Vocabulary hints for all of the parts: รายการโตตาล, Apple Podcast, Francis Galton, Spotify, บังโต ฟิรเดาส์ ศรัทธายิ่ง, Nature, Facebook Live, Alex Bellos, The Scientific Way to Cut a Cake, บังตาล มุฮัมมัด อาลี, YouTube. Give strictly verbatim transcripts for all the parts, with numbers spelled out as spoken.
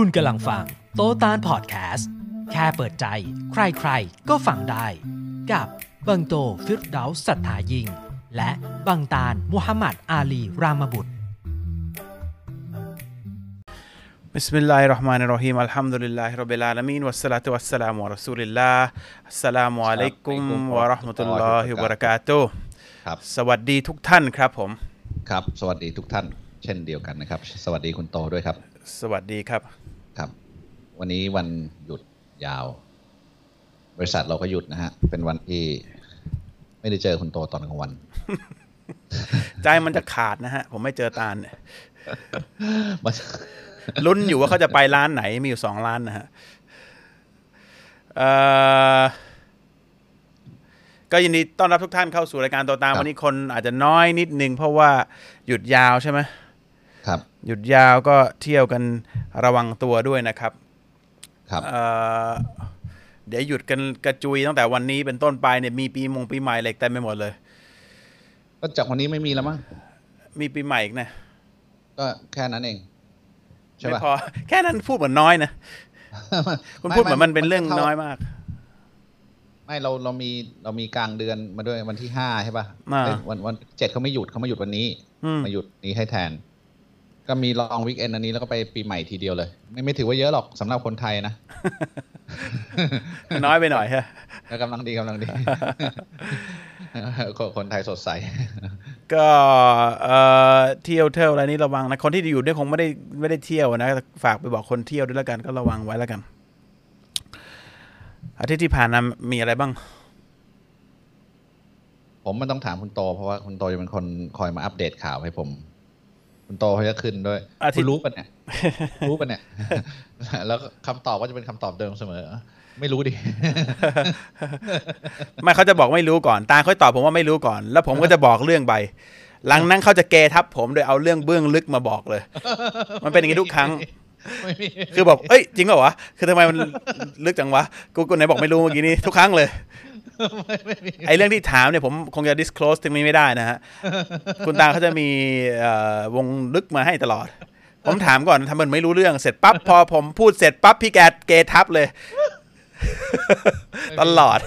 คุณกำลังฟังโตตาลพอดแคสต์แค่เปิดใจใครๆก็ฟังได้กับ บังโต ฟิรเดาส์ ศรัทธายิ่งและบังตาล มุฮัมมัด อาลี รามบุตรบิสมิลลาฮิรเราะห์มานิรเราะฮีมอัลฮัมดุลิลลาฮิร็อบบิลอาละมีนวัสสลาตุวัสสลามุอะลารอซูลิลลาฮ์อัสสลามุอะลัยกุมวะเราะห์มะตุลลอฮิวะบะเราะกาตุฮ์ครับสวัสดีทุกท่านครับผมครับสวัสดีทุกท่านเช่นเดียวกันนะครับสวัสดีคุณโตด้วยครับสวัสดีครับครับวันนี้วันหยุดยาวบริษัทเราก็หยุดนะฮะเป็นวันที่ไม่ได้เจอคุณโตตอนกลางวันใจมันจะขาดนะฮะผมไม่เจอตาลลุ้นอยู่ว่าเขาจะไปร้านไหนมีอยู่สองร้านนะฮะก็ยินดีต้อนรับทุกท่านเข้าสู่รายการโตตาลวันนี้คนอาจจะน้อยนิดนึงเพราะว่าหยุดยาวใช่ไหมครับหยุดยาวก็เที่ยวกันระวังตัวด้วยนะครับครับเดี๋ยวหยุดกันกระจุยตั้งแต่วันนี้เป็นต้นไปเนี่ยมีปีมงปีใหม่อะไรเต็มไปหมดเลยก็จากวันนี้ไม่มีแล้วมั้งมีปีใหม่อีกนะก็แค่นั้นเองไม่พอแค่นั้นพูดเหมือนน้อยนะคุณพูดเหมือนมันเป็นเรื่องน้อยมากไม่เราเรามีเรามีกลางเดือนมาด้วยวันที่ห้าใช่ป่ะวันวันเจ็ดเขาไม่หยุดเขาไม่หยุดวันนี้มาหยุดนี้ให้แทนก็มีลองวีคเอนอันนี้แล้วก็ไปปีใหม่ทีเดียวเลยไม่ไม่ถือว่าเยอะหรอกสำหรับคนไทยนะน้อยไปหน่อยฮะกำลังดีกำลังดีคนไทยสดใสก็เที่ยวเที่ยวอะไรนี้ระวังนะคนที่อยู่เนี่ยคงไม่ได้ไม่ได้เที่ยวนะฝากไปบอกคนเที่ยวด้วยแล้วกันก็ระวังไว้แล้วกันอาทิตย์ที่ผ่านมามีอะไรบ้างผมมันต้องถามคุณโตเพราะว่าคุณโตจะเป็นคนคอยมาอัปเดตข่าวให้ผมคุณโตเขาจะขึ้นด้วยคุณรู้ป่ะเนี่ยรู้ป่ะเนี่ยแล้วคำตอบก็จะเป็นคำตอบเดิมเสมอไม่รู้ดิไม่เขาจะบอกไม่รู้ก่อนตาค่อยตอบผมว่าไม่รู้ก่อนแล้วผมก็จะบอกเรื่องไปหลังนั้นเขาจะเกทับผมโดยเอาเรื่องเบื้องลึกมาบอกเลยมันเป็นอย่างนี้ทุกครั้งคือบอกเอ้ยจริงเหรอวะคือทำไมมันลึกจังวะกูกูไหนบอกไม่รู้เมื่อกี้นี้ทุกครั้งเลยไอ้เรื่องที่ถามเนี่ยผมคงจะ disclose ตรงนี้ไม่ได้นะฮะคุณตาเขาจะมีวงลึกมาให้ตลอดผมถามก่อนทำมันไม่รู้เรื่องเสร็จปั๊บพอผมพูดเสร็จปั๊บพี่แกเกทับเลยตลอด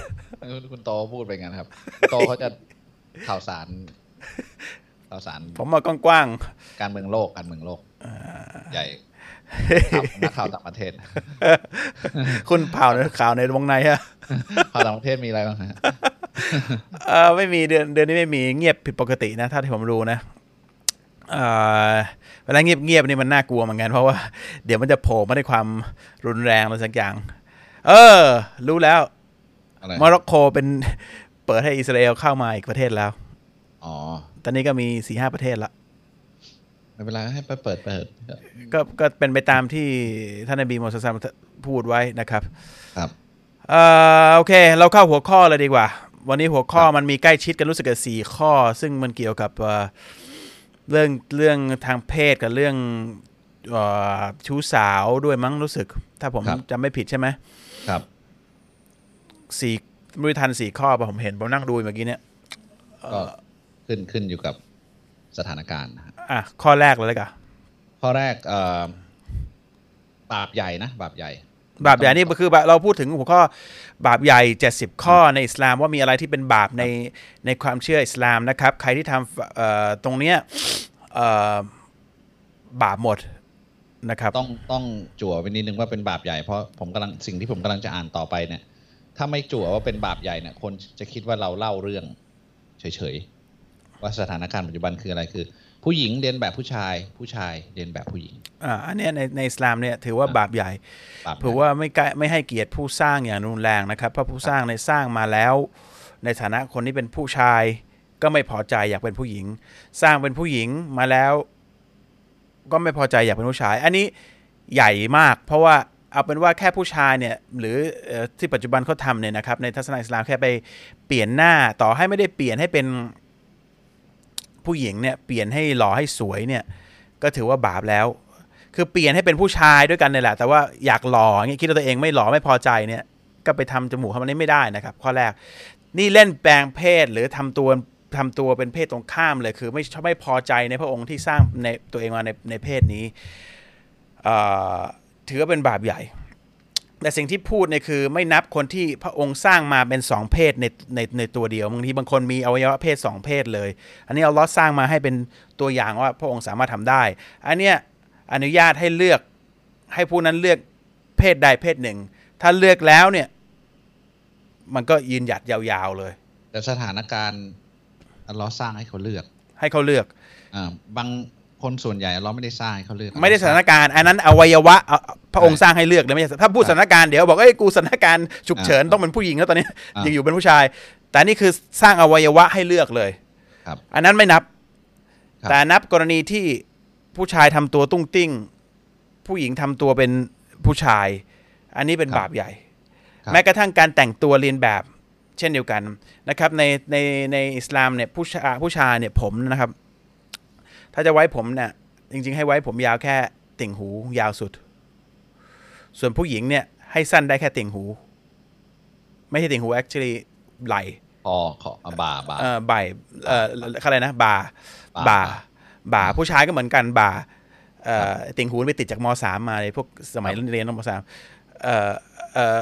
คุณโตพูดไปงั้นครับโตเขาจะข่าวสารข่าวสารผมมากว้างๆการเมืองโลกการเมืองโลกใหญ่ข่าวต่างประเทศคุณเผาในข่าวในวงในฮะข่าวต่างประเทศมีอะไรบ้างฮะเออไม่มีเดือนเดือนนี้ไม่มีเงียบผิดปกตินะถ้าที่ผมรู้นะเออเวลาเงียบเงียบนี่มันน่ากลัวเหมือนกันเพราะว่าเดี๋ยวมันจะโผล่มาด้วยความรุนแรงอะไรสักอย่างเออรู้แล้วโมร็อกโกเป็นเปิดให้อิสราเอลเข้ามาอีกประเทศแล้วอ๋อตอนนี้ก็มีสี่ห้าประเทศละไม่เป็นไรให้ไปเปิดเปิดก็ก็เป็นไปตามที่ท่านนบีมูฮัมมัดพูดไว้นะครับครับเอ่อโอเคเราเข้าหัวข้อเลยดีกว่าวันนี้หัวข้อมันมีใกล้ชิดกันรู้สึกกับสี่ข้อซึ่งมันเกี่ยวกับเรื่องเรื่องทางเพศกับเรื่องชู้สาวด้วยมั้งรู้สึกถ้าผมจำไม่ผิดใช่ไหมครับสี่ไม่ทันสี่ข้อป่ะผมเห็นผมนั่งดูเมื่อกี้เนี่ยก็ขึ้นขึ้นอยู่กับสถานการณ์อ่ะข้อแรกเลยเลยกะข้อแรกเอ่อบาปใหญ่นะบาปใหญ่บาปใหญ่นี่คือเราพูดถึงหัวข้อบาปใหญ่เจ็ดสิบข้อในอิสลามว่ามีอะไรที่เป็นบาปในในความเชื่ออิสลามนะครับใครที่ทำตรงเนี้ยบาปหมดนะครับต้องต้องจั่วไว้นิดนึงว่าเป็นบาปใหญ่เพราะผมกำลังสิ่งที่ผมกำลังจะอ่านต่อไปเนี่ยถ้าไม่จั่วว่าเป็นบาปใหญ่เนี่ยคนจะคิดว่าเราเล่าเรื่องเฉยๆว่าสถานการณ์ปัจจุบันคืออะไรคือผู้หญิงเรียนแบบผู้ชายผู้ชายเรียนแบบผู้หญิงอ่าอันนี้ในในอิสลามเนี่ยถือว่าบาปใหญ่ถือว่าไม่ไม่ให้เกียรติผู้สร้างอย่างรุนแรงนะครับเพราะผู้สร้างในสร้างมาแล้วในฐานะคนที่เป็นผู้ชายก็ไม่พอใจอยากเป็นผู้หญิงสร้างเป็นผู้หญิงมาแล้วก็ไม่พอใจอยากเป็นผู้ชายอันนี้ใหญ่มากเพราะว่าเอาเป็นว่าแค่ผู้ชายเนี่ยหรือที่ปัจจุบันเขาทำเนี่ยนะครับในทัศนะอิสลามแค่ไปเปลี่ยนหน้าต่อให้ไม่ได้เปลี่ยนให้เป็นผู้หญิงเนี่ยเปลี่ยนให้หล่อให้สวยเนี่ยก็ถือว่าบาปแล้วคือเปลี่ยนให้เป็นผู้ชายด้วยกันเนี่ยแหละแต่ว่าอยากหล่อเงี้ยคิดว่าตัวเองไม่หล่อไม่พอใจเนี่ยก็ไปทำจมูกทำอันนี้ไม่ได้นะครับข้อแรกนี่เล่นแปลงเพศหรือทำตัวทำตัวเป็นเพศตรงข้ามเลยคือไม่ชอบไม่พอใจในพระองค์ที่สร้างในตัวเองมาในในเพศนี้ ถือว่าเป็นบาปใหญ่แต่สิ่งที่พูดเนี่ยคือไม่นับคนที่พระองค์สร้างมาเป็นสองเพศในในในตัวเดียวบางทีบางคนมีอวัยวะเพศสองเพศเลยอันนี้อัลเลาะห์สร้างมาให้เป็นตัวอย่างว่าพระองค์สามารถทำได้อันเนี้ยอนุญาตให้เลือกให้ผู้นั้นเลือกเพศใดเพศหนึ่งถ้าเลือกแล้วเนี่ยมันก็ยืนหยัดยาวๆเลยแต่สถานการณ์อัลเลาะห์สร้างให้เขาเลือกให้เขาเลือกอ่าบางคนส่วนใหญ่เราไม่ได้สร้างเขาเลือกไม่ได้สถานการณ์อันนั้นอวัยวะพระองค์สร้างให้เลือกเลยไม่ใช่ถ้าพูดสถานการณ์เดี๋ยวบอกเอ้ยกูสถานการณ์ฉุกเฉินต้องเป็นผู้หญิงแล้วตอนนี้ยังอยู่เป็นผู้ชายแต่นี่คือสร้างอวัยวะให้เลือกเลยครับอันนั้นไม่นับแต่นับกรณีที่ผู้ชายทำตัวตุ้งติ้งผู้หญิงทำตัวเป็นผู้ชายอันนี้เป็นบาปใหญ่แม้กระทั่งการแต่งตัวเรียนแบบเช่นเดียวกันนะครับในในในอิสลามเนี่ยผู้ชายผู้ชายเนี่ยผมนะครับถ้าจะไว้ผมเนี่ยจริงๆให้ไว้ผมยาวแค่ติ่งหูยาวสุดส่วนผู้หญิงเนี่ยให้สั้นได้แค่ติ่งหูไม่ใช่ติ่งหู actually ไหลอ๋อขอบ่าบ่าเออบ่ายเอ่ออะไรนะบ่าบ่าบ่าผู้ชายก็เหมือนกันบ่าเอ่อติ่งหูไปติดจากม.สาม มาเลยพวกสมัยเรียนม.สาม เอ่อเอ่อ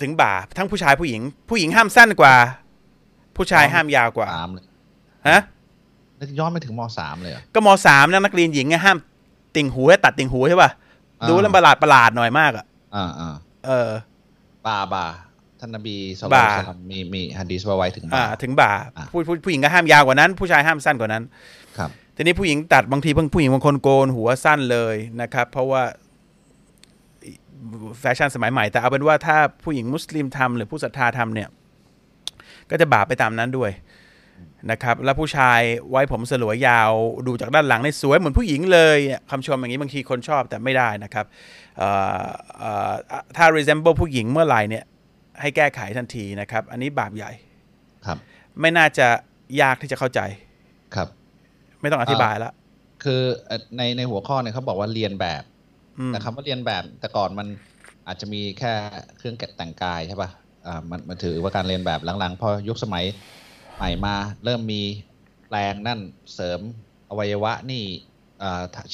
ถึงบ่าทั้งผู้ชายผู้หญิงผู้หญิงห้ามสั้นกว่าผู้ชายห้ามยาวกว่าฮะย้อนไปถึงม.สามเลยก็ม.สามนะนักเรียนหญิงห้ามติ่งหูให้ตัดติ่งหูใช่ป่ะดูแล้วประหลาดประหลาดหน่อยมากอ่ะอ่าอ่าเออบาบาท่านนบีศ็อลลัลลอฮุอะลัยฮิวะซัลลัมมีมีหะดีษว่าไว้ถึงบ่าถึงบ่าผู้ผู้หญิงก็ห้ามยาวกว่านั้นผู้ชายห้ามสั้นกว่านั้นครับทีนี้ผู้หญิงตัดบางทีเพิ่งผู้หญิงบางคนโกนหัวสั้นเลยนะครับเพราะว่าแฟชั่นสมัยใหม่แต่เอาเป็นว่าถ้าผู้หญิงมุสลิมทำหรือผู้ศรัทธาทำเนี่ยก็จะบาปไปตามนั้นด้วยนะครับแล้วผู้ชายไว้ผมสลวยยาวดูจากด้านหลังในสวยเหมือนผู้หญิงเลยคำชมอย่างนี้บางทีคนชอบแต่ไม่ได้นะครับถ้า resemble ผู้หญิงเมื่อไหร่เนี่ยให้แก้ไขทันทีนะครับอันนี้บาปใหญ่ครับไม่น่าจะยากที่จะเข้าใจครับไม่ต้องอธิบายแล้วคือในในหัวข้อเนี่ยเขาบอกว่าเรียนแบบแต่คำว่าเรียนแบบแต่ก่อนมันอาจจะมีแค่เครื่องแต่งกายใช่ป่ะมันมันถือว่าการเรียนแบบหลังๆพอยุคสมัยใหม่มาเริ่มมีแปลงนั่นเสริมอวัยวะนี่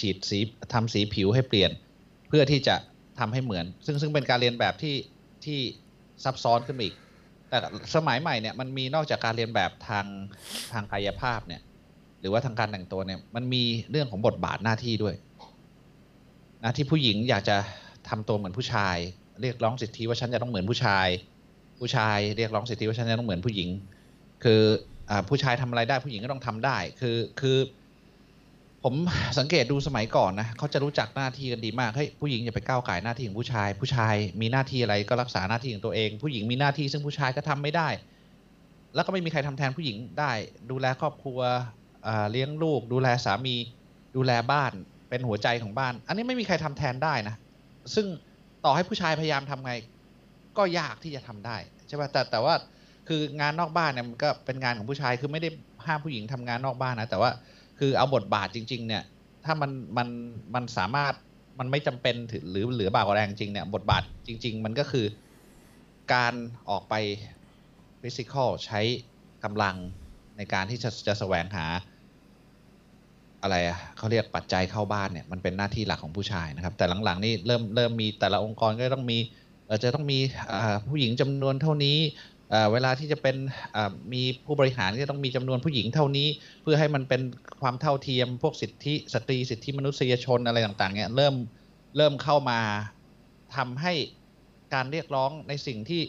ฉีดสีทำสีผิวให้เปลี่ยนเพื่อที่จะทำให้เหมือนซึ่งซึ่งเป็นการเรียนแบบที่ที่ซับซ้อนขึ้นอีกแต่สมัยใหม่เนี่ยมันมีนอกจากการเรียนแบบทางทางกายภาพเนี่ยหรือว่าทางการแต่งตัวเนี่ยมันมีเรื่องของบทบาทหน้าที่ด้วยหน้าที่ผู้หญิงอยากจะทำตัวเหมือนผู้ชายเรียกร้องสิทธิว่าฉันจะต้องเหมือนผู้ชายผู้ชายเรียกร้องสิทธิว่าฉันจะต้องเหมือนผู้หญิงคือผู้ชายทำอะไรได้ผู้หญิงก็ต้องทำได้คือคือผมสังเกตดูสมัยก่อนนะเขาจะรู้จักหน้าที่กันดีมากเฮ้ยผู้หญิงอย่าไปก้าวก่ายหน้าที่ของผู้ชายผู้ชายมีหน้าที่อะไรก็รักษาหน้าที่ของตัวเองผู้หญิงมีหน้าที่ซึ่งผู้ชายก็ทำไม่ได้แล้วก็ไม่มีใครทำแทนผู้หญิงได้ดูแลครอบครัวเลี้ยงลูกดูแลสามีดูแลบ้านเป็นหัวใจของบ้านอันนี้ไม่มีใครทำแทนได้นะซึ่งต่อให้ผู้ชายพยายามทำไงก็ยากที่จะทำได้ใช่ป่ะแต่แต่ว่าคืองานนอกบ้านเนี่ยมันก็เป็นงานของผู้ชายคือไม่ได้ห้ามผู้หญิงทำงานนอกบ้านนะแต่ว่าคือเอาบทบาทจริงๆเนี่ยถ้ามันมันมันสามารถมันไม่จำเป็นถือหรือเหลือบากกว่าแรงจริงเนี่ยบทบาทจริงๆมันก็คือการออกไปฟิสิกอลใช้กำลังในการที่จะจะแสวงหาอะไรอะเขาเรียกปัจจัยเข้าบ้านเนี่ยมันเป็นหน้าที่หลักของผู้ชายนะครับแต่หลังๆนี่เริ่มเริ่มมีแต่ละองค์กรก็ต้องมีจะต้องมีผู้หญิงจำนวนเท่านี้เวลาที่จะเป็นมีผู้บริหารจะต้องมีจำนวนผู้หญิงเท่านี้เพื่อให้มันเป็นความเท่าเทียมพวกสิทธิสตรีสิทธิมนุษยชนอะไรต่างๆเนี่ยเริ่มเริ่มเข้ามาทำให้การเรียกร้องในสิ่งที่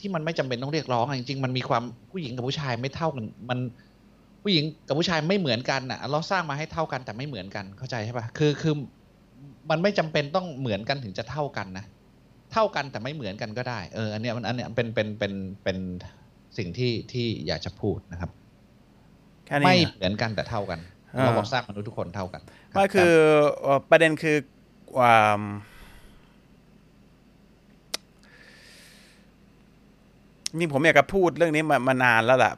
ที่มันไม่จำเป็นต้องเรียกร้องจริงๆมันมีความผู้หญิงกับผู้ชายไม่เท่ากันมันผู้หญิงกับผู้ชายไม่เหมือนกันอ่ะเราสร้างมาให้เท่ากันแต่ไม่เหมือนกันเข้าใจใช่ปะคือคือมันไม่จำเป็นต้องเหมือนกันถึงจะเท่ากันนะเท่ากันแต่ไม่เหมือนกันก็ได้เอออันเนี้ยมันอันเนี้ยเป็นเป็นเป็นเป็นสิ่งที่ที่อยากจะพูดนะครับไม่เหมือนกันแต่เท่ากันเราบอกสร้างมนุษย์ทุกคนเท่ากันก็คือประเด็นคือนี่ผมอยากจะพูดเรื่องนี้มานานแล้วล่ะ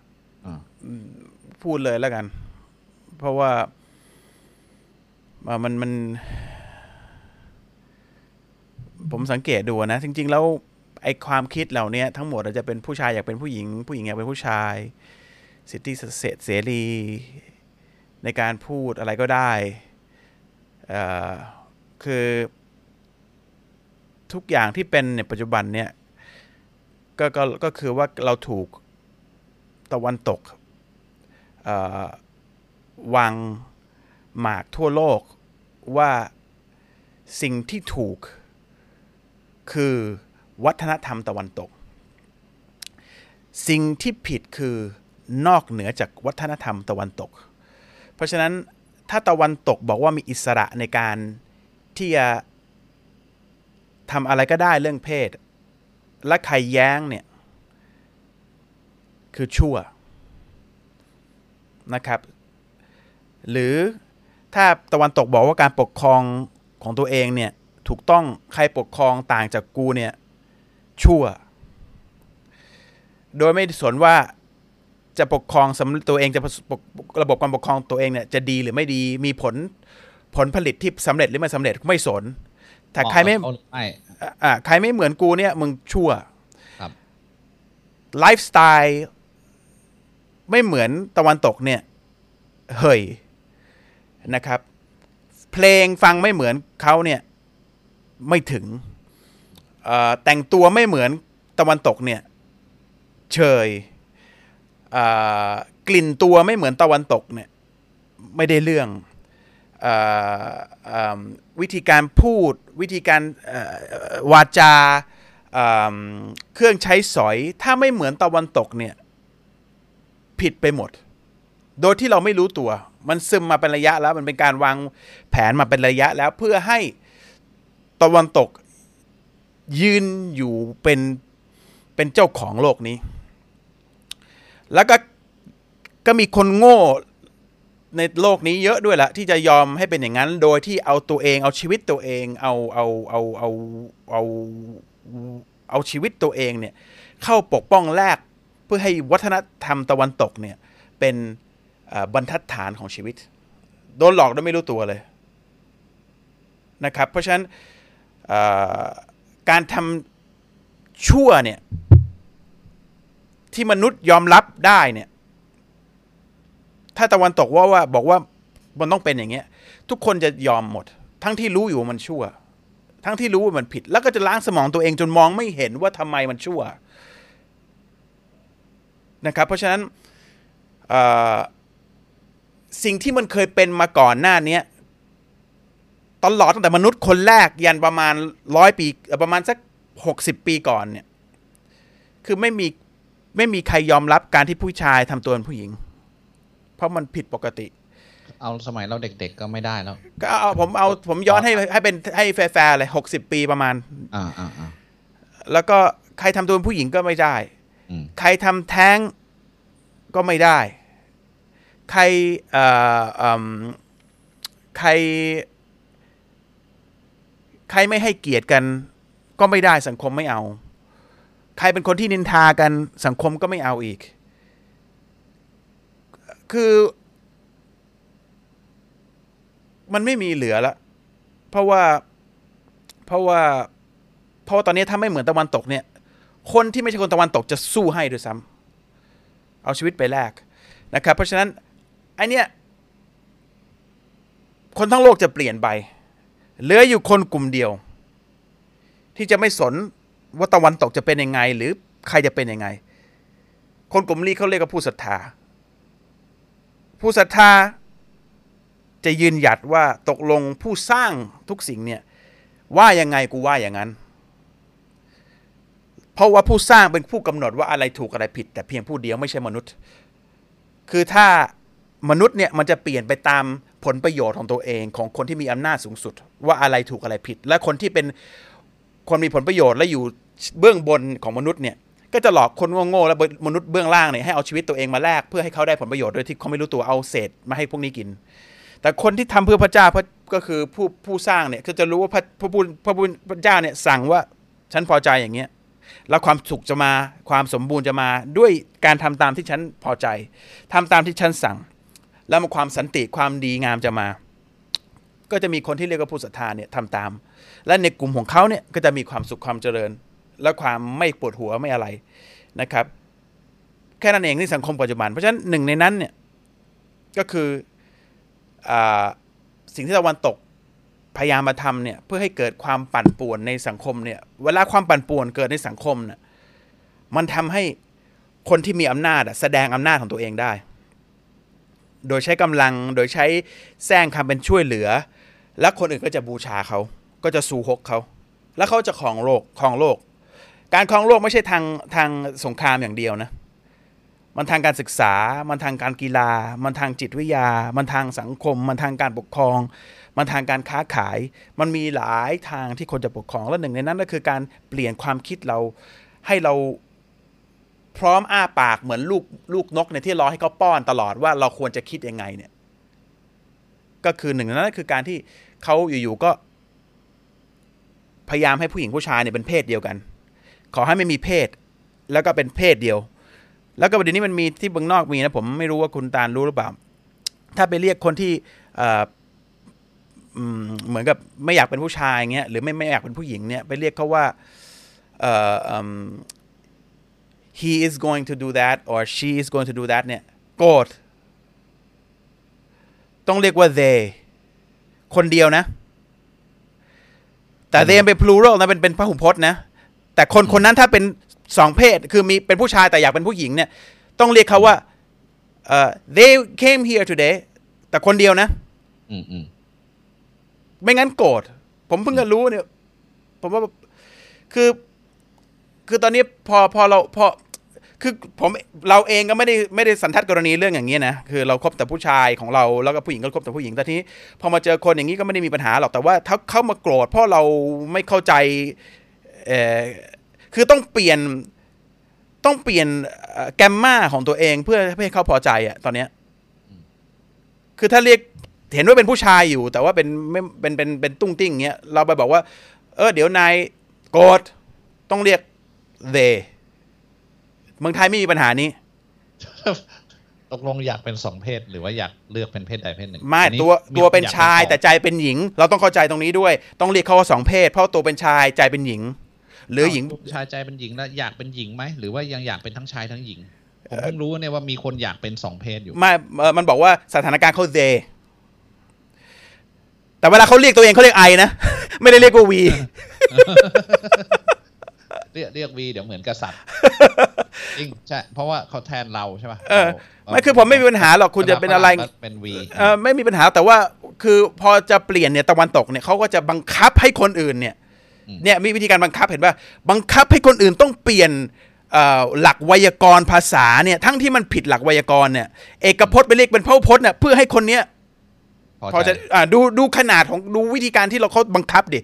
พูดเลยแล้วกันเพราะว่ามันมันผมสังเกตดูนะจริงๆแล้วไอ้ความคิดเหล่านี้ทั้งหมดอาจจะเป็นผู้ชายอยากเป็นผู้หญิงผู้หญิงอยากเป็นผู้ชายสิทธิเสรีในการพูดอะไรก็ได้ คือทุกอย่างที่เป็นในปัจจุบันเนี่ยก็ก็ก็คือว่าเราถูกตะวันตกวางหมากทั่วโลกว่าสิ่งที่ถูกคือวัฒนธรรมตะวันตกสิ่งที่ผิดคือนอกเหนือจากวัฒนธรรมตะวันตกเพราะฉะนั้นถ้าตะวันตกบอกว่ามีอิสระในการที่จะทำอะไรก็ได้เรื่องเพศและใครแย้งเนี่ยคือชั่วนะครับหรือถ้าตะวันตกบอกว่าการปกครองของตัวเองเนี่ยถูกต้องใครปกครองต่างจากกูเนี่ยชั่วโดยไม่สนว่าจะปกครองสำหรับตัวเองจะระบบการปกครองตัวเองเนี่ยจะดีหรือไม่ดีมีผลผลผลิตที่สำเร็จหรือไม่สำเร็จไม่สนแต่ใครไม่อ่าใครไม่เหมือนกูเนี่ยมึงชั่วไลฟ์สไตล์ไม่เหมือนตะวันตกเนี่ยเฮ้ยนะครับเพลงฟังไม่เหมือนเขาเนี่ยไม่ถึงแต่งตัวไม่เหมือนตะวันตกเนี่ยเฉยกลิ่นตัวไม่เหมือนตะวันตกเนี่ยไม่ได้เรื่องวิธีการพูดวิธีการวาจาเครื่องใช้สอยถ้าไม่เหมือนตะวันตกเนี่ยผิดไปหมดโดยที่เราไม่รู้ตัวมันซึมมาเป็นระยะแล้วมันเป็นการวางแผนมาเป็นระยะแล้วเพื่อให้ตะวันตกยืนอยู่เป็นเป็นเจ้าของโลกนี้แล้วก็ก็มีคนโง่ในโลกนี้เยอะด้วยละที่จะยอมให้เป็นอย่างนั้นโดยที่เอาตัวเองเอาชีวิตตัวเองเอาเอาเอาเอาเอาเอาชีวิตตัวเองเนี่ยเข้าปกป้องแลกเพื่อให้วัฒนธรรมตะวันตกเนี่ยเป็นบรรทัดฐานของชีวิตโดนหลอกโดยไม่รู้ตัวเลยนะครับเพราะฉะนั้นการทำชั่วเนี่ยที่มนุษย์ยอมรับได้เนี่ยถ้าตะวันตกว่าว่าบอกว่ามันต้องเป็นอย่างเงี้ยทุกคนจะยอมหมดทั้งที่รู้อยู่ว่ามันชั่วทั้งที่รู้ว่ามันผิดแล้วก็จะล้างสมองตัวเองจนมองไม่เห็นว่าทำไมมันชั่วนะครับเพราะฉะนั้นสิ่งที่มันเคยเป็นมาก่อนหน้านี้ตลอดตั้งแต่มนุษย์คนแรกยันประมาณร้อยปีประมาณสักหกสิบปีก่อนเนี่ยคือไม่มีไม่มีใครยอมรับการที่ผู้ชายทำตัวเป็นผู้หญิงเพราะมันผิดปกติเอาสมัยเราเด็กๆก็ไม่ได้แล้วก็เอาผมเอาผมย้อนให้ให้เป็นให้แฟร์ๆเลยหกสิบปีประมาณอ่าอ่าอ่าแล้วก็ใครทำตัวเป็นผู้หญิงก็ไม่ได้ใครทำแท้งก็ไม่ได้ใครเอ่อใครใครไม่ให้เกียรติกันก็ไม่ได้สังคมไม่เอาใครเป็นคนที่นินทากันสังคมก็ไม่เอาอีกคือมันไม่มีเหลือละเพราะว่าเพราะว่าเพราะว่าตอนนี้ถ้าไม่เหมือนตะวันตกเนี่ยคนที่ไม่ใช่คนตะวันตกจะสู้ให้ด้วยซ้ำเอาชีวิตไปแลกนะครับเพราะฉะนั้นไอเนี้ยคนทั้งโลกจะเปลี่ยนไปเหลืออยู่คนกลุ่มเดียวที่จะไม่สนว่าตะวันตกจะเป็นยังไงหรือใครจะเป็นยังไงคนกลุ่มนี้เขาเรียกว่าผู้ศรัทธาผู้ศรัทธาจะยืนหยัดว่าตกลงผู้สร้างทุกสิ่งเนี่ยว่ายังไงกูว่าอย่างนั้นเพราะว่าผู้สร้างเป็นผู้กำหนดว่าอะไรถูกอะไรผิดแต่เพียงผู้เดียวไม่ใช่มนุษย์คือถ้ามนุษย์เนี่ยมันจะเปลี่ยนไปตามผลประโยชน์ของตัวเองของคนที่มีอำนาจสูงสุดว่าอะไรถูกอะไรผิดและคนที่เป็นคนมีผลประโยชน์และอยู่เบื้องบนของมนุษย์เนี่ยก็จะหลอกคนโง่ๆและมนุษย์เบื้องล่างเนี่ยให้เอาชีวิตตัวเองมาแลกเพื่อให้เขาได้ผลประโยชน์โดยที่เขาไม่รู้ตัวเอาเศษมาให้พวกนี้กินแต่คนที่ทำเพื่อพระเจ้าก็คือผู้ผู้สร้างเนี่ยก็จะรู้ว่าพระผู้พระผู้พระเจ้าเนี่ยสั่งว่าฉันพอใจอย่างเงี้ยแล้วความสุขจะมาความสมบูรณ์จะมาด้วยการทำตามที่ฉันพอใจทำตามที่ฉันสั่งแล้วความสันติความดีงามจะมาก็จะมีคนที่เรียกว่าผู้ศรัทธาเนี่ยทำตามและในกลุ่มของเขาเนี่ยก็จะมีความสุขความเจริญและความไม่ปวดหัวไม่อะไรนะครับแค่นั้นเองที่สังคมปัจจุบันเพราะฉะนั้นหนึ่งในนั้นเนี่ยก็คือสิ่งที่ตะวันตก พยายามมาทำเนี่ยเพื่อให้เกิดความปั่นป่วนในสังคมเนี่ยเวลาความปั่นป่วนเกิดในสังคมเนี่ยมันทำให้คนที่มีอำนาจแสดงอำนาจของตัวเองได้โดยใช้กำลังโดยใช้แซงคำเป็นช่วยเหลือและคนอื่นก็จะบูชาเขาก็จะซูฮกเขาแล้วเขาจะครองโลกครองโลกการครองโลกไม่ใช่ทางทางสงครามอย่างเดียวนะมันทางการศึกษามันทางการกีฬามันทางจิตวิทยามันทางสังคมมันทางการปกครองมันทางการค้าขายมันมีหลายทางที่คนจะปกครองและหนึ่งในนั้นก็คือการเปลี่ยนความคิดเราให้เราพร้อมอ้าปากเหมือนลูกลูกนกในที่รอให้เขาป้อนตลอดว่าเราควรจะคิดยังไงเนี่ยก็คือหนึ่งในนั้นก็คือการที่เขาอยู่ๆก็พยายามให้ผู้หญิงผู้ชายเนี่ยเป็นเพศเดียวกันขอให้ไม่มีเพศแล้วก็เป็นเพศเดียวแล้วก็ประเด็นนี้มันมีที่เมืองนอกมีนะผมไม่รู้ว่าคุณตาลรู้หรือเปล่าถ้าไปเรียกคนที่เหมือนกับไม่อยากเป็นผู้ชายเงี้ยหรือไม่ไม่อยากเป็นผู้หญิงเนี่ยไปเรียกเขาว่า he is going to do that or she is going to do that เนี่ยโกรธต้องเรียกว่า they คนเดียวนะแต่ they เป็น plural นะเป็นเป็นพหุพจน์นะแต่คนคนนั้นถ้าเป็นสองเพศคือมีเป็นผู้ชายแต่อยากเป็นผู้หญิงเนี่ยต้องเรียกเขาว่า uh, they came here today แต่คนเดียวนะไม่งั้นโกรธผมเพิ่งจะรู้เนี่ยผมว่าคือคือตอนนี้พอพอเราพอคือผมเราเองก็ไม่ได้ไม่ได้สันทัดกรณีเรื่องอย่างนี้นะคือเราคบแต่ผู้ชายของเราแล้วก็ผู้หญิงก็คบแต่ผู้หญิงแต่ทีนี้พอมาเจอคนอย่างนี้ก็ไม่ได้มีปัญหาหรอกแต่ว่าถ้าเข้ามาโกรธเพราะเราไม่เข้าใจเอ่อคือต้องเปลี่ยนต้องเปลี่ยนแกมมาของตัวเองเพื่อให้เขาพอใจอะตอนเนี้ยคือถ้าเรียกเห็นว่าเป็นผู้ชายอยู่แต่ว่าเป็นไม่เป็นเป็นเป็นตุ้งติ้งเงี้ยเราไปบอกว่าเออเดี๋ยวนายโกรธต้องเรียก they เมืองไทยไม่มีปัญหานี้ตกลงอยากเป็นสองเพศหรือว่าอยากเลือกเป็นเพศใดเพศหนึ่งไม่ตัวตัวเป็นชายแต่ใจเป็นหญิงเราต้องเข้าใจตรงนี้ด้วยต้องเรียกเขาว่าสองเพศเพราะตัวเป็นชายใจเป็นหญิงหรือหญิงชายใจเป็นหญิงแล้วอยากเป็นหญิงไหมหรือว่ายังอยากเป็นทั้งชายทั้งหญิงผมเพิ่งรู้เนี่ยว่ามีคนอยากเป็นสองเพศอยู่ไม่มันบอกว่าสถานการณ์เขา they แต่เวลาเขาเรียกตัวเองเขาเรียก I นะไม่ได้เรียกว่า we เรียกเรียก V เดี๋ยวเหมือนกษัตริย์จริงใช่เพราะว่าเขาแทนเราใช่ป่ะเออไม่คือผมไม่มีปัญหาหรอกคุณจะเป็นอะไรเป็นวีเออไม่มีปัญหาแต่ว่าคือพอจะเปลี่ยนเนี่ยตะวันตกเนี่ยเขาก็จะบังคับให้คนอื่นเนี่ยเนี่ยมีวิธีการบังคับเห็นป่ะบังคับให้คนอื่นต้องเปลี่ยนเอ่อหลักไวยากรณ์ภาษาเนี่ยทั้งที่มันผิดหลักไวยากรณ์เนี่ยเอกพจน์ไปเรียกเป็นพหุพจน์เนี่ยเพื่อให้คนเนี้ยพอจะอ่าดูดูขนาดของดูวิธีการที่เราเขาบังคับดิ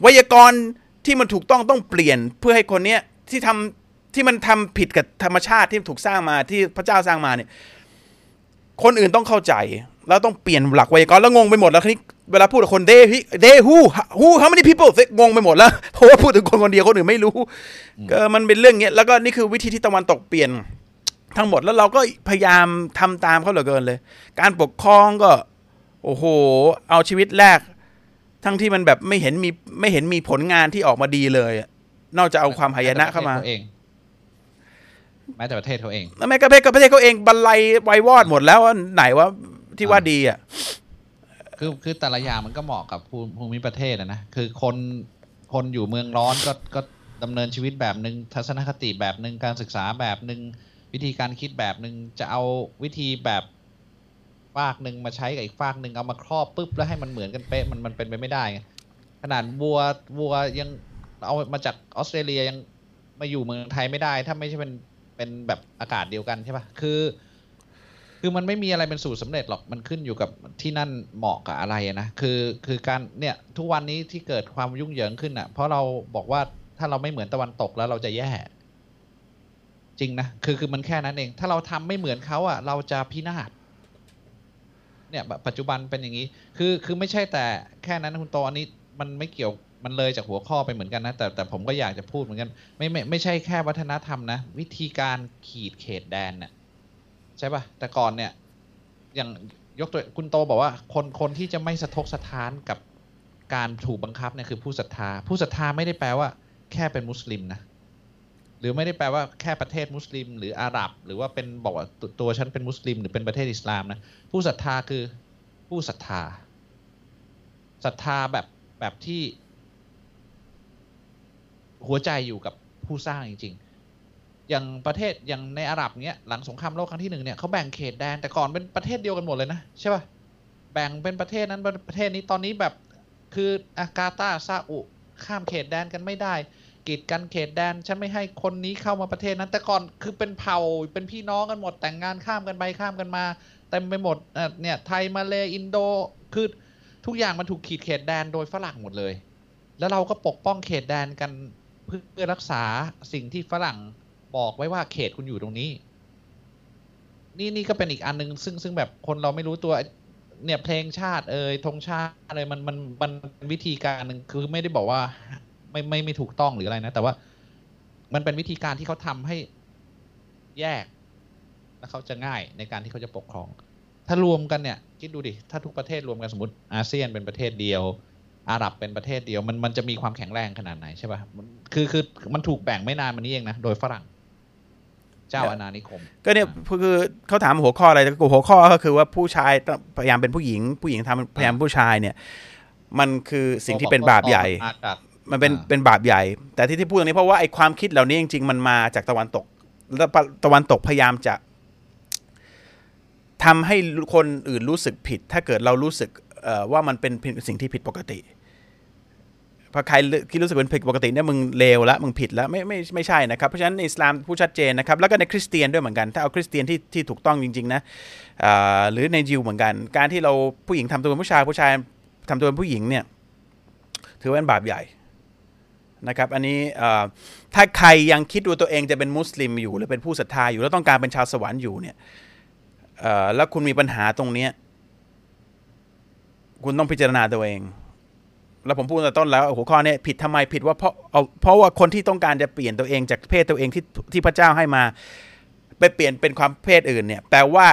ไวยากรณ์ที่มันถูกต้องต้องเปลี่ยนเพื่อให้คนเนี้ยที่ทำที่มันทำผิดกับธรรมชาติที่ถูกสร้างมาที่พระเจ้าสร้างมาเนี่ยคนอื่นต้องเข้าใจแล้วต้องเปลี่ยนหลักไวยากรณ์แล้วงงไปหมดแล้วคราวนี้เวลาพูดกับคนเดย์เดย์ฮู้ฮู้ how many people งงไปหมดแล้วเพราะว่าพูดถึงคนคนเดียวคนอื่นไม่รู้ก็มันเป็นเรื่องเงี้ยแล้วก็นี่คือวิธีที่ตะวันตกเปลี่ยนทั้งหมดแล้วเราก็พยายามทำตามเขาเหลือเกินเลยการปกครองก็โอ้โหเอาชีวิตแรกทั้งที่มันแบบไม่เห็นมีไม่เห็นมีผลงานที่ออกมาดีเลยนอกจากเอาความหายนะเข้ามาแม้แต่ประเทศเขาเองแม้แต่ประเทศเขาเองบรรลัยไววอดหมดแล้วไหนว่าที่ว่าดีอ่ะคือคือแต่ละอย่างมันก็เหมาะกับภูมิประเทศนะคือคนคนอยู่เมืองร้อนก็ก็ดำเนินชีวิตแบบนึงทัศนคติแบบนึงการศึกษาแบบนึงวิธีการคิดแบบนึงจะเอาวิธีแบบฝากหนึ่งมาใช้กับอีกฝากหนึ่งเอามาครอบปุ๊บแล้วให้มันเหมือนกันเป๊ะมันมันเป็นไปไม่ได้ขนาดวัววัวยังเอามาจากออสเตรเลียยังมาอยู่เมืองไทยไม่ได้ถ้าไม่ใช่เป็นเป็นแบบอากาศเดียวกันใช่ปะคือคือมันไม่มีอะไรเป็นสูตรสำเร็จหรอกมันขึ้นอยู่กับที่นั่นเหมาะกับอะไรนะคือคือการเนี่ยทุกวันนี้ที่เกิดความยุ่งเหยิงขึ้นอ่ะเพราะเราบอกว่าถ้าเราไม่เหมือนตะวันตกแล้วเราจะแย่จริงนะคือคือมันแค่นั้นเองถ้าเราทำไม่เหมือนเขาอ่ะเราจะพินาศเนี่ยปัจจุบันเป็นอย่างนี้คือคือไม่ใช่แต่แค่นั้นคุณโตอันนี้มันไม่เกี่ยวมันเลยจากหัวข้อไปเหมือนกันนะแต่แต่ผมก็อยากจะพูดเหมือนกันไม่ไม่ไม่ใช่แค่วัฒนธรรมนะวิธีการขีดเขตแดนเนี่ยใช่ป่ะแต่ก่อนเนี่ยอย่างยกตัวคุณโตบอกว่าคนคนที่จะไม่สะทกสะท้านกับการถูกบังคับเนี่ยคือผู้ศรัทธาผู้ศรัทธาไม่ได้แปลว่าแค่เป็นมุสลิมนะหรือไม่ได้แปลว่าแค่ประเทศมุสลิมหรืออาหรับหรือว่าเป็นบอกว่าตัวฉันเป็นมุสลิมหรือเป็นประเทศอิสลามนะผู้ศรัทธาคือผู้ศรัทธา ศรัทธาแบบแบบที่หัวใจอยู่กับผู้สร้างจริงๆอย่างประเทศอย่างในอาหรับเนี้ยหลังสงครามโลกครั้งที่หนึ่งเนี่ยเขาแบ่งเขตแดนแต่ก่อนเป็นประเทศเดียวกันหมดเลยนะใช่ป่ะแบ่งเป็นประเทศนั้นประเทศนี้ตอนนี้แบบคืออากาตาซาอุข้ามเขตแดนกันไม่ได้กีดกันเขตแดนฉันไม่ให้คนนี้เข้ามาประเทศนั้นแต่ก่อนคือเป็นเผ่าเป็นพี่น้องกันหมดแต่งงานข้ามกันไปข้ามกันมาเต็มไปหมดเนี่ยไทยมาเลอินโดคือทุกอย่างมันถูกขีดเขตแดนโดยฝรั่งหมดเลยแล้วเราก็ปกป้องเขตแดนกันเพื่อรักษาสิ่งที่ฝรั่งบอกไว้ว่าเขตคุณอยู่ตรงนี้นี่นี่ก็เป็นอีกอันนึงซึ่งซึ่งแบบคนเราไม่รู้ตัวเนี่ยเพลงชาติเอ่ยธงชาติอะไรมันมันมันเป็นวิธีการนึงคือไม่ได้บอกว่าไม่ไม่ไม่ถูกต้องหรืออะไรนะแต่ว่ามันเป็นวิธีการที่เขาทำให้แยกและเขาจะง่ายในการที่เขาจะปกครองถ้ารวมกันเนี่ยคิดดูดิถ้าทุกประเทศรวมกันสมมติอาเซียนเป็นประเทศเดียวอาหรับเป็นประเทศเดียวมันมันจะมีความแข็งแรงขนาดไหนใช่ป่ะคือคือมันถูกแบ่งไม่นานมานี้เองนะโดยฝรั่งเจ้าอาณานิคมก็เนี่ยคือเขาถามหัวข้ออะไรหัวข้อก็คือว่าผู้ชายพยายามเป็นผู้หญิงผู้หญิงทำพยายามผู้ชายเนี่ยมันคือสิ่งที่เป็นบาปใหญ่มันเป็นเป็นบาปใหญ่แต่ที่ที่พูดตรงนี้เพราะว่าไอ้ความคิดเหล่านี้จริงๆมันมาจากตะวันตกแล้วตะวันตกพยายามจะทำให้คนอื่นรู้สึกผิดถ้าเกิดเรารู้สึกว่ามันเป็นสิ่งที่ผิดปกติพอใครคิดรู้สึกเป็นผิดปกติเนี่ยมึงเลวละมึงผิดละไม่ไม่ไม่ใช่นะครับเพราะฉะนั้นในอิสลามผู้ชัดเจนนะครับแล้วก็ในคริสเตียนด้วยเหมือนกันถ้าเอาคริสเตียนที่ที่ถูกต้องจริงๆนะหรือในยิวเหมือนกันการที่เราผู้หญิงทำตัวเป็นผู้ชายผู้ชายทำตัวเป็นผู้หญิงเนี่ยถือว่าเป็นบาปใหญ่นะครับอันนี้ถ้าใครยังคิดว่าตัวเองจะเป็นมุสลิมอยู่หรือเป็นผู้ศรัทธาอยู่แล้วต้องการเป็นชาวสวรรค์อยู่เนี่ยแล้วคุณมีปัญหาตรงนี้คุณต้องพิจารณาตัวเองแล้วผมพูดตั้งแต่ต้นแล้วหัวข้อนี้ผิดทำไมผิดว่าเพราะเอาเพราะว่าคนที่ต้องการจะเปลี่ยนตัวเองจากเพศตัวเองที่ที่พระเจ้าให้มาไปเปลี่ยนเป็นความเพศอื่นเนี่ยแปลว่า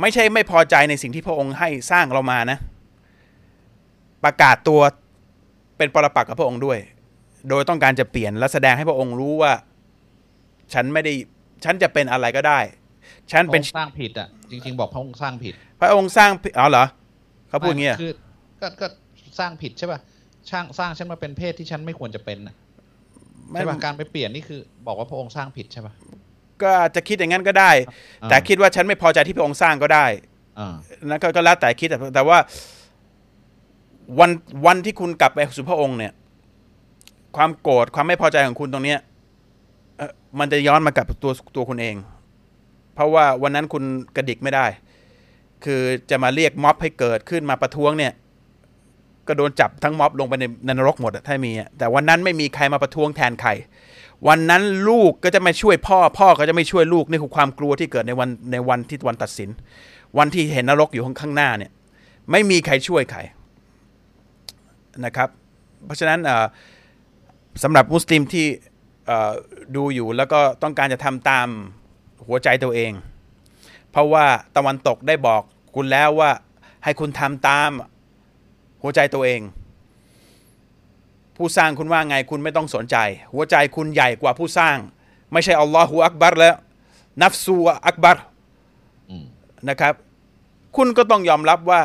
ไม่ใช่ไม่พอใจในสิ่งที่พระองค์ให้สร้างเรามานะประกาศตัวเป็นปรปักษ์กับพระองค์ด้วยโดยต้องการจะเปลี่ยนและแสดงให้พระองค์รู้ว่าฉันไม่ได้ฉันจะเป็นอะไรก็ได้ฉันเป็นสร้างผิดอ่ะจริงๆบอกพระองค์สร้างผิดพระองค์สร้างอ๋อเหรอเขาพูดอย่างนี้คือก็ก็สร้างผิดใช่ป่ะสร้างสร้างฉันมาเป็นเพศที่ฉันไม่ควรจะเป็นใช่ป่ะการไปเปลี่ยนนี่คือบอกว่าพระองค์สร้างผิดใช่ป่ะก็จะคิดอย่างนั้นก็ได้แต่คิดว่าฉันไม่พอใจที่พระองค์สร้างก็ได้นะก็แล้วแต่คิดแต่ว่าวันวันที่คุณกลับไปสู่พระองค์เนี่ยความโกรธความไม่พอใจของคุณตรงเนี้ยมันจะย้อนมากับตัวตัวคุณเองเพราะว่าวันนั้นคุณกระดิกไม่ได้คือจะมาเรียกม็อบให้เกิดขึ้นมาประท้วงเนี่ยก็โดนจับทั้งม็อบลงไปในนรกหมดถ้ามีแต่วันนั้นไม่มีใครมาประท้วงแทนใครวันนั้นลูกก็จะไม่ช่วยพ่อพ่อก็จะไม่ช่วยลูกนี่คือความกลัวที่เกิดในวันในวันที่วันตัดสินวันที่เห็นนรกอยู่ข้างหน้าเนี่ยไม่มีใครช่วยใครนะครับเพราะฉะนั้นสำหรับมุสลิมที่ดูอยู่แล้วก็ต้องการจะทำตามหัวใจตัวเองเพราะว่าตะวันตกได้บอกคุณแล้วว่าให้คุณทำตามหัวใจตัวเองผู้สร้างคุณว่าไงคุณไม่ต้องสนใจหัวใจคุณใหญ่กว่าผู้สร้างไม่ใช่อัลลอฮฺอักบัรแล้วนัฟซูอักบัรนะครับคุณก็ต้องยอมรับว่า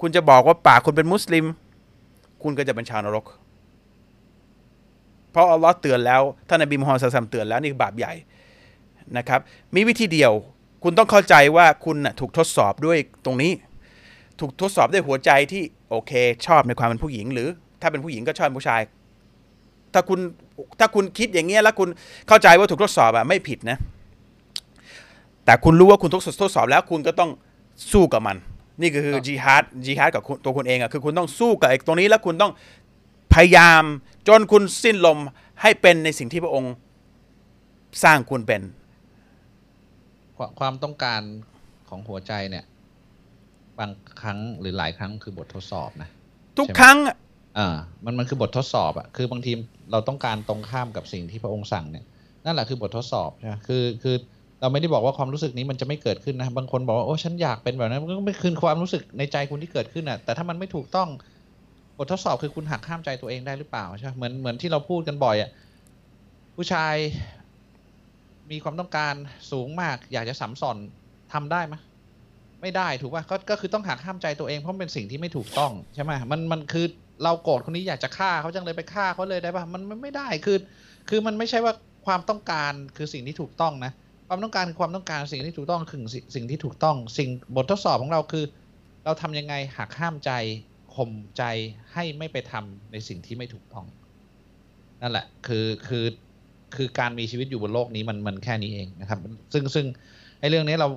คุณจะบอกว่าปากคุณเป็นมุสลิมคุณก็จะเป็นชาวนรกเพราะอัลลอฮฺเตือนแล้วท่านนบีมุฮัมมัดศ็อลลัลลอฮุอะลัยฮิวะซัลลัมเตือนแล้วนี่คือบาปใหญ่นะครับมีวิธีเดียวคุณต้องเข้าใจว่าคุณนะถูกทดสอบด้วยตรงนี้ถูกทดสอบด้วยหัวใจที่โอเคชอบในความเป็นผู้หญิงหรือถ้าเป็นผู้หญิงก็ชอบผู้ชายถ้าคุณถ้าคุณคิดอย่างเงี้ยแล้วคุณเข้าใจว่าถูกทดสอบอะไม่ผิดนะแต่คุณรู้ว่าคุณถูกทดสอบแล้วคุณก็ต้องสู้กับมันนี่คือจิฮาดจิฮาดกับตัวคุณเองอะคือคุณต้องสู้กับไอ้ตรงนี้แล้วคุณต้องพยายามจนคุณสิ้นลมให้เป็นในสิ่งที่พระองค์สร้างคุณเป็นความต้องการของหัวใจเนี่ยบางครั้งหรือหลายครั้งคือบททดสอบนะทุกครั้งอ่ามันมันคือบททดสอบอ่ะคือบางทีเราต้องการตรงข้ามกับสิ่งที่พระองค์สั่งเนี่ยนั่นแหละคือบททดสอบใช่ไหมคือคือเราไม่ได้บอกว่าความรู้สึกนี้มันจะไม่เกิดขึ้นนะบางคนบอกว่าโอ้ฉันอยากเป็นแบบนั้นมันก็ไม่คืนความรู้สึกในใจคุณที่เกิดขึ้นอ่ะแต่ถ้ามันไม่ถูกต้องบททดสอบคือคุณหักข้ามใจตัวเองได้หรือเปล่าใช่เหมือนเหมือนที่เราพูดกันบ่อยอ่ะผู้ชายมีความต้องการสูงมากอยากจะสัมสอนทำได้ไหม ไม่ได้ถูกป่ะก็คือต้องหักห้ามใจตัวเองเพราะเป็นสิ่งที่ไม่ถูกต้องใช่ไหมมันมันคือเราโกรธคนนี้อยากจะฆ่าเขาจังเลยไปฆ่าเขาเลยได้ป่ะมันไม่ได้คือคือมันไม่ใช่ว่าความต้องการคือสิ่งที่ถูกต้องนะความต้องการคือความต้องการสิ่งที่ถูกต้องคือสิ่งที่ถูกต้องสิ่งบททดสอบของเราคือเราทำยังไงหักห้ามใจข่มใจให้ไม่ไปทำในสิ่งที่ไม่ถูกต้องนั่นแหละคือคือคือการมีชีวิตอยู่บนโลกนี้มันมันแค่นี้เองนะครับซึ่งซึ่งไอ้เรื่องนี้เรา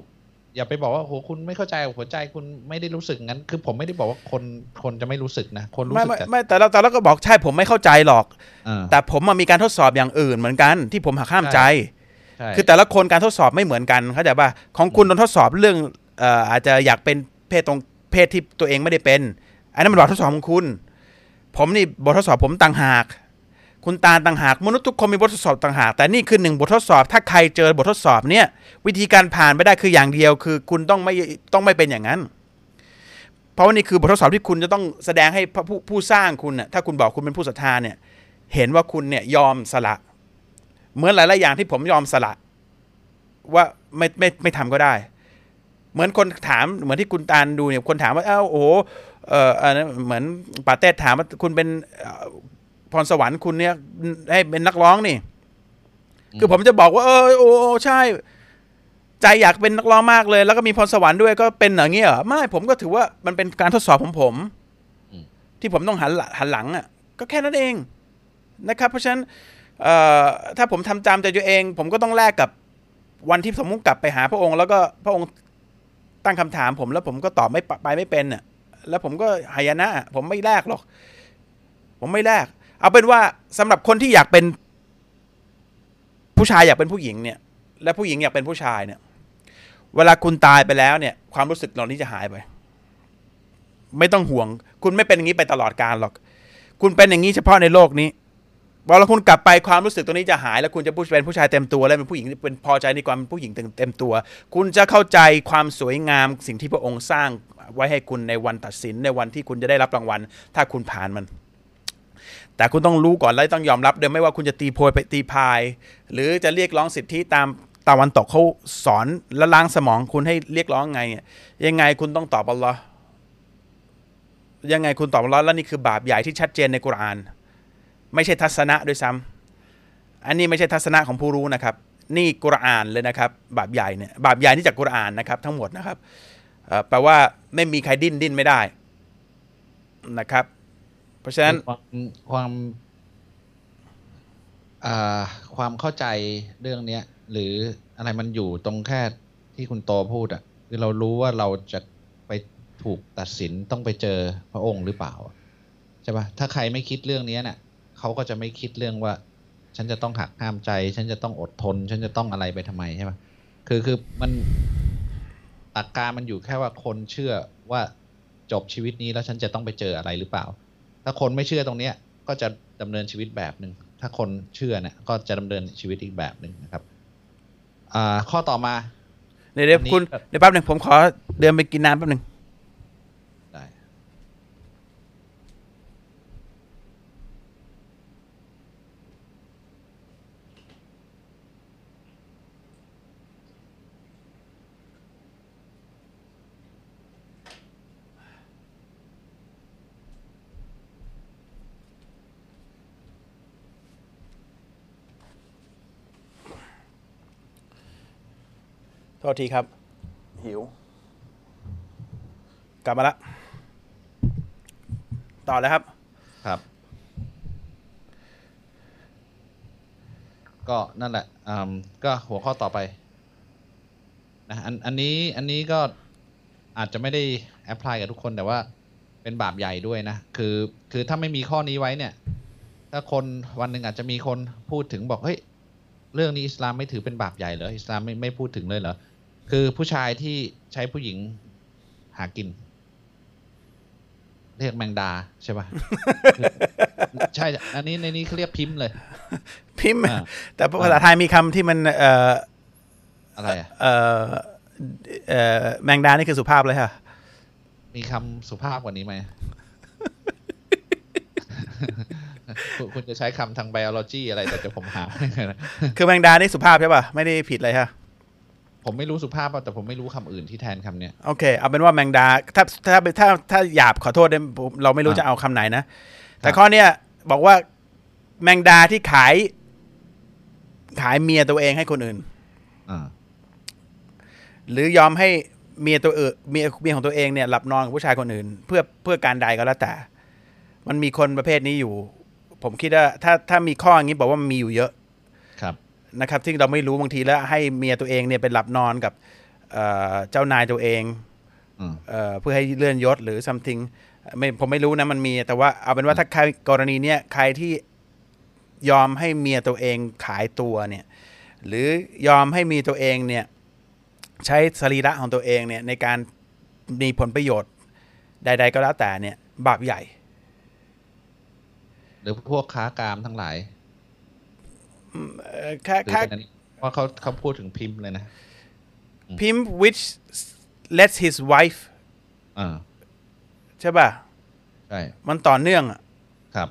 อย่าไปบอกว่าโหคุณไม่เข้าใจหัวใจคุณไม่ได้รู้สึกงั้นคือผมไม่ได้บอกว่าคนคนจะไม่รู้สึกนะคนรู้สึกแต่ไม่แต่เราแต่เราก็บอกใช่ผมไม่เข้าใจหรอกแต่ผมมันมีการทดสอบอย่างอื่นเหมือนกันที่ผมหักห้ามใจคือแต่ละคนการทดสอบไม่เหมือนกันเข้าใจป่ะของคุณโดนทดสอบเรื่องอาจจะอยากเป็นเพศตรงเพศที่ตัวเองไม่ได้เป็นอันนั้นมันบททดสอบของคุณผมนี่บททดสอบผมต่างหากคุณตาต่างหากมนุษย์ทุกคนมีบททดสอบต่างหากแต่นี่คือหนึ่งบททดสอบถ้าใครเจอบททดสอบเนี่ยวิธีการผ่านไปได้คืออย่างเดียวคือคุณต้องไม่ต้องไม่เป็นอย่างนั้นเพราะว่านี่คือบททดสอบที่คุณจะต้องแสดงให้ผู้ผู้สร้างคุณน่ะถ้าคุณบอกคุณเป็นผู้ศรัทธาเนี่ยเห็นว่าคุณเนี่ยยอมสละเหมือนหลายๆอย่างที่ผมยอมสละว่าไม่ไม่ไม่ทำก็ได้เหมือนคนถามเหมือนที่คุณตาดูเนี่ยคนถามว่าเอ้าโอ้เออเหมือนปาเต้ถามว่าคุณเป็นพรสวรรค์คุณเนี่ยให้เป็นนักร้องนี่คือผมจะบอกว่าเออโอ้ใช่ใจอยากเป็นนักร้องมากเลยแล้วก็มีพรสวรรค์ด้วยก็เป็นอย่างเงี้ยเหรอไม่ผมก็ถือว่ามันเป็นการทดสอบของผมที่ผมต้องหันหันหลังอ่ะก็แค่นั้นเองนะครับเพราะฉะนั้นเอ่อถ้าผมทำตามใจตัวเองผมก็ต้องแลกกับวันที่ผมมุ่งกลับไปหาพระองค์แล้วก็พระองค์ตั้งคำถามผมแล้วผมก็ตอบไม่ไปไม่เป็นอ่ะแล้วผมก็หายนะผมไม่แลกหรอกผมไม่แลกเอาเป็นว่าสำหรับคนที่อยากเป็นผู้ชายอยากเป็นผู้หญิงเนี่ยและผู้หญิงอยากเป็นผู้ชายเนี่ยเวลาคุณตายไปแล้วเนี่ยความรู้สึกเหล่านี้จะหายไปไม่ต้องห่วงคุณไม่เป็นอย่างนี้ไปตลอดกาลหรอกคุณเป็นอย่างนี้เฉพาะในโลกนี้เวลาคุณกลับไปความรู้สึกตัวนี้จะหายแล้วคุณจะเป็นผู้ชายเต็มตัวและเป็นผู้หญิงเป็นพอใจในความเป็นผู้หญิงเต็มตัวคุณจะเข้าใจความสวยงามสิ่งที่พระองค์สร้างไว้ให้คุณในวันตัดสินในวันที่คุณจะได้รับรางวัลถ้าคุณผ่านมันแต่คุณต้องรู้ก่อนและต้องยอมรับเดิมไม่ว่าคุณจะตีโพยไปตีพายหรือจะเรียกร้องสิทธิตามตะวันตกเขาสอนและล้างสมองคุณให้เรียกร้องไงเนี่ยยังไงคุณต้องตอบอัลลอฮ์ยังไงคุณตอบอัลลอฮ์แล้วนี่คือบาปใหญ่ที่ชัดเจนในกุรอานไม่ใช่ทัศนะด้วยซ้ำอันนี้ไม่ใช่ทัศนะของผู้รู้นะครับนี่กุรอานเลยนะครับบาปใหญ่เนี่ยบาปใหญ่นี่จากกุรอานนะครับทั้งหมดนะครับแปลว่าไม่มีใครดิ้นดิ้นไม่ได้นะครับเพราะฉะนั้นความความเข้าใจเรื่องนี้หรืออะไรมันอยู่ตรงแค่ที่คุณโตพูดอ่ะคือเรารู้ว่าเราจะไปถูกตัดสินต้องไปเจอพระองค์หรือเปล่าใช่ป่ะถ้าใครไม่คิดเรื่องนี้เนี่ยเขาก็จะไม่คิดเรื่องว่าฉันจะต้องหักห้ามใจฉันจะต้องอดทนฉันจะต้องอะไรไปทำไมใช่ป่ะคือคือมันหลักการมันอยู่แค่ว่าคนเชื่อว่าจบชีวิตนี้แล้วฉันจะต้องไปเจออะไรหรือเปล่าถ้าคนไม่เชื่อตรงนี้ก็จะดำเนินชีวิตแบบหนึ่งถ้าคนเชื่อเนี่ยก็จะดำเนินชีวิตอีกแบบหนึ่งนะครับข้อต่อมาเดี๋ยวคุณเดี๋ยวแป๊บหนึ่งผมขอเดินไปกินน้ำแป๊บหนึ่งได้โทษทีครับหิวกลับมาละต่อแล้วครับครับก็นั่นแหละก็หัวข้อต่อไปนะอันอันนี้อันนี้ก็อาจจะไม่ได้แอพพลายกับทุกคนแต่ว่าเป็นบาปใหญ่ด้วยนะคือคือถ้าไม่มีข้อนี้ไว้เนี่ยถ้าคนวันหนึ่งอาจจะมีคนพูดถึงบอกเฮ้ยเรื่องนี้อิสลามไม่ถือเป็นบาปใหญ่เหรออิสลามไม่ไม่พูดถึงเลยเหรอคือผู้ชายที่ใช้ผู้หญิงหากินเรียกแมงดาใช่ป่ะ ใช่อันนี้ในนี้เขาเรียกพิมพ์เลยพิมพ์แต่ภาษาไทยมีคำที่มันเอ่ออะไรอ่ะเอ่อเอ่อแมงดานี่คือสุภาพเลยค่ะมีคำสุภาพกว่านี้ไหม คุณจะใช้คำทางไบโอโลจีอะไรแต่จะผมหาคือแมงดานี่สุภาพใช่ป่ะไม่ได้ผิดอะไรฮะ ผมไม่รู้สุภาพแต่ผมไม่รู้คำอื่นที่แทนคำเนี้ยโอเคเอาเป็นว่าแมงดาถ้าถ้าถ้าถ้าหยาบขอโทษด้วยเราไม่รู้จะเอาคำไหนนะแต่ข้อเนี้ยบอกว่าแมงดาที่ขายขายเมียตัวเองให้คนอื่นอ่าหรือยอมให้เมียตัวเออเมียเมียของตัวเองเนี่ยหลับนอนกับผู้ชายคนอื่นเพื่อเพื่อการใดก็แล้วแต่มันมีคนประเภทนี้อยู่ผมคิดว่าถ้าถ้ามีข้ออย่างนี้บอกว่ามันมีอยู่เยอะครับนะครับที่เราไม่รู้บางทีแล้วให้เมียตัวเองเนี่ยไปหลับนอนกับเจ้านายตัวเองเพื่อให้เลื่อนยศหรือ ซัมธิง ไม่ผมไม่รู้นะมันมีแต่ว่าเอาเป็นว่าถ้าใครกรณีเนี้ยใครที่ยอมให้เมียตัวเองขายตัวเนี่ยหรือยอมให้มีตัวเองเนี่ยใช้สรีระของตัวเองเนี่ยในการมีผลประโยชน์ใดๆก็แล้วแต่เนี่ยบาปใหญ่หรือพวกค้ากามทั้งหลายค้าค้าว่าเขาเขาพูดถึงพิมพ์เลยนะพิมพ์ which lets his wife ใช่ป่ะใช่มันต่อเนื่องครับ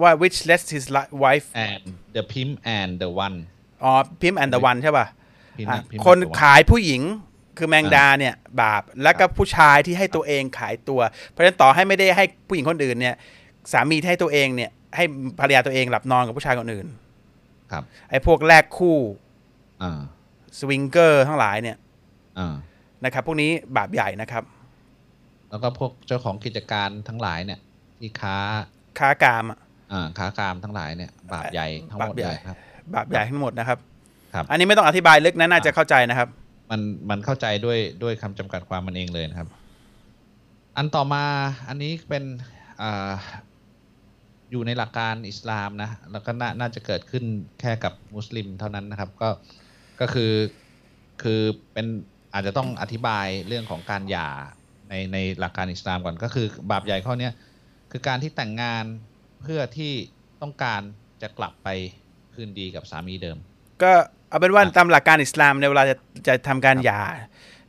ว่า which lets his wife and the pimp and the one อ๋อ pimp and the one ใช่ป่ะคนขายผู้หญิงคือแมงดาเนี่ยบาปแล้วก็ผู้ชายที่ให้ตัวเองขายตัวเพราะฉะนั้นต่อให้ไม่ได้ให้ผู้หญิงคนอื่นเนี่ยสามีให้ตัวเองเนี่ยให้ภรรยาตัวเองหลับนอนกับผู้ชายคนอื่นครับไอ้พวกแลกคู่สวิงเกอร์ทั้งหลายเนี่ยนะครับพวกนี้บาปใหญ่นะครับแล้วก็พวกเจ้าของกิจการทั้งหลายเนี่ยที่ค้าค้ากามอ่าค้ากามทั้งหลายเนี่ยบาปใหญ่ทั้งหมดเลยครับบาปใหญ่ทั้งหมดนะครับอันนี้ไม่ต้องอธิบายลึกนะน่าจะเข้าใจนะครับมันมันเข้าใจด้วยด้วยคำจำกัดความมันเองเลยนะครับอันต่อมาอันนี้เป็นอ่าอยู่ในหลักการอิสลามนะแล้วก็ น, น่าจะเกิดขึ้นแค่กับมุสลิมเท่านั้นนะครับก็ก็คือคือเป็นอาจจะต้องอธิบายเรื่องของการหย่าในในหลักการอิสลามก่อนก็คือบาปใหญ่ข้อนี้คือการที่แต่งงานเพื่อที่ต้องการจะกลับไปคืนดีกับสามีเดิมก็เอาเป็นว่าตามหลักการอิสลามในเวลาจะจะทำการหย่า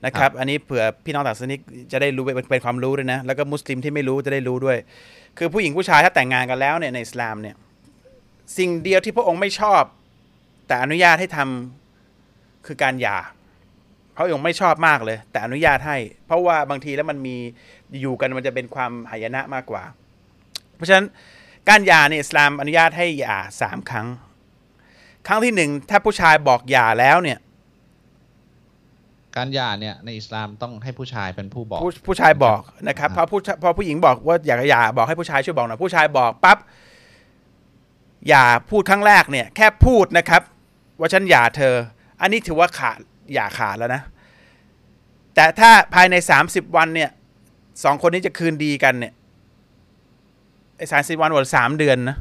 นะครับอันนี้เผื่อพี่น้องต่างศาสนาจะได้รู้เป็นความรู้ด้วยนะแล้วก็มุสลิมที่ไม่รู้จะได้รู้ด้วยคือผู้หญิงผู้ชายถ้าแต่งงานกันแล้วเนี่ยในอิสลามเนี่ยสิ่งเดียวที่พระองค์ไม่ชอบแต่อนุญาตให้ทำคือการหย่าพระองค์ไม่ชอบมากเลยแต่อนุญาตให้เพราะว่าบางทีแล้วมันมีอยู่กันมันจะเป็นความหายนะมากกว่าเพราะฉะนั้นการหย่าในอิสลามอนุญาตให้หย่าสามครั้งครั้งที่หนึ่งถ้าผู้ชายบอกหย่าแล้วเนี่ยการหย่าเนี่ยในอิสลามต้องให้ผู้ชายเป็นผู้บอกผู้ผู้ชายบอกนะครับพอผู้พอผู้หญิงบอกว่าอยากหย่าบอกให้ผู้ชายช่วยบอกหน่อยผู้ชายบอกปั๊บอย่าพูดครั้งแรกเนี่ยแค่พูดนะครับว่าฉันหย่าเธออันนี้ถือว่าขาดหย่าขาดแล้วนะแต่ถ้าภายในสามสิบวันเนี่ยสองคนนี้จะคืนดีกันเนี่ยไอ้สามสิบวันหรือสามเดือนนะ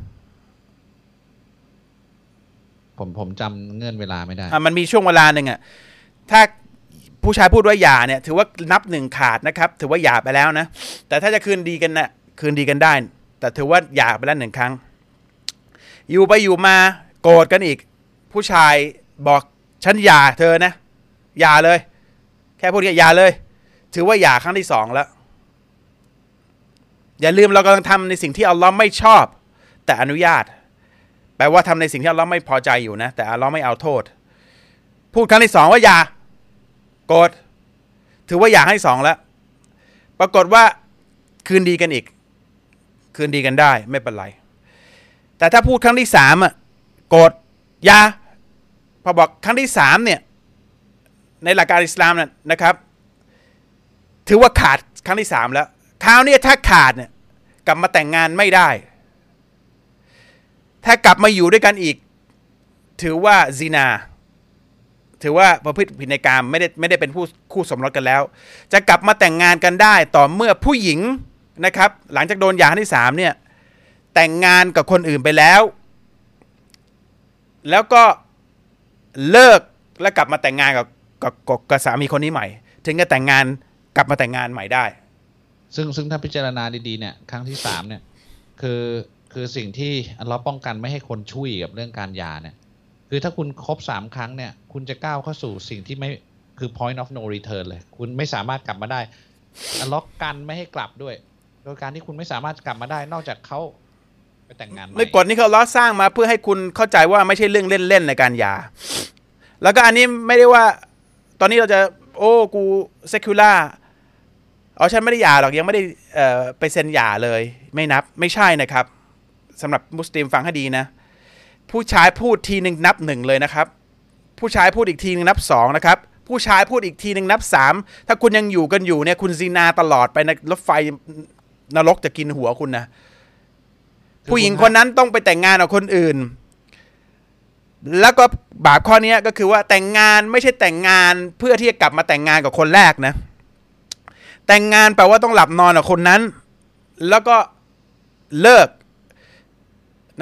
ผมผมจำเงื่อนเวลาไม่ได้อ่ะมันมีช่วงเวลาหนึ่งอ่ะถ้าผู้ชายพูดว่าหย่าเนี่ยถือว่านับหนึ่งขาดนะครับถือว่าหย่าไปแล้วนะแต่ถ้าจะคืนดีกันนะคืนดีกันได้แต่ถือว่าหย่าไปแล้วหนึ่งครั้งอยู่ไปอยู่มาโกรธกันอีกผู้ชายบอกฉันหย่าเธอนะหย่าเลยแค่พูดแค่หย่าเลยถือว่าหย่าครั้งที่สองแล้วอย่าลืมเรากำลังทำในสิ่งที่อัลลอฮ์ไม่ชอบแต่อนุญาตแปลว่าทำในสิ่งที่อัลลอฮ์ไม่พอใจอยู่นะแต่อัลลอฮ์ไม่เอาโทษพูดครั้งที่สองว่าหย่าโกรธถือว่าอยากให้สองแล้วปรากฏว่าคืนดีกันอีกคืนดีกันได้ไม่เป็นไรแต่ถ้าพูดครั้งที่สามอ่ะโกรธยาพอบอกครั้งที่สามเนี่ยในหลักการอิสลามน่ะนะครับถือว่าขาดครั้งที่สามแล้วคราวนี้ถ้าขาดเนี่ยกลับมาแต่งงานไม่ได้ถ้ากลับมาอยู่ด้วยกันอีกถือว่าซินาถือว่าประพฤติผิดในกามไม่ได้ไม่ได้เป็นผู้คู่สมรสกันแล้วจะกลับมาแต่งงานกันได้ต่อเมื่อผู้หญิงนะครับหลังจากโดนหย่าครั้งที่สามเนี่ยแต่งงานกับคนอื่นไปแล้วแล้วก็เลิกแล้วกลับมาแต่งงานกับกับกับสามีคนนี้ใหม่ถึงจะแต่งงานกลับมาแต่งงานใหม่ได้ซึ่งซึ่งถ้าพิจารณาดีๆเนี่ยครั้งที่สามเนี่ยคือคือสิ่งที่เราป้องกันไม่ให้คนช่วยกับเรื่องการหย่าเนี่ยคือถ้าคุณครบสามครั้งเนี่ยคุณจะก้าวเข้าสู่สิ่งที่ไม่คือ point of no return เลยคุณไม่สามารถกลับมาได้ล็อกกันไม่ให้กลับด้วยโดยการที่คุณไม่สามารถกลับมาได้นอกจากเขาไปแต่งงานใหม่กฎนี้เขาล้อสร้างมาเพื่อให้คุณเข้าใจว่าไม่ใช่เรื่องเล่นๆในการหย่าแล้วก็อันนี้ไม่ได้ว่า ตอนนี้เราจะโอ้กูเซคิวล่าอ๋อฉันไม่ได้หย่าหรอกยังไม่ได้ไปเซ็นหย่าเลยไม่นับไม่ใช่นะครับสำหรับมุสลิมฟังให้ดีนะผู้ชายพูดทีหนึ่งนับหนึ่งเลยนะครับผู้ชายพูดอีกทีหนึ่งนับสองนะครับผู้ชายพูดอีกทีหนึ่งนับสามถ้าคุณยังอยู่กันอยู่เนี่ยคุณซีนาตลอดไปนะรถไฟนรกจะกินหัวคุณนะผู้หญิงคนนั้นต้องไปแต่งงานกับคนอื่นแล้วก็บาปข้อนี้ก็คือว่าแต่งงานไม่ใช่แต่งงานเพื่อที่จะกลับมาแต่งงานกับคนแรกนะแต่งงานแปลว่าต้องหลับนอนกับคนนั้นแล้วก็เลิก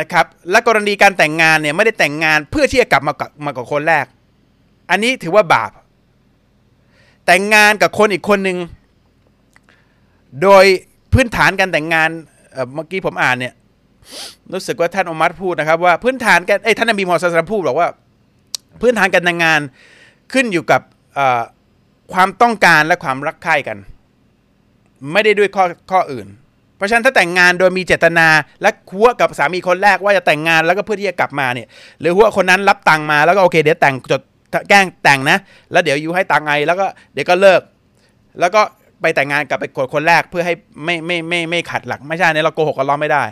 นะครับและกรณีการแต่งงานเนี่ยไม่ได้แต่งงานเพื่อที่จะกลับมากับมากับคนแรกอันนี้ถือว่าบาปแต่งงานกับคนอีกคนหนึ่งโดยพื้นฐานการแต่งงานเมื่อกี้ผมอ่านเนี่ยรู้สึกว่าท่านอุมัรพูดนะครับว่าพื้นฐานการไอ้ท่านนบีมุฮัมมัดศ็อลลัลลอฮุอะลัยฮิวะซัลลัมพูดบอกว่าพื้นฐานการแต่งงานขึ้นอยู่กับความต้องการและความรักใคร่กันไม่ได้ด้วยข้อข้ออื่นเพราะฉะนั้นถ้าแต่งงานโดยมีเจตนาและหัวกับสามีคนแรกว่าจะแต่งงานแล้วก็เพื่อที่จะกลับมาเนี่ยหรือหัวคนนั้นรับตังมาแล้วก็โอเคเดี๋ยวแต่งจดแกล้งแต่งนะแล้วเดี๋ยวยูให้ตังไอแล้วก็เดี๋ยวก็เลิกแล้วก็ไปแต่งงานกับไปกดคนแรกเพื่อให้ไม่ไม่ไม่ไม่ขัดหลักไม่ใช่เนี่ยเราโกหกกันล้อไม่ได้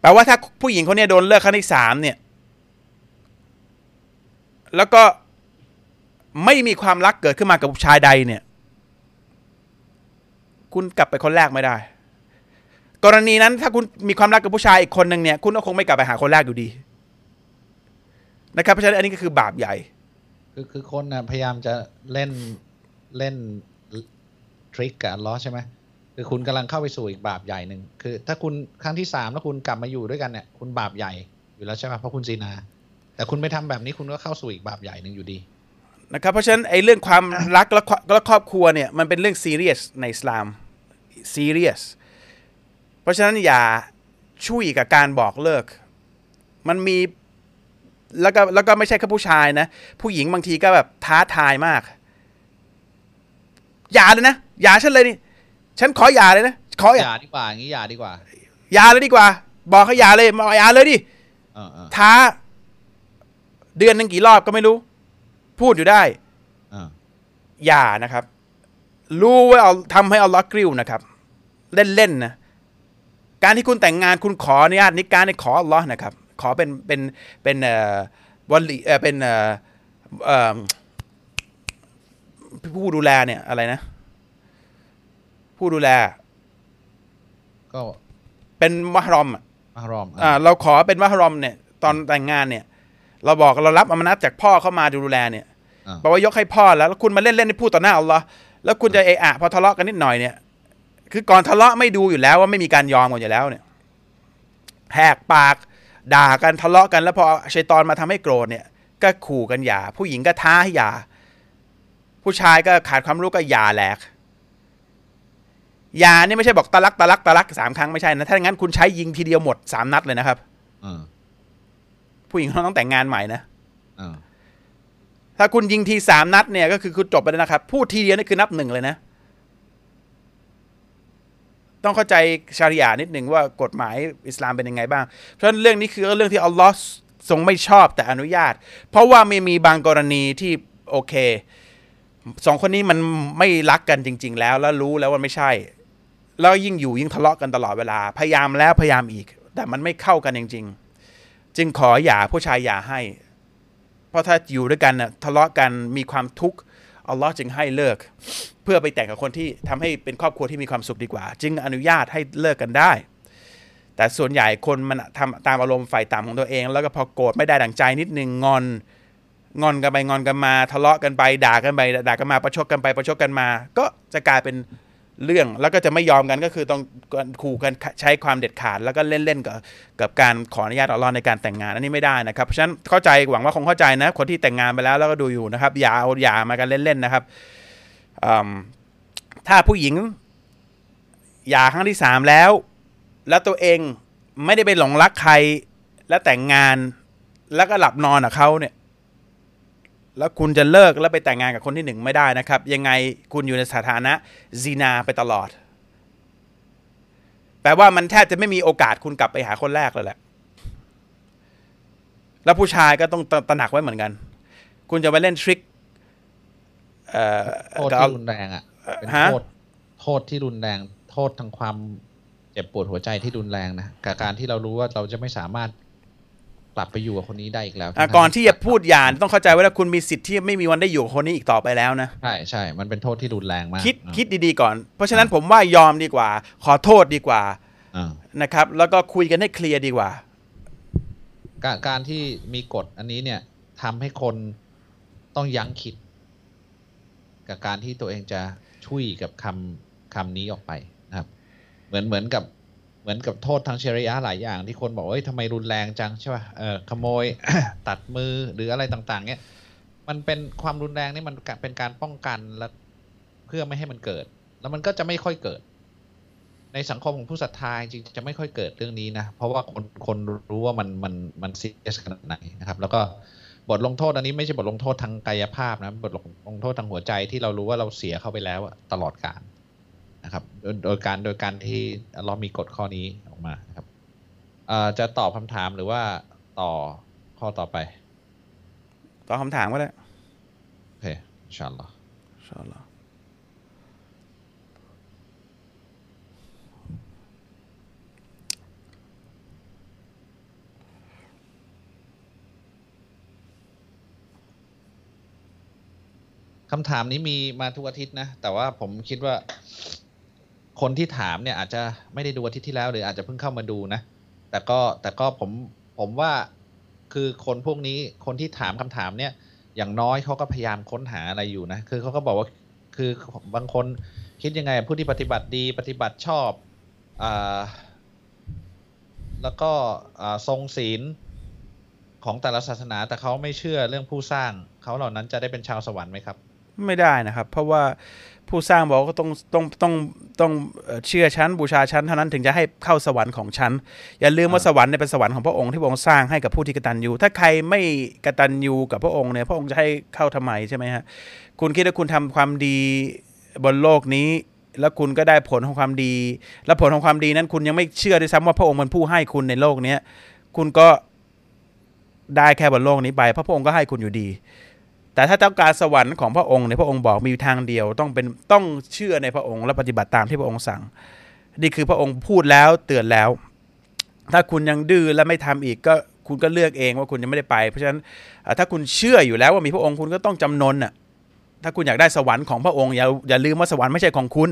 แปลว่าถ้าผู้หญิงคนนี้โดนเลิกครั้งที่สามเนี่ยแล้วก็ไม่มีความรักเกิดขึ้นมากับผู้ชายใดเนี่ยคุณกลับไปคนแรกไม่ได้กรณีนั้นถ้าคุณมีความรักกับผู้ชายอีกคนหนึ่งเนี่ยคุณก็คงไม่กลับไปหาคนแรกอยู่ดีนะครับเพราะฉะนั้นอันนี้ก็คือบาปใหญ่คือคือคนนะพยายามจะเล่นเล่นทริคกับอัลเลาะห์ใช่ไหมคือคุณกำลังเข้าไปสู่อีกบาปใหญ่หนึ่งคือถ้าคุณครั้งที่สามแล้วคุณกลับมาอยู่ด้วยกันเนี่ยคุณบาปใหญ่อยู่แล้วใช่ไหมเพราะคุณซีนาแต่คุณไปทำแบบนี้คุณก็เข้าสู่อีกบาปใหญ่หนึ่งอยู่ดีนะครับเพราะฉะนั้นไอ้เรื่องความรักและครอบครัวเนี่ยมันเป็นเรื่องซีเรียสในอิสลามซีเรียสเพราะฉะนั้นอย่าช่วยกับการบอกเลิกมันมีแล้วก็แล้วก็ไม่ใช่แค่ผู้ชายนะผู้หญิงบางทีก็แบบท้าทายมากอย่าเลยนะอย่าฉันเลยนี่ฉันขออย่าเลยนะขออย่าดีกว่าอย่างนี้อย่าดีกว่าอย่าเลยดีกว่าบอกเขาอย่าเลยมาอย่าเลยดิท้าเดือนหนึ่งกี่รอบก็ไม่รู้พูดอยู่ได้อย่านะครับรู้ว่าเอาทำให้เอาล็อกกริ้วนะครับเล่นเล่นนะการที่คุณแต่งงานคุณขออนุญาตนิการในขออัลเลาะห์นะครับขอเป็นเป็นเป็นเอ่อวันเอ่อเป็นเอ่อเอ่อผู้ดูแลเนี่ยอะไรนะผู้ดูแลก็เป็นมะฮรอมมะฮรอมอ่าเราขอเป็นมะฮรอมเนี่ยตอนแต่งงานเนี่ยเราบอกเรารับอามะนะห์จากพ่อเข้ามาดูแลเนี่ยบอกว่ายกให้พ่อแล้วแล้วคุณมาเล่นเล่นพูดต่อหน้าอัลเลาะห์แล้วคุณจะเอะอะพอทะเลาะกันนิดหน่อยเนี่ยคือก่อนทะเลาะไม่ดูอยู่แล้วว่าไม่มีการยอมกันอยู่แล้วเนี่ยแหกปากด่ากันทะเลาะกันแล้วพอชัยฏอนมาทำให้โกรธเนี่ยก็ขู่กันหย่าผู้หญิงก็ท้าให้หย่าผู้ชายก็ขาดความรู้ก็หย่าแหลกหย่านี่ไม่ใช่บอกตะลักตะลักตะลักสามครั้งไม่ใช่นะถ้าอย่างนั้นคุณใช้ยิงทีเดียวหมดสามนัดเลยนะครับอืผู้หญิงเขาต้องแต่งงานใหม่นะถ้าคุณยิงทีสามนัดเนี่ยก็คือคุณจบไปแล้วนะครับพูดทีเดียวนี่คือนับหนึ่งเลยนะต้องเข้าใจชาริยานิดหนึ่งว่ากฎหมายอิสลามเป็นยังไงบ้างเพราะฉะนั้นเรื่องนี้คือเรื่องที่อัลลอฮ์ทรงไม่ชอบแต่อนุญาตเพราะว่าไม่มีบางกรณีที่โอเคสองคนนี้มันไม่รักกันจริงๆแล้วแล้วรู้แล้วว่าไม่ใช่แล้วยิ่งอยู่ยิ่งทะเลาะกันตลอดเวลาพยายามแล้วพยายามอีกแต่มันไม่เข้ากันจริงๆจึงขออย่าผู้ชายอย่าให้เพราะถ้าอยู่ด้วยกันน่ะทะเลาะกันมีความทุกข์อัลลอฮ์จึงให้เลิกเพื่อไปแต่งกับคนที่ทำให้เป็นครอบครัวที่มีความสุขดีกว่าจึงอนุญาตให้เลิกกันได้แต่ส่วนใหญ่คนมันทำตามอารมณ์ฝ่ายต่ำของตัวเองแล้วก็พอโกรธไม่ได้ดั่งใจนิดนึงงอนงอนกันไปงอนกันมาทะเลาะกันไปด่ากันไปด่ากันมาประชดกันไปประชดกันมาก็จะกลายเป็นเรื่องแล้วก็จะไม่ยอมกันก็คือต้องขู่กันใช้ความเด็ดขาดแล้วก็เล่นๆกับกับการขออนุญาตอัลเลาะห์ในการแต่งงานอันนี้ไม่ได้นะครับเพราะฉะนั้นเข้าใจหวังว่าคงเข้าใจนะคนที่แต่งงานไปแล้วแล้วก็ดูอยู่นะครับอย่าเอาอย่ามากันเล่นๆนะครับถ้าผู้หญิงหย่าครั้งที่สามแล้วแล้วตัวเองไม่ได้ไปหลงรักใครแล้วแต่งงานแล้วก็หลับนอนกับเขาเนี่ยแล้วคุณจะเลิกแล้วไปแต่งงานกับคนที่หนึ่งไม่ได้นะครับยังไงคุณอยู่ในสถานะซีนาไปตลอดแปลว่ามันแทบจะไม่มีโอกาสคุณกลับไปหาคนแรกเลยแหละแล้วผู้ชายก็ต้องตระหนักไว้เหมือนกันคุณจะไปเล่นทริค โทษที่รุนแรงอ่ะเป็นโทษโทษที่รุนแรงโทษทางความเจ็บปวดหัวใจที่รุนแรงนะกับการที่เรารู้ว่าเราจะไม่สามารถกลับไปอยู่กับคนนี้ได้อีกแล้วก่อนที่จะพูดหย่าต้องเข้าใจว่าคุณมีสิทธิ์ที่ไม่มีวันได้อยู่กับคนนี้อีกต่อไปแล้วนะใช่ใช่มันเป็นโทษที่รุนแรงมากคิดคิดดีๆก่อนเพราะฉะนั้นผมว่ายอมดีกว่าขอโทษดีกว่านะครับแล้วก็คุยกันให้เคลียร์ดีกว่าการที่มีกฎอันนี้เนี่ยทำให้คนต้องยั้งคิดกับการที่ตัวเองจะช่วยกับคำคำนี้ออกไปนะครับเหมือนเหมือนกับเหมือนกับโทษทางชริยะหลายอย่างที่คนบอกว่าทำไมรุนแรงจังใช่ป่ะเออขโมย ตัดมือหรืออะไรต่างๆเนี้ยมันเป็นความรุนแรงนี่มันเป็นการป้องกันและเพื่อไม่ให้มันเกิดแล้วมันก็จะไม่ค่อยเกิดในสังคมของผู้ศรัทธาจริงจะไม่ค่อยเกิดเรื่องนี้นะเพราะว่าคนคนรู้ว่ามันมันมันซีเรียสขนาดไหนนะครับแล้วก็บทลงโทษอันนี้ไม่ใช่บทลงโทษทางกายภาพนะบทลงโทษทางหัวใจที่เรารู้ว่าเราเสียเข้าไปแล้วตลอดกาลนะครับโดยการโดยการที่เรามีกฎข้อนี้ออกมาครับจะตอบคำถามหรือว่าต่อข้อต่อไปตอบคำถามก็ได้โอเคอินชาอัลลอฮ์อินชาอัลลอฮ์คำถามนี้มีมาทุกอาทิตย์นะแต่ว่าผมคิดว่าคนที่ถามเนี่ยอาจจะไม่ได้ดูอาทิตย์ที่แล้วหรืออาจจะเพิ่งเข้ามาดูนะแต่ก็แต่ก็ผมผมว่าคือคนพวกนี้คนที่ถามคำถามเนี่ยอย่างน้อยเขาก็พยายามค้นหาอะไรอยู่นะคือเขาก็บอกว่าคือบางคนคิดยังไงผู้ที่ปฏิบัติดีปฏิบัติชอบอ่าแล้วก็อ่าทรงศีลของแต่ละศาสนาแต่เขาไม่เชื่อเรื่องผู้สร้างเขาเหล่านั้นจะได้เป็นชาวสวรรค์ไหมครับไม่ได้นะครับเพราะว่าผู้สร้างบอกก็ต้องต้องต้องต้องเชื่อชั้นบูชาชั้นเท่านั้นถึงจะให้เข้าสวรรค์ของชั้นอย่าลืมว่าสวรรค์เนี่ยเป็นสวรรค์ของพระองค์ที่พระองค์สร้างให้กับผู้ที่กตัญญูถ้าใครไม่กตัญญูกับพระองค์เนี่ยพระองค์จะให้เข้าทำไมใช่ไหมฮะคุณคิดว่าคุณทำความดีบนโลกนี้แล้วคุณก็ได้ผลของความดีและผลของความดีนั้นคุณยังไม่เชื่อด้วยซ้ำว่าพระองค์เป็นผู้ให้คุณในโลกนี้คุณก็ได้แค่บนโลกนี้ไปพระองค์ก็ให้คุณอยู่ดีแต่ถ้าต้องการสวรรค์ของพระองค์เนี่ยพระองค์บอกมีทางเดียวต้องเป็นต้องเชื่อในพระองค์และปฏิบัติตามที่พระองค์สั่งนี่คือพระองค์พูดแล้วเตือนแล้วถ้าคุณยังดื้อและไม่ทำอีกก็คุณก็เลือกเองว่าคุณจะไม่ได้ไปเพราะฉะนั้นถ้าคุณเชื่ออยู่แล้วว่ามีพระองค์คุณก็ต้องจำนนน่ะถ้าคุณอยากได้สวรรค์ของพระองค์อย่าอย่าลืมว่าสวรรค์ไม่ใช่ของคุณ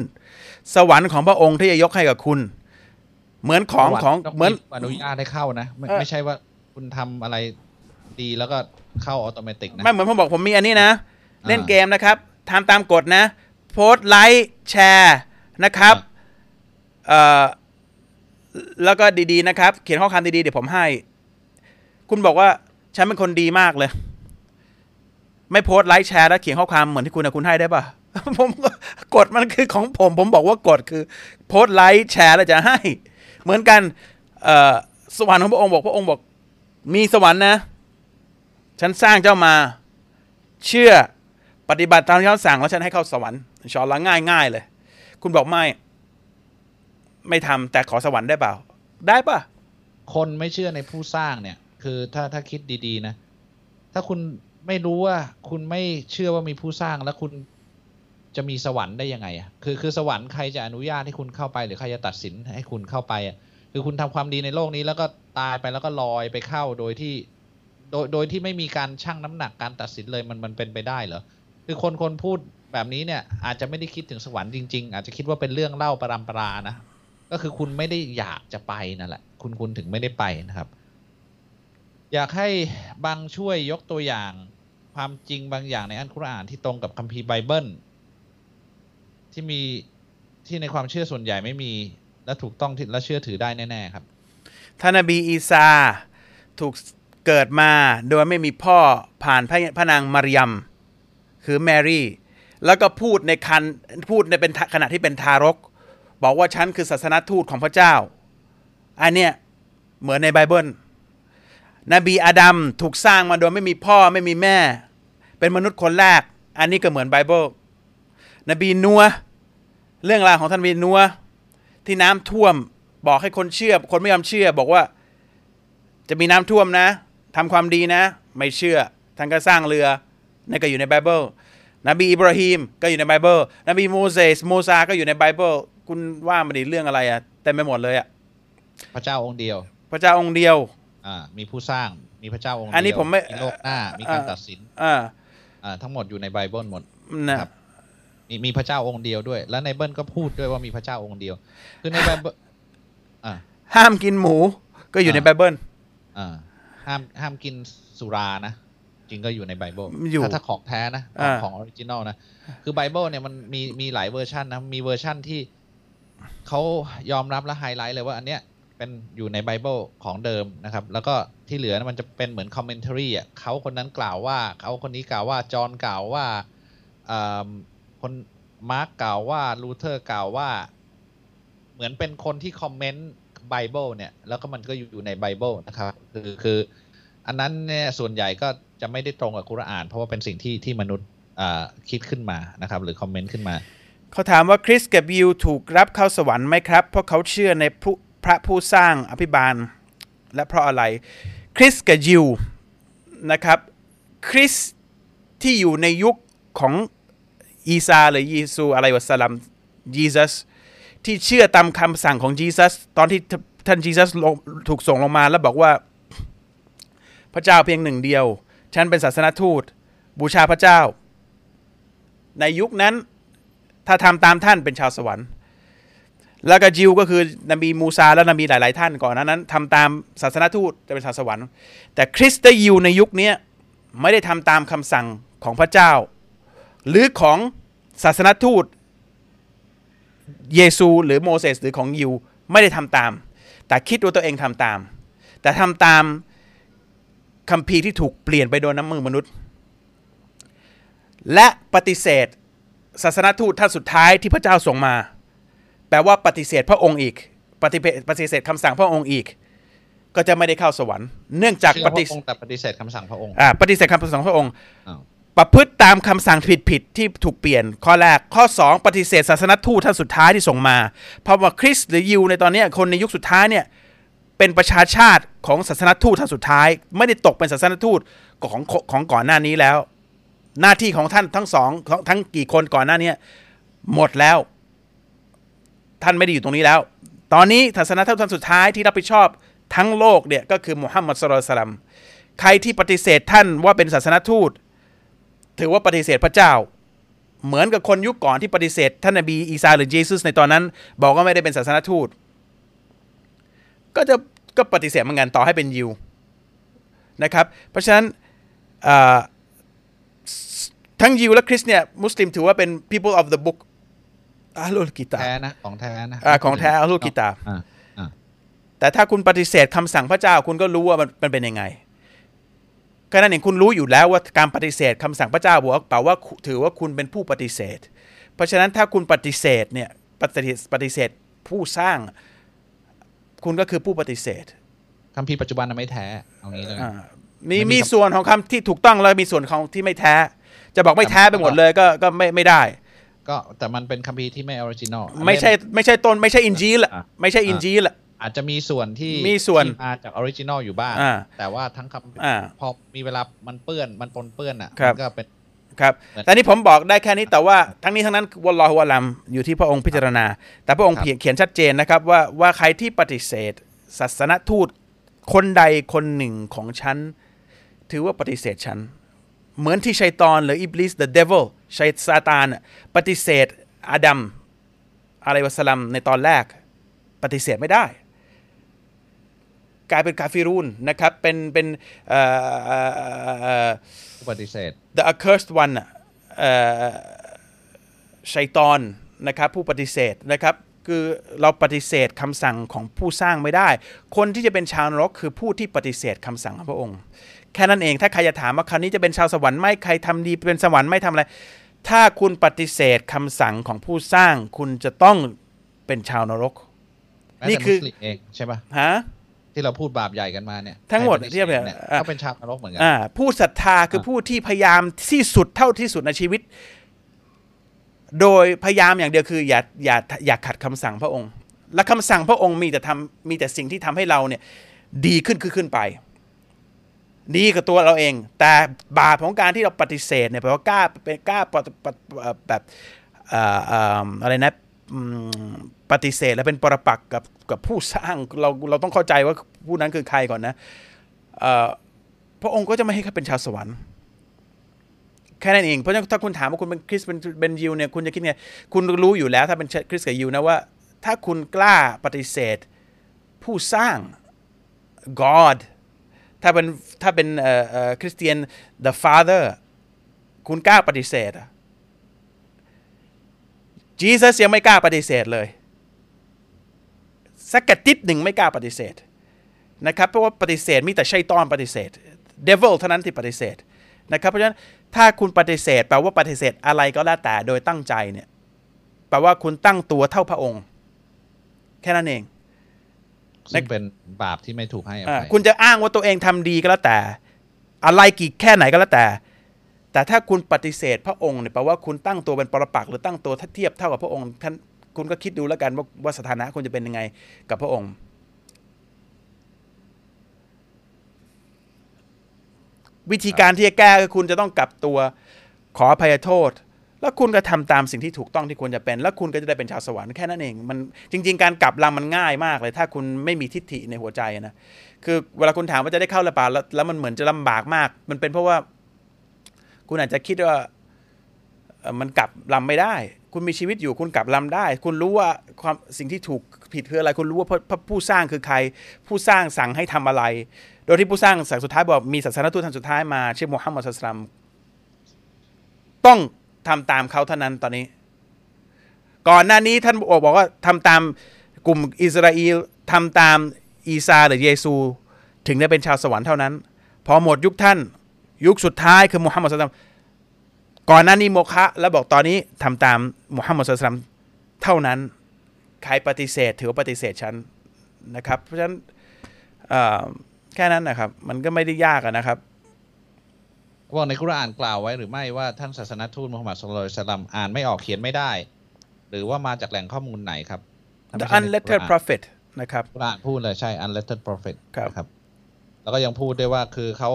สวรรค์ของพระองค์ที่จะยกให้กับคุณเหมือนของของเหมือนอนุญาตให้เข้านะไม่ใช่ว่าคุณทำอะไรดีแล้วก็เข้าออโตเมติกนะไม่เหมือนผมบอกผมมีอันนี้นะเล่นเกมนะครับทำตามกฎนะโพสไลค์แชร์นะครับเอ่อแล้วก็ดีๆนะครับเขียนข้อความดีๆเดี๋ยวผมให้คุณบอกว่าฉันเป็นคนดีมากเลยไม่โพสไลค์แชร์แล้วเขียนข้อความเหมือนที่คุณนะคุณให้ได้ป่ะผมกฎมันคือของผมผมบอกว่ากฎคือโพสไลค์แชร์แล้วจะให้เหมือนกันเอ่อสวรรค์ของพระองค์บอกพระองค์บอกมีสวรรค์นะฉันสร้างเจ้ามาเชื่อปฏิบัติตามที่เขาสั่งแล้วฉันให้เข้าสวรรค์อินชาอัลเลาะห์ง่ายๆเลยคุณบอกไม่ไม่ทำแต่ขอสวรรค์ได้เปล่าได้ป่ะคนไม่เชื่อในผู้สร้างเนี่ยคือถ้าถ้าคิดดีๆนะถ้าคุณไม่รู้ว่าคุณไม่เชื่อว่ามีผู้สร้างแล้วคุณจะมีสวรรค์ได้ยังไงอ่ะคือคือสวรรค์ใครจะอนุญาตให้คุณเข้าไปหรือใครจะตัดสินให้คุณเข้าไปอ่ะคือคุณทำความดีในโลกนี้แล้วก็ตายไปแล้วก็ลอยไปเข้าโดยที่โดยโดยที่ไม่มีการชั่งน้ำหนักการตัดสินเลยมันมันเป็นไปได้เหรอคือคนคนพูดแบบนี้เนี่ยอาจจะไม่ได้คิดถึงสวรรค์จริงๆอาจจะคิดว่าเป็นเรื่องเล่าปรำปรานะก็คือคุณไม่ได้อยากจะไปนั่นแหละคุณคุณถึงไม่ได้ไปนะครับอยากให้บางช่วยยกตัวอย่างความจริงบางอย่างในอัลกุรอานที่ตรงกับคัมภีร์ไบเบิลที่มีที่ในความเชื่อส่วนใหญ่ไม่มีและถูกต้องและเชื่อถือได้แน่ๆครับท่านนบีอีซาถูกเกิดมาโดยไม่มีพ่อผ่านพระนางมารยมคือแมรี่แล้วก็พูดในคันพูดในเป็นขณะที่เป็นทารกบอกว่าฉันคือศาสนทูตของพระเจ้าอันเนี้ยเหมือนในไบเบิลนบีอาดัมถูกสร้างมาโดยไม่มีพ่อไม่มีแม่เป็นมนุษย์คนแรกอันนี้ก็เหมือนไบเบิลนบีนัวเรื่องราวของท่านนบีนัวที่น้ำท่วมบอกให้คนเชื่อคนไม่ยอมเชื่อบอกว่าจะมีน้ำท่วมนะทำความดีนะไม่เชื่อท่านก็สร้างเรือนั่นก็อยู่ในไบเบิล นบีอิบราฮิมก็อยู่ในไบเบิลนบีโมเสสโมซาก็อยู่ในไบเบิลคุณว่ามันเรื่องอะไรอ่ะเต็มไปหมดเลยอ่ะพระเจ้าองค์เดียวพระเจ้าองค์เดียวอ่ามีผู้สร้างมีพระเจ้าองค์เดียวอันนี้ผมไม่โลกหน้ามีการตัดสินอ่าอ่าทั้งหมดอยู่ในไบเบิลหมดนะครับมีมีพระเจ้าองค์เดียวด้วยแล้วในไบเบิลก็พูดด้วยว่ามีพระเจ้าองค์เดียวคือในไบเบิลอ่าห้ามกินหมูก็อยู่ในไบเบิลอ่าห้ามห้ามกินสุรานะจริงก็อยู่ในไบเบิลถ้าถ้าของแท้นะของออริจินอลนะคือไบเบิลเนี่ยมันมีมีหลายเวอร์ชันนะมีเวอร์ชันที่เขายอมรับและไฮไลท์เลยว่าอันเนี้ยเป็นอยู่ในไบเบิลของเดิมนะครับแล้วก็ที่เหลือมันจะเป็นเหมือนคอมเมนต์รี่อ่ะเขาคนนั้นกล่าวว่าเขาคนนี้กล่าวว่าจอห์นกล่าวว่าคนมาร์กกล่าวว่าลูเทอร์กล่าวว่าเหมือนเป็นคนที่คอมเมนต์ไบเบิลเนี่ยแล้วก็มันก็อยู่ในไบเบิลนะครับคือคืออันนั้นเนี่ยส่วนใหญ่ก็จะไม่ได้ตรงกับกุรอานเพราะว่าเป็นสิ่งที่ที่มนุษย์คิดขึ้นมานะครับหรือคอมเมนต์ขึ้นมาเขาถามว่าคริสกับยิวถูกรับเข้าสวรรค์ไหมครับเพราะเขาเชื่อในพระผู้สร้างอภิบาลและเพราะอะไรคริสกับยิวนะครับคริสที่อยู่ในยุคของอีซาหรือยีซูอะไรวะสลัมยีซัสที่เชื่อตามคำสั่งของยีซัสตอนที่ท่านยีซัสถูกส่งลงมาแล้วบอกว่าพระเจ้าเพียงหนึ่งเดียวฉันเป็นศาสนทูตบูชาพระเจ้าในยุคนั้นถ้าทำตามท่านเป็นชาวสวรรค์แล้วก็ยิวก็คือนบีมูซาและนบีหลายๆท่านก่อนนั้นทำตามศาสนทูตจะเป็นชาวสวรรค์แต่คริสต์ยิวในยุคนี้ไม่ได้ทำตามคำสั่งของพระเจ้าหรือของศาสนทูตเยซูหรือโมเสสหรือของยิวไม่ได้ทำตามแต่คิดว่าตัวเองทำตามแต่ทำตามคัมภีร์ที่ถูกเปลี่ยนไปโดยน้ำมือมนุษย์และปฏิเสธศาสนทูตท่านสุดท้ายที่พระเจ้าส่งมาแปลว่าปฏิเสธพระองค์อีกปฏิปฏิเสธคำสั่งพระองค์อีกก็จะไม่ได้เข้าสวรรค์เนื่องจากปฏิเสธแต่ปฏิเสธคำสั่งพระองค์อ่าปฏิเสธคำสั่งพระองค์ประพฤติตามคำสั่งผิดๆที่ถูกเปลี่ยนข้อแรกข้อสองปฏิเสธศาสนทูตท่านสุดท้ายที่ส่งมาเพราะว่าคริสต์หรือยิวในตอนนี้คนในยุคสุดท้ายเนี่ยเป็นประชาชาติของศาสนทูตท่านสุดท้ายไม่ได้ตกเป็นศาสนทูตของของก่อนหน้านี้แล้วหน้าที่ของท่านทั้งสองทั้งกี่คนก่อนหน้านี้หมดแล้วท่านไม่ได้อยู่ตรงนี้แล้วตอนนี้ศาสนทูตท่านสุดท้ายที่รับผิดชอบทั้งโลกเนี่ยก็คือมุฮัมมัดศ็อลลัลลอฮุอะลัยฮิวะซัลลัมใครที่ปฏิเสธท่านว่าเป็นศาสนทูตถือว่าปฏิเสธพระเจ้าเหมือนกับคนยุคก่อนที่ปฏิเสธท่านนบีอีซาหรือเยซูในตอนนั้นบอกว่าไม่ได้เป็นศาสนทูตก็จะก็ปฏิเสธเหมือนกันต่อให้เป็นยิวนะครับเพราะฉะนั้นทั้งยิวและคริสเนี่ยมุสลิมถือว่าเป็น people of the book อาลูลกิตาบแท้นะของแท้นะของแท้อาลูลกิตาบแต่ถ้าคุณปฏิเสธคำสั่งพระเจ้าคุณก็รู้ว่ามันเป็นยังไงแค่นั้นเองคุณรู้อยู่แล้วว่าการปฏิเสธคำสั่งพระเจ้าบอกเปล่าว่าถือว่าคุณเป็นผู้ปฏิเสธเพราะฉะนั้นถ้าคุณปฏิเสธเนี่ยปฏิเสธผู้สร้างคุณก็คือผู้ปฏิเสธคำพีปัจจุบันไม่แท้เอางี้เลยมีมีส่วนของคำที่ถูกต้องแล้วมีส่วนของที่ไม่แท้จะบอกไม่แท้ไปหมดเลยก็ก็ไม่ไม่ได้ก็แต่มันเป็นคำพีที่ไม่ออริจินอลไม่ใช่ไม่ใช่ต้นไม่ใช่อินจีลละไม่ใช่อินจีลละอาจจะมีส่วนที่มีส่วนมาจากออริจินอลอยู่บ้างแต่ว่าทั้งคำพอมีเวลามันเปื้อนมันปนเปื้อนอ่ะก็เป็นครับแต่นี่ผมบอกได้แค่นี้แต่ว่าทั้งนี้ทั้งนั้นวัลลอฮุอะลัมอยู่ที่พระองค์พิจารณาแต่พระองค์เขียนชัดเจนนะครับว่าว่าใครที่ปฏิเสธศาสนทูตคนใดคนหนึ่งของฉันถือว่าปฏิเสธฉันเหมือนที่ชัยฏอนหรืออิบลิส the devil ชัยซาตานปฏิเสธอาดัมอะลัยฮิวะซัลลัมในตอนแรกปฏิเสธไม่ได้กลายเป็นกาฟิรูนนะครับเป็นเป็นปฏิเสธ the accursed one ชัยฏอนนะครับผู้ปฏิเสธนะครับคือเราปฏิเสธคำสั่งของผู้สร้างไม่ได้คนที่จะเป็นชาวนรกคือผู้ที่ปฏิเสธคำสั่งของพระองค์แค่นั้นเองถ้าใครจะถามว่าคราวนี้จะเป็นชาวสวรรค์ไหมใครทำดีเป็นสวรรค์ไม่ทำอะไรถ้าคุณปฏิเสธคำสั่งของผู้สร้างคุณจะต้องเป็นชาวนรกนี่คือเองใช่ป่ะฮะที่เราพูดบาปใหญ่กันมาเนี่ยทั้งหมดเทียบเนี่ยก็เป็นชาวนรกเหมือนกันผู้ศรัทธาคือผู้ที่พยายามที่สุดเท่าที่สุดในชีวิตโดยพยายามอย่างเดียวคืออย่าอย่าอย่าขัดคำสั่งพระองค์และคำสั่งพระองค์มีแต่ทำมีแต่สิ่งที่ทำให้เราเนี่ยดีขึ้นขึ้นไป ดีกับตัวเราเองแต่บาปของการที่เราปฏิเสธเนี่ยแปลว่ากล้าเป็นกล้าแบบอะไรนะปฏิเสธและเป็นปรปักษ์กับกับผู้สร้างเราเราต้องเข้าใจว่าผู้นั้นคือใครก่อนนะพระองค์ก็จะไม่ให้เขาเป็นชาวสวรรค์แค่นั้นเองเพราะฉะนั้นถ้าคุณถามว่าคุณเป็นคริสเป็นเป็นยิวเนี่ยคุณจะคิดไงคุณรู้อยู่แล้วถ้าเป็นคริสกับยิวนะว่าถ้าคุณกล้าปฏิเสธผู้สร้าง God ถ้าเป็นถ้าเป็นคริสเตียน the Father คุณกล้าปฏิเสธ Jesus ยังไม่กล้าปฏิเสธเลยสักกระติดหนึ่งไม่กล้าปฏิเสธนะครับเพราะว่าปฏิเสธมีแต่ชัยฏอนปฏิเสธ Devil เท่านั้นที่ปฏิเสธนะครับเพราะฉะนั้นถ้าคุณปฏิเสธแปลว่าปฏิเสธอะไรก็แล้วแต่โดยตั้งใจเนี่ยแปลว่าคุณตั้งตัวเท่าพระองค์แค่นั้นเองซึ่งเป็นบาปที่ไม่ถูกให้อภัยคุณจะอ้างว่าตัวเองทำดีก็แล้วแต่อะไรกี่แค่ไหนก็แล้วแต่แต่ถ้าคุณปฏิเสธพระองค์เนี่ยแปลว่าคุณตั้งตัวเป็นปรปักษ์หรือตั้งตัวเทียบเท่ากับพระองค์ท่านคุณก็คิดดูแล้วกันว่าว่าสถานะคุณจะเป็นยังไงกับพระองค์วิธีการที่จะแก้คือคุณจะต้องกลับตัวขออภัยโทษแล้วคุณก็ทำตามสิ่งที่ถูกต้องที่ควรจะเป็นแล้วคุณก็จะได้เป็นชาวสวรรค์แค่นั้นเองมันจริงๆการกลับลำมันง่ายมากเลยถ้าคุณไม่มีทิฏฐิในหัวใจนะคือเวลาคุณถามว่าจะได้เข้าหรือเปล่าแล้วมันเหมือนจะลำบากมากมันเป็นเพราะว่าคุณอาจจะคิดว่ามันกลับลำไม่ได้คุณมีชีวิตอยู่คุณกลับลำได้คุณรู้ว่าความสิ่งที่ถูกผิดคืออะไรคุณรู้ว่าผู้สร้างคือใครผู้สร้างสั่งให้ทำอะไรโดยที่ผู้สร้างสั่งสุดท้ายบอกมีศาสนทูตท่านสุดท้ายมาชื่อมูฮัมหมัดศาสลัมต้องทำตามเขาเท่านั้นตอนนี้ก่อนหน้านี้ท่านบอกว่าทำตามกลุ่มอิสราเอลทำตามอีซาหรือเยซูถึงได้เป็นชาวสวรรค์เท่านั้นพอหมดยุคท่านยุคสุดท้ายคือมูฮัมหมัดศาสลัมก่อนหน้านี้โมฆะแล้วบอกตอนนี้ทำตามมูฮัมหมัดศาสลัมเท่านั้นใครปฏิเสธถือว่าปฏิเสธฉันนะครับเพราะฉะนั้นแค่นั้นนะครับมันก็ไม่ได้ยากนะครับว่าในกุรอานกล่าวไว้หรือไม่ว่าท่านศาสนทูตมูฮัมหมัดศ็อลลัลลอฮุอะลัยฮิวะซัลลัมอ่านไม่ออกเขียนไม่ได้หรือว่ามาจากแหล่งข้อมูลไหนครับ The unlettered prophet นะครับกุรอานพูดเลยใช่ unlettered prophet ครับแล้วก็ยังพูดด้วยว่าคือเขา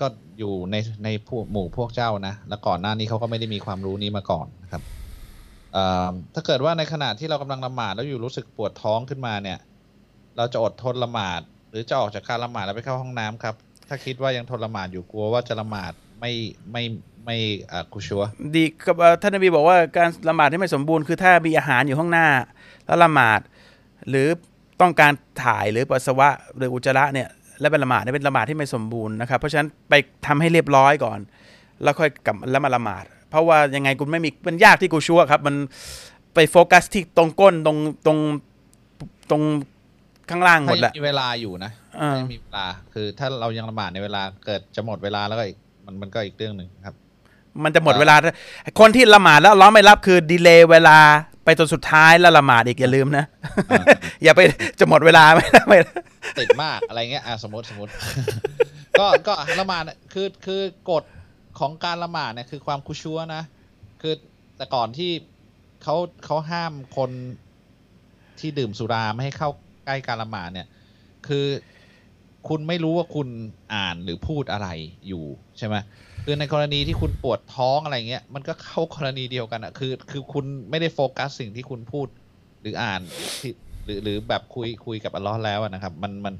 ก็อยู่ในในหมู่พวกเจ้านะและก่อนหน้านี้เขาก็ไม่ได้มีความรู้นี้มาก่อนนะครับถ้าเกิดว่าในขณะที่เรากำลังละหมาดแล้วอยู่รู้สึกปวดท้องขึ้นมาเนี่ยเราจะอดทนละหมาดหรือจะออกจากการละหมาดแล้วไปเข้าห้องน้ำครับถ้าคิดว่ายังทนละหมาดอยู่กลัวว่าจะละหมาดไม่ไม่ไม่กุชัวดีกับท่านนบีบอกว่าการละหมาดที่ไม่สมบูรณ์คือถ้ามีอาหารอยู่ข้างหน้าแล้วละหมาดหรือต้องการถ่ายหรือปัสสาวะหรืออุจจาระเนี่ยแล้วเป็นละหมาดเนี่ยเป็นละหมาดที่ไม่สมบูรณ์นะครับเพราะฉะนั้นไปทำให้เรียบร้อยก่อนแล้วค่อยกลับแล้วมาละหมาดเพราะว่ายังไงคุณไม่มีมันยากที่กุชัวครับมันไปโฟกัสที่ตรงก้นตรงตรงตรงข้างล่างหมดแล้วมีเวลาอยู่นะไม่มีเวลาคือถ้าเรายังละหมาดในเวลาเกิดจะหมดเวลาแล้วก็อีกมันมันก็อีกเรื่องหนึ่งครับมันจะหมดเวลาคนที่ละหมาดแล้วล้อไม่รับคือดีเลย์เวลาไปจนสุดท้ายแล้วละหมาดอีกอย่าลืมนะอย่าไปจะหมดเวลาไม่ได้ไม่ติดมากอะไรเงี้ยสมมติสมมติก็ก็ละหมาดคือคือกฎของการละหมาดเนี่ยคือความคุชัวนะคือแต่ก่อนที่เขาเขาห้ามคนที่ดื่มสุราไม่ให้เข้าใกล้การละหมาดเนี่ยคือคุณไม่รู้ว่าคุณอ่านหรือพูดอะไรอยู่ใช่ไหมคือในกรณีที่คุณปวดท้องอะไรเงี้ยมันก็เข้ากรณีเดียวกันอะคือคือคุณไม่ได้โฟกัสสิ่งที่คุณพูดหรืออ่านหรือหรือแบบคุยคุยกับอัลเลาะห์แล้วนะครับมันมัน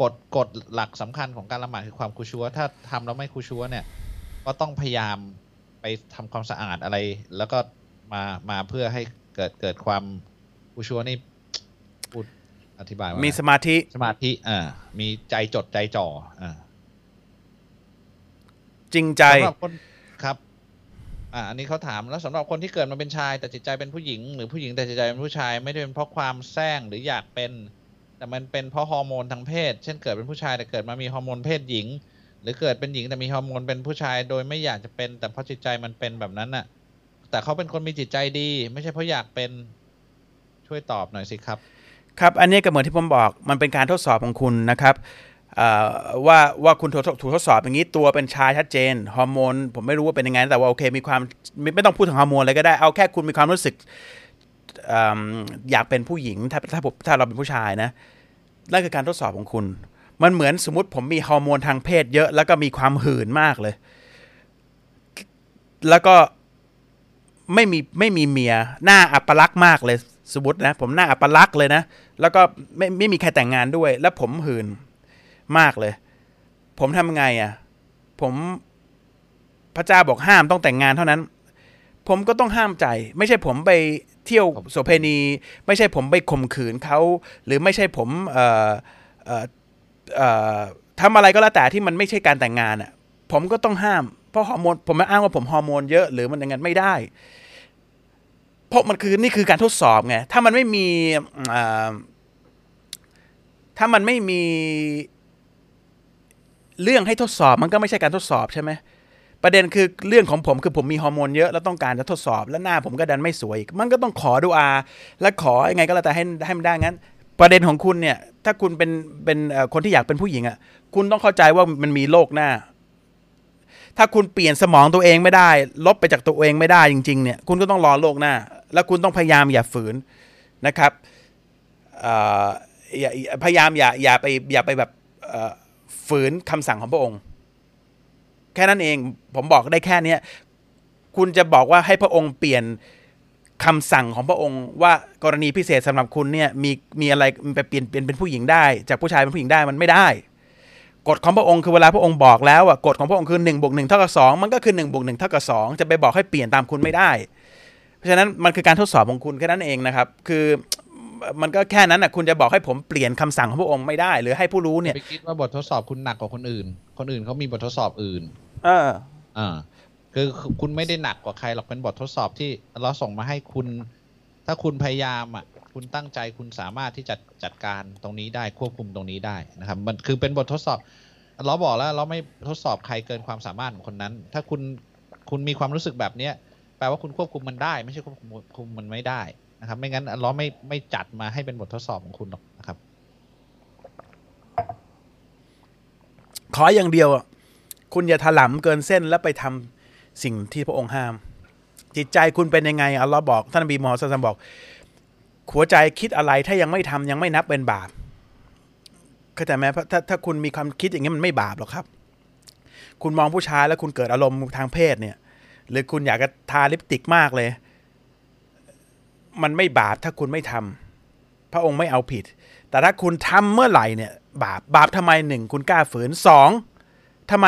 กฎกฎหลักสำคัญของการละหมาดคือความคุชัวถ้าทำแล้วไม่คุชัวเนี่ยก็ต้องพยายามไปทำความสะอาดอะไรแล้วก็มามาเพื่อให้เกิดเกิดความคุชัวนี่อธิบายว่ามีสมาธิสมาธิอ่ามีใจจดใจจ่ออ่าจริงใจสำหรับคนครับอ่าอันนี้เขาถามแล้วสำหรับคนที่เกิดมาเป็นชายแต่จิตใจเป็นผู้หญิงหรือผู้หญิงแต่จิตใจเป็นผู้ชายไม่ได้เป็นเพราะความแซงหรืออยากเป็นแต่มันเป็นเพราะฮอร์โมนทางเพศเช่นเกิดเป็นผู้ชายแต่เกิดมามีฮอร์โมนเพศหญิงหรือเกิดเป็นหญิงแต่มีฮอร์โมนเป็นผู้ชายโดยไม่อยากจะเป็นแต่เพราะจิตใจมันเป็นแบบนั้นน่ะแต่เขาเป็นคนมีจิตใจดีไม่ใช่เพราะอยากเป็นช่วยตอบหน่อยสิครับครับอันนี้ก็เหมือนที่ผมบอกมันเป็นการทดสอบของคุณนะครับว่าว่าคุณถูกทดสอบอย่างนี้ตัวเป็นชายชัดเจนฮอร์โมนผมไม่รู้ว่าเป็นยังไงแต่ว่าโอเคมีความไม่ต้องพูดถึงฮอร์โมนเลยก็ได้เอาแค่คุณมีความรู้สึกอยากเป็นผู้หญิงถ้าถ้าถ้าเราเป็นผู้ชายนะนั่นคือการทดสอบของคุณ มันเหมือนสมมติผมมีฮอร์โมนทางเพศเยอะแล้วก็มีความหื่นมากเลยแล้วก็ไม่มีไม่มีเมียหน้าอัปลักษณ์มากเลยสมมตินะผมหน้าอัปลักษณ์เลยนะแล้วก็ไม่ไม่มีใครแต่งงานด้วยแล้วผมหื่นมากเลยผมทำไงอ่ะผมพระเจ้าบอกห้ามต้องแต่งงานเท่านั้นผมก็ต้องห้ามใจไม่ใช่ผมไปเที่ยวโสเภณีไม่ใช่ผมไปข่มขืนเขาหรือไม่ใช่ผมเอ่อเอ่อเอ่อทำอะไรก็แล้วแต่ที่มันไม่ใช่การแต่งงานอ่ะผมก็ต้องห้ามเพราะฮอร์โมนผมไม่อ้างว่าผมฮอร์โมนเยอะหรือมันอย่างนั้นไม่ได้เพราะมันคือนี่คือการทดสอบไงถ้ามันไม่มีถ้ามันไม่มีเรื่องให้ทดสอบมันก็ไม่ใช่การทดสอบใช่ไหมประเด็นคือเรื่องของผมคือผมมีฮอร์โมนเยอะแล้วต้องการจะทดสอบแล้วหน้าผมก็ดันไม่สวยอีกมันก็ต้องขอดูอาและขอยังไงก็แล้วแต่ให้ให้มันได้งั้นประเด็นของคุณเนี่ยถ้าคุณเป็นเป็นคนที่อยากเป็นผู้หญิงอ่ะคุณต้องเข้าใจว่ามันมีโลกหน้าถ้าคุณเปลี่ยนสมองตัวเองไม่ได้ลบไปจากตัวเองไม่ได้จริงๆเนี่ยคุณก็ต้องรอโลกหน้าแล้วคุณต้องพยายามอย่าฝืนนะครับพยายามอย่าอย่าไปอย่าไปแบบฝืนคำสั่งของพระองค์แค่นั้นเองผมบอกได้แค่นี้คุณจะบอกว่าให้พระองค์เปลี่ยนคำสั่งของพระองค์ว่ากรณีพิเศษสำหรับคุณเนี่ยมีมีอะไรไปเปลี่ยนเปลี่ยนเป็นผู้หญิงได้จากผู้ชายเป็นผู้หญิงได้มันไม่ได้กฎของพระองค์คือเวลาพระองค์บอกแล้วอ่ะกฎของพระองค์คือหนึ่งบวกหนึ่งเท่ากับสองมันก็คือหนึ่งบวกหนึ่งเท่ากับสองจะไปบอกให้เปลี่ยนตามคุณไม่ได้เพราะฉะนั้นมันคือการทดสอบของคุณแค่นั้นเองนะครับคือมันก็แค่นั้นอ่ะคุณจะบอกให้ผมเปลี่ยนคำสั่งของพระองค์ไม่ได้หรือให้ผู้รู้เนี่ยไปคิดว่าบททดสอบคุณหนักกว่าคนอื่นคนอื่นเขามีบททดสอบอื่นเอออ่าคือคุณไม่ได้หนักกว่าใครหรอกเป็นบททดสอบที่เราส่งมาให้คุณถ้าคุณพยายามอ่ะคุณตั้งใจคุณสามารถที่จะจัดการตรงนี้ได้ควบคุมตรงนี้ได้นะครับมันคือเป็นบททดสอบเราบอกแล้วเราไม่ทดสอบใครเกินความสามารถของคนนั้นถ้าคุณคุณมีความรู้สึกแบบนี้แปลว่าคุณควบคุมมันได้ไม่ใช่ควบคุมมันไม่ได้นะครับไม่งั้นเราไม่ไม่จัดมาให้เป็นบททดสอบของคุณหรอกนะครับขออย่างเดียวอ่ะคุณอย่าถลำเกินเส้นแล้วไปทำสิ่งที่พระองค์ห้ามจิตใจคุณเป็นยังไงอัลเลาะห์บอกท่านนบีมูฮัมมัดศ็อลลัลลอฮุอะลัยฮิวะซัลลัมบอกหัวใจคิดอะไรถ้ายังไม่ทำยังไม่นับเป็นบาปเข้าใจไหมเพราะถ้าถ้าคุณมีความคิดอย่างนี้มันไม่บาปหรอกครับคุณมองผู้ชายแล้วคุณเกิดอารมณ์ทางเพศเนี่ยหรือคุณอยากจะทาลิปสติกมากเลยมันไม่บาปถ้าคุณไม่ทำพระองค์ไม่เอาผิดแต่ถ้าคุณทำเมื่อไหร่เนี่ยบาปบาปทำไมหนึ่งคุณกล้าฝืนสองทำไม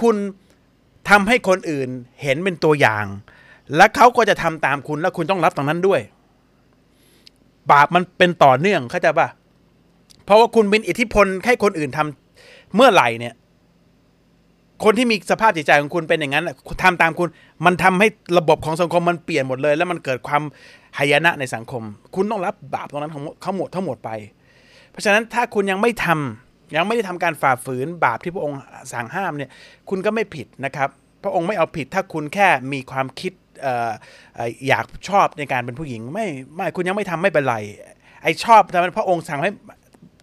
คุณทำให้คนอื่นเห็นเป็นตัวอย่างและเขาก็จะทำตามคุณแล้วคุณต้องรับตรงนั้นด้วยบาปมันเป็นต่อเนื่องเข้าใจป่ะเพราะว่าคุณเป็นอิทธิพลให้คนอื่นทำเมื่อไหร่เนี่ยคนที่มีสภาพจิตใจของคุณเป็นอย่างนั้นทำตามคุณมันทำให้ระบบของสังคมมันเปลี่ยนหมดเลยแล้วมันเกิดความหายนะในสังคมคุณต้องรับบาปตรงนั้นทั้งหมดทั้งหมดไปเพราะฉะนั้นถ้าคุณยังไม่ทำยังไม่ได้ทำการฝ่าฝืนบาปที่พระองค์สั่งห้ามเนี่ยคุณก็ไม่ผิดนะครับพระองค์ไม่เอาผิดถ้าคุณแค่มีความคิดอยากชอบในการเป็นผู้หญิงไม่ไม่คุณยังไม่ทำไม่เป็นไรไอ้ชอบทำให้พระองค์สั่งให้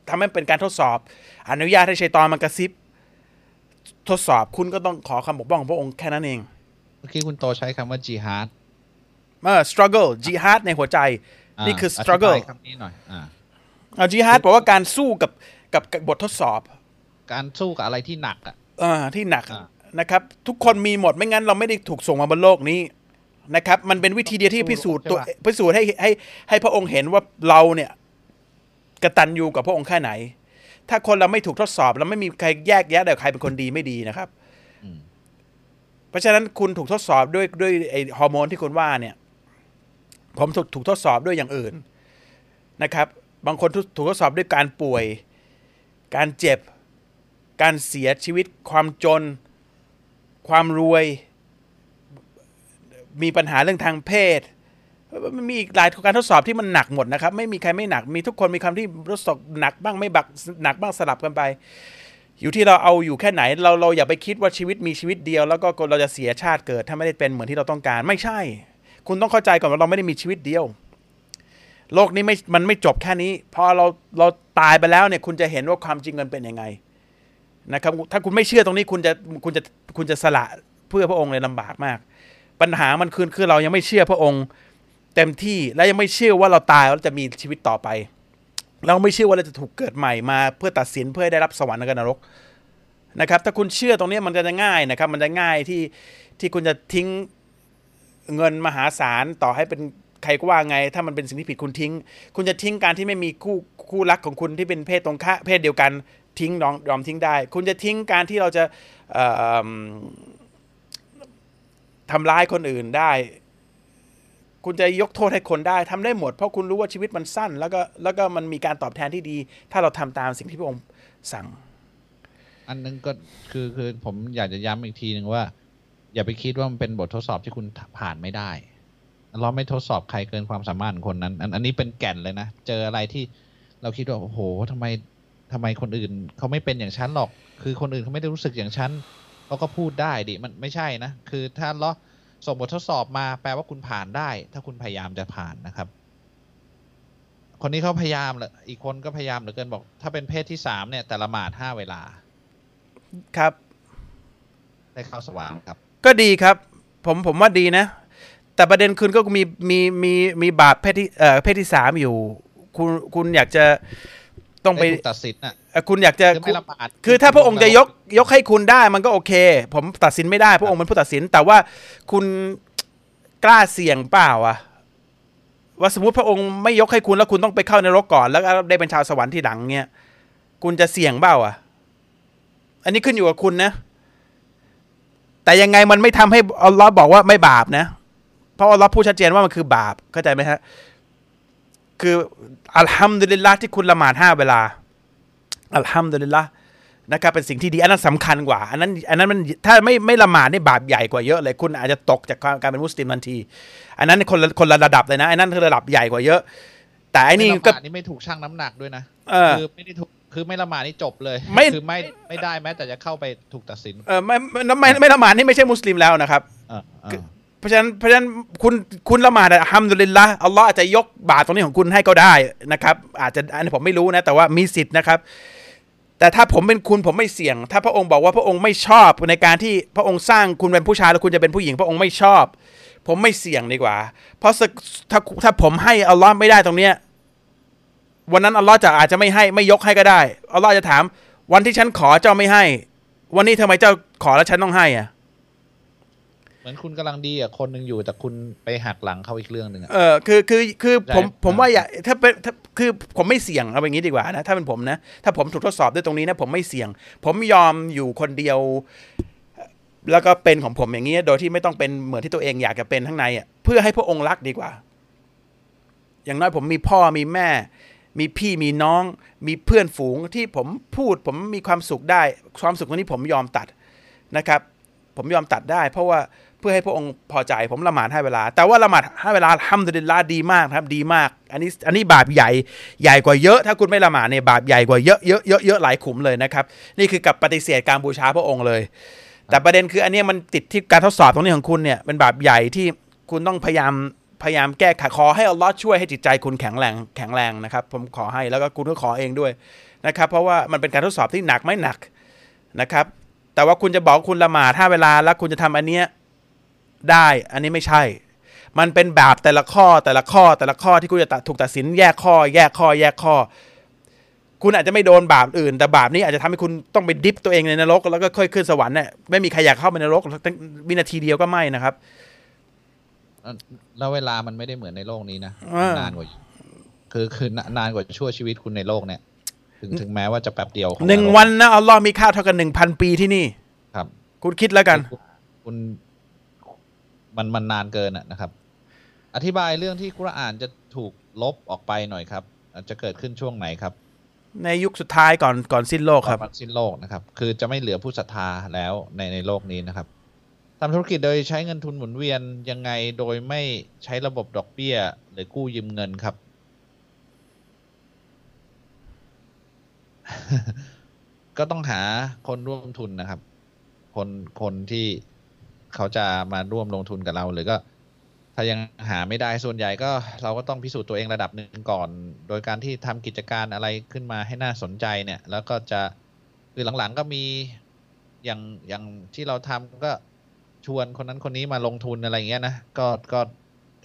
ทำให้เป็นการทดสอบอนุญาตให้ชัยฏอนมันกระซิบทดสอบคุณก็ต้องขอคำปกป้องของพระองค์แค่นั้นเองเมื่อกี้คุณโตใช้คำว่า jihad เออ struggle jihad ในหัวใจนี่คือ struggle คำนี้หน่อยอ่าเอา jihad แปลว่าการสู้กับกับบททดสอบการสู้กับอะไรที่หนักอ่ะอ่าที่หนักนะครับทุกคนมีหมดไม่งั้นเราไม่ได้ถูกส่งมาบนโลกนี้นะครับมันเป็นวิธีเดียวที่พิสูจน์ตัวพิสูจน์ให้ให้ให้พระองค์เห็นว่าเราเนี่ยกตัญญูกับพระองค์แค่ไหนถ้าคนเราไม่ถูกทดสอบเราไม่มีใครแยกแยะได้ใครเป็นคนดีไม่ดีนะครับเพราะฉะนั้นคุณถูกทดสอบด้วยด้วยไอฮอร์โมนที่คุณว่าเนี่ยผมถูกถูกทดสอบด้วยอย่างอื่นนะครับบางคนถูกทดสอบด้วยการป่วยการเจ็บการเสียชีวิตความจนความรวยมีปัญหาเรื่องทางเพศมันมีอีกหลายการทดสอบที่มันหนักหมดนะครับไม่มีใครไม่หนักมีทุกคนมีคำที่ทดสอบหนักบ้างไม่บักหนักบ้างสลับกันไปอยู่ที่เราเอาอยู่แค่ไหนเราเราอย่าไปคิดว่าชีวิตมีชีวิตเดียวแล้วก็เราจะเสียชาติเกิดถ้าไม่ได้เป็นเหมือนที่เราต้องการไม่ใช่คุณต้องเข้าใจก่อนว่าเราไม่ได้มีชีวิตเดียวโลกนี้ไม่มันไม่จบแค่นี้พอเราเราตายไปแล้วเนี่ยคุณจะเห็นว่าความจริงมันเป็นยังไงนะครับถ้าคุณไม่เชื่อตรงนี้คุณจะคุณจะคุณจะสละเพื่อพระองค์เลยลำบากมากปัญหามันคือคือเรายังไม่เชื่อพระองค์เต็มที่และยังไม่เชื่อว่าเราตายแล้วจะมีชีวิตต่อไป แล้วไม่เชื่อว่าเราจะถูกเกิดใหม่มาเพื่อตัดสินเพื่อได้รับสวรรค์และนรกนะครับถ้าคุณเชื่อตรงนี้มันจะง่ายนะครับมันจะง่ายที่ที่คุณจะทิ้งเงินมหาศาลต่อให้เป็นใครก็ว่าไงถ้ามันเป็นสิ่งที่ผิดคุณทิ้งคุณจะทิ้งการที่ไม่มีคู่คู่รักของคุณที่เป็นเพศตรงข้ามเพศเดียวกันทิ้งน้องยอมทิ้งได้คุณจะทิ้งการที่เราจะทำร้ายคนอื่นได้คุณจะยกโทษให้คนได้ทำได้หมดเพราะคุณรู้ว่าชีวิตมันสั้นแล้วก็แล้วก็มันมีการตอบแทนที่ดีถ้าเราทำตามสิ่งที่พระองค์สั่งอันนึงก็คือคือผมอยากจะย้ำอีกทีนึงว่าอย่าไปคิดว่ามันเป็นบททดสอบที่คุณผ่านไม่ได้เราไม่ทดสอบใครเกินความสามารถคนนั้นอันนี้เป็นแก่นเลยนะเจออะไรที่เราคิดว่าโอ้โหทำไมทำไมคนอื่นเขาไม่เป็นอย่างฉันหรอกคือคนอื่นเขาไม่ได้รู้สึกอย่างฉันเขาก็พูดได้ดิมันไม่ใช่นะคือถ้าเราส่งบททดสอบมาแปลว่าคุณผ่านได้ถ้าคุณพยายามจะผ่านนะครับคนนี้เขาพยายามแหละอีกคนก็พยายามเหลือเกินบอกถ้าเป็นเพศที่สามเนี่ยแต่ละหมาดห้าเวลาครับได้เข้าสว่างครับก็ดีครับผมผมว่าดีนะแต่ประเด็นคุณก็มีมีมีมีบาปเพศที่เอ่อเพศที่สามอยู่คุณคุณอยากจะต้องไปตัดสินอ่ะคุณอยากจะคือถ้าพระองค์จะยกยกให้คุณได้มันก็โอเคผมตัดสินไม่ได้พระองค์เป็นผู้ตัดสินแต่ว่าคุณกล้าเสี่ยงเปล่าอ่ะว่าสมมุติพระองค์ไม่ยกให้คุณแล้วคุณต้องไปเข้านรกก่อนแล้วได้เป็นชาวสวรรค์ที่หลังเงี้ยคุณจะเสี่ยงเปล่าอ่ะอันนี้ขึ้นอยู่กับคุณนะแต่ยังไงมันไม่ทำให้อัลเลาะห์บอกว่าไม่บาปนะเพราะอัลเลาะห์พูดชัดเจนว่ามันคือบาปเข้าใจไหมฮะคืออัลฮัมดุลิลละห์ที่คุณละหมาดห้าเวลาอัลฮัมดุลิลละห์นะครับเป็นสิ่งที่ดีอันนั้นสำคัญกว่าอันนั้นอันนั้นมันถ้าไม่ไม่ละหมาดนี่บาปใหญ่กว่าเยอะเลยคุณอาจจะตกจากการเป็นมุสลิมทันทีอันนั้นคนคนระดับเลยนะอันนั้นคือระดับใหญ่กว่าเยอะแต่อันนี้ก็ไม่ถูกชั่งน้ำหนักด้วยนะคือไม่ได้ถูกคือไม่ละหมาดนี่จบเลยคือไม่ไม่ได้แม้แต่จะเข้าไปถูกตัดสินเออไม่ไม่ไม่ละหมาดนี่ไม่ใช่มุสลิมแล้วนะครับเพราะฉะนั้นเพราะฉะนั้นคุณคุณละหมาดอัลฮัมดุลิลละห์อัลลอฮ์อาจจะยกบาปตรงนี้ของคุณให้ก็ได้นะครับอาจจะอันนี้ผมไม่รู้นะแต่ว่ามีสิทธิ์นะครับแต่ถ้าผมเป็นคุณผมไม่เสี่ยงถ้าพระองค์บอกว่าพระองค์ไม่ชอบในการที่พระองค์สร้างคุณเป็นผู้ชายแล้วคุณจะเป็นผู้หญิงพระองค์ไม่ชอบผมไม่เสี่ยงดีกว่าเพราะถ้าถ้าผมให้อัลลอฮ์ไม่ได้ตรงเนี้ยวันนั้นอัลลอฮ์จะอาจจะไม่ให้ไม่ยกให้ก็ได้อัลลอฮ์จะถามวันที่ฉันขอเจ้าไม่ให้วันนี้ทำไมเจ้าขอแล้วฉันต้องให้อ่ะเหมือนคุณกำลังดีอ่ะคนหนึ่งอยู่แต่คุณไปหักหลังเขาอีกเรื่องหนึ่งอ่ะเออคือคือคือผมผมว่าอย่าถ้าเป็นคือผมไม่เสี่ยงเอาอย่างนี้ดีกว่านะถ้าเป็นผมนะถ้าผมถูกทดสอบด้วยตรงนี้นะผมไม่เสี่ยงผมยอมอยู่คนเดียวแล้วก็เป็นของผมอย่างนี้โดยที่ไม่ต้องเป็นเหมือนที่ตัวเองอยากจะเป็นข้างในอ่ะเพื่อให้พระองค์รักดีกว่าอย่างน้อยผมมีพ่อมีแม่มีพี่มีน้องมีเพื่อนฝูงที่ผมพูดผมมีความสุขได้ความสุขนี้ผมยอมตัดนะครับผมยอมตัดได้เพราะว่าเพื่อให้พระองค์พอใจผมละหมาดให้เวลาแต่ว่าละหมาดให้เวลาอัลฮัมดุลิลละห์ดีมากครับดีมากอันนี้อันนี้บาปใหญ่ใหญ่กว่าเยอะถ้าคุณไม่ละหมาดเนี่ยบาปใหญ่กว่าเยอะเยอะเยอะเยอะหลายขุมเลยนะครับนี่คือกับปฏิเสธการบูชาพระองค์เลยแต่ประเด็นคืออันนี้มันติดที่การทดสอบตรงนี้ของคุณเนี่ยเป็นบาปใหญ่ที่คุณต้องพยายามพยายามแก้ไขขอให้อัลลอฮ์ช่วยให้จิตใจคุณแข็งแรงแข็งแรงนะครับผมขอให้แล้วก็คุณก็ขอเองด้วยนะครับเพราะว่ามันเป็นการทดสอบที่หนักไม่หนักนะครับแต่ว่าคุณจะบอกคุณละหมาดห้าเวลาแล้วคุณจะทำอันเนี้ยได้อันนี้ไม่ใช่มันเป็นบาปแต่ละข้อแต่ละข้อแต่ละข้อที่คุณจะถูกตัดสินแยกข้อแยกข้อแยกข้อคุณอาจจะไม่โดนบาปอื่นแต่บาปนี้อาจจะทำให้คุณต้องไปดิฟตัวเองในนรกแล้วก็ค่อยขึ้นสวรรค์เนี่ยไม่มีใครอยากเข้าไปในนรกวินาทีเดียวก็ไม่นะครับแล้วเวลามันไม่ได้เหมือนในโลกนี้นะนานกว่าคือคือนานกว่าชั่วชีวิตคุณในโลกเนี่ยถึงถึงแม้ว่าจะแป๊บเดียวหนึ่งวันนะอัลลอฮ์มีค่าเท่ากันหนึ่งพันปีที่นี่ครับคุณคิดแล้วกันคุณมันมันนานเกินนะครับอธิบายเรื่องที่กุรอานจะถูกลบออกไปหน่อยครับจะเกิดขึ้นช่วงไหนครับในยุคสุดท้ายก่อนก่อนสิ้นโลกครับสิ้นโลกนะครับคือจะไม่เหลือผู้ศรัทธาแล้วในในโลกนี้นะครับทำธุรกิจโดยใช้เงินทุนหมุนเวียนยังไงโดยไม่ใช้ระบบดอกเบี้ยหรือกู้ยืมเงินครับ ก็ต้องหาคนร่วมทุนนะครับคนคนที่เขาจะมาร่วมลงทุนกับเราหรือก็ถ้ายังหาไม่ได้ส่วนใหญ่ก็เราก็ต้องพิสูจน์ตัวเองระดับหนึ่งก่อนโดยการที่ทำกิจการอะไรขึ้นมาให้น่าสนใจเนี่ยแล้วก็จะคือหลังๆก็มีอย่างอย่างที่เราทำก็ชวนคนนั้นคนนี้มาลงทุนอะไรอย่างเงี้ยนะก็ก็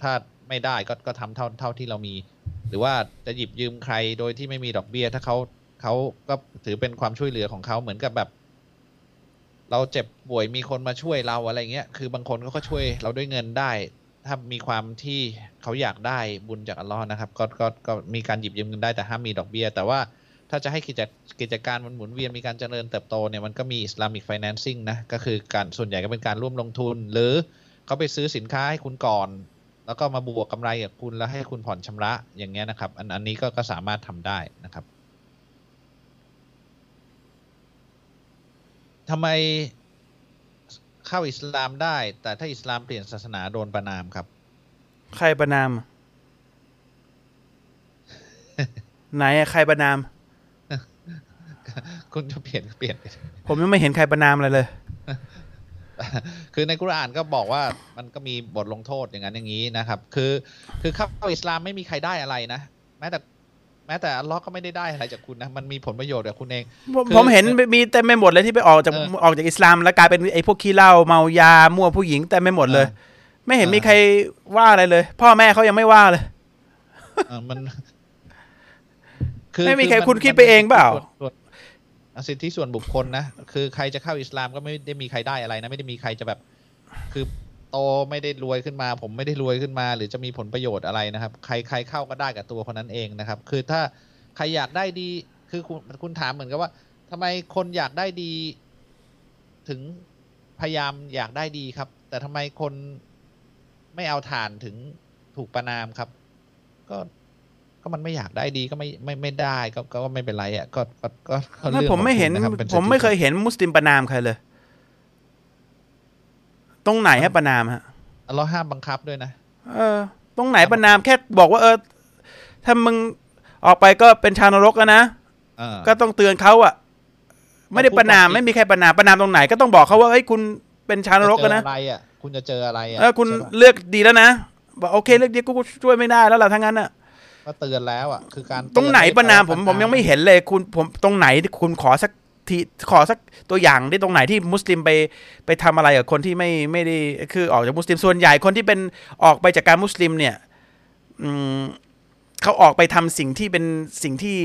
ถ้าไม่ได้ก็ก็ทำเท่าเท่าที่เรามี หรือว่าจะหยิบยืมใครโดยที่ไม่มีดอกเบี้ยถ้าเขาเขาก็ถือเป็นความช่วยเหลือของเขาเหมือนกับแบบเราเจ็บป่วยมีคนมาช่วยเราอะไรเงี้ยคือบางคนเขาก็ช่วยเราด้วยเงินได้ถ้ามีความที่เขาอยากได้บุญจากอัลเลาะห์นะครับก็ก็ก็มีการหยิบยืมเงินได้แต่ห้ามมีดอกเบี้ยแต่ว่าถ้าจะให้กิจกิจการมันหมุนเวียนมีการเจริญเติบโตเนี่ยมันก็มีอิสลามิกไฟแนนซิ่งนะก็คือการส่วนใหญ่ก็เป็นการร่วมลงทุนหรือเขาไปซื้อสินค้าให้คุณก่อนแล้วก็มาบวกกำไรกับคุณแล้วให้คุณผ่อนชำระอย่างเงี้ยนะครับอันอันนี้ก็ก็สามารถทำได้นะครับทำไมเข้าอิสลามได้แต่ถ้าอิสลามเปลี่ยนศาสนาโดนประณามครับใครประณาม ไหนใครประณาม คุณจะเปลี่ยนเปลี่ยนผมยังไม่เห็นใครประณามอะไรเลยคือในกุรอานก็บอกว่ามันก็มีบทลงโทษอย่างนั้นอย่างนี้นะครับคือคือเข้าอิสลามไม่มีใครได้อะไรนะแม้แต่แม้แต่อัลเลาะห์ก็ไม่ได้ได้อะไรจากคุณนะมันมีผลประโยชน์กับคุณเองผมเห็นมีเต็มไปหมดเลยที่ไปออกจากออกจากอิสลามแล้วกลายเป็นไอ้พวกขี้เหล้าเมายามั่วผู้หญิงเต็มไปหมดเลยไม่เห็นมีใครว่าอะไรเลยพ่อแม่เขายังไม่ว่าเลยมันคือไม่มีใครคุณคิดไปเองเปล่าสิทธิส่วนบุคคลนะคือใครจะเข้าอิสลามก็ไม่ได้มีใครได้อะไรนะไม่ได้มีใครจะแบบคือโตไม่ได้รวยขึ้นมาผมไม่ได้รวยขึ้นมาหรือจะมีผลประโยชน์อะไรนะครับใครใครเข้าก็ได้กับตัวคนนั้นเองนะครับคือถ้าใครอยากได้ดีคือคุณคุณถามเหมือนกับว่าทำไมคนอยากได้ดีถึงพยายามอยากได้ดีครับแต่ทำไมคนไม่เอาฐานถึงถูกประณามครับก็ก็มันไม่อยากได้ดีก็ไม่ไม่ไม่ได้ก็ก็ไม่เป็นไรอ่ะก็ก็ก็ผมไม่เห็นผมไม่เคยเห็นมุสลิมประณามใครเลยตรงไหนให้ประณามฮะอัลเลาะห์ห้ามบังคับด้วยนะเออตรงไหนประณามแค่บอกว่าเออถ้ามึงออกไปก็เป็นชาวนรกแล้วนะก็ต้องเตือนเขาอ่ะไม่ได้ประณามไม่มีใครประณามประณามตรงไหนก็ต้องบอกเขาว่าเฮ้ยคุณเป็นชาวนรกแล้วนะอะไรอ่ะคุณจะเจออะไรอ่ะเออคุณเลือกดีแล้วนะบอกโอเคเลือกดีกูช่วยไม่ได้แล้วล่ะทั้งนั้นอ่ะก็เตือนแล้วอ่ะคือการตรงไหนประณามผมผมยังไม่เห็นเลยคุณผมตรงไหนคุณขอสักทีขอสักตัวอย่างที่ตรงไหนที่มุสลิมไปไปทำอะไรกับคนที่ไม่ไม่ได้คือออกจากมุสลิมส่วนใหญ่คนที่เป็นออกไปจากการมุสลิมเนี่ยเขาออกไปทำสิ่งที่เป็นสิ่งที่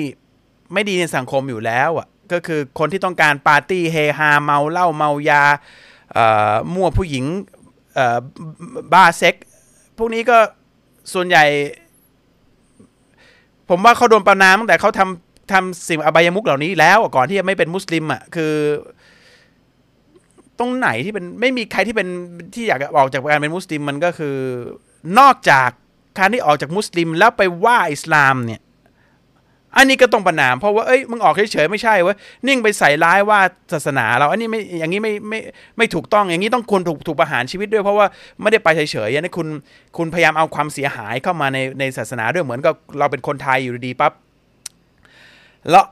ไม่ดีในสังคมอยู่แล้วอ่ะก็คือคนที่ต้องการปาร์ตี้เฮฮาเมาเหล้าเมายามั่วผู้หญิงบ้าเซ็กพวกนี้ก็ส่วนใหญ่ผมว่าเขาโดนประณามตั้งแต่เขาทำทำสิ่งอบายมุขเหล่านี้แล้วก่อนที่จะไม่เป็นมุสลิมอ่ะคือตรงไหนที่เป็นไม่มีใครที่เป็นที่อยากออกจากการเป็นมุสลิมมันก็คือนอกจากการที่ออกจากมุสลิมแล้วไปว่าอิสลามเนี่ยอันนี้ก็ต้องประณามเพราะว่าเอ้ยมึงออกเฉยๆไม่ใช่เว้ยนิ่งไปใส่ร้ายว่าศาสนาเราอันนี้ไม่อย่างนี้ไม่ไม่ไม่ถูกต้องอย่างนี้ต้องควรถูกถูกประหารชีวิตด้วยเพราะว่าไม่ได้ไปเฉยๆอย่างนี้คุณคุณพยายามเอาความเสียหายเข้ามาในในศาสนาด้วยเหมือนกับเราเป็นคนไทยอยู่ดีๆปั๊บแล้ว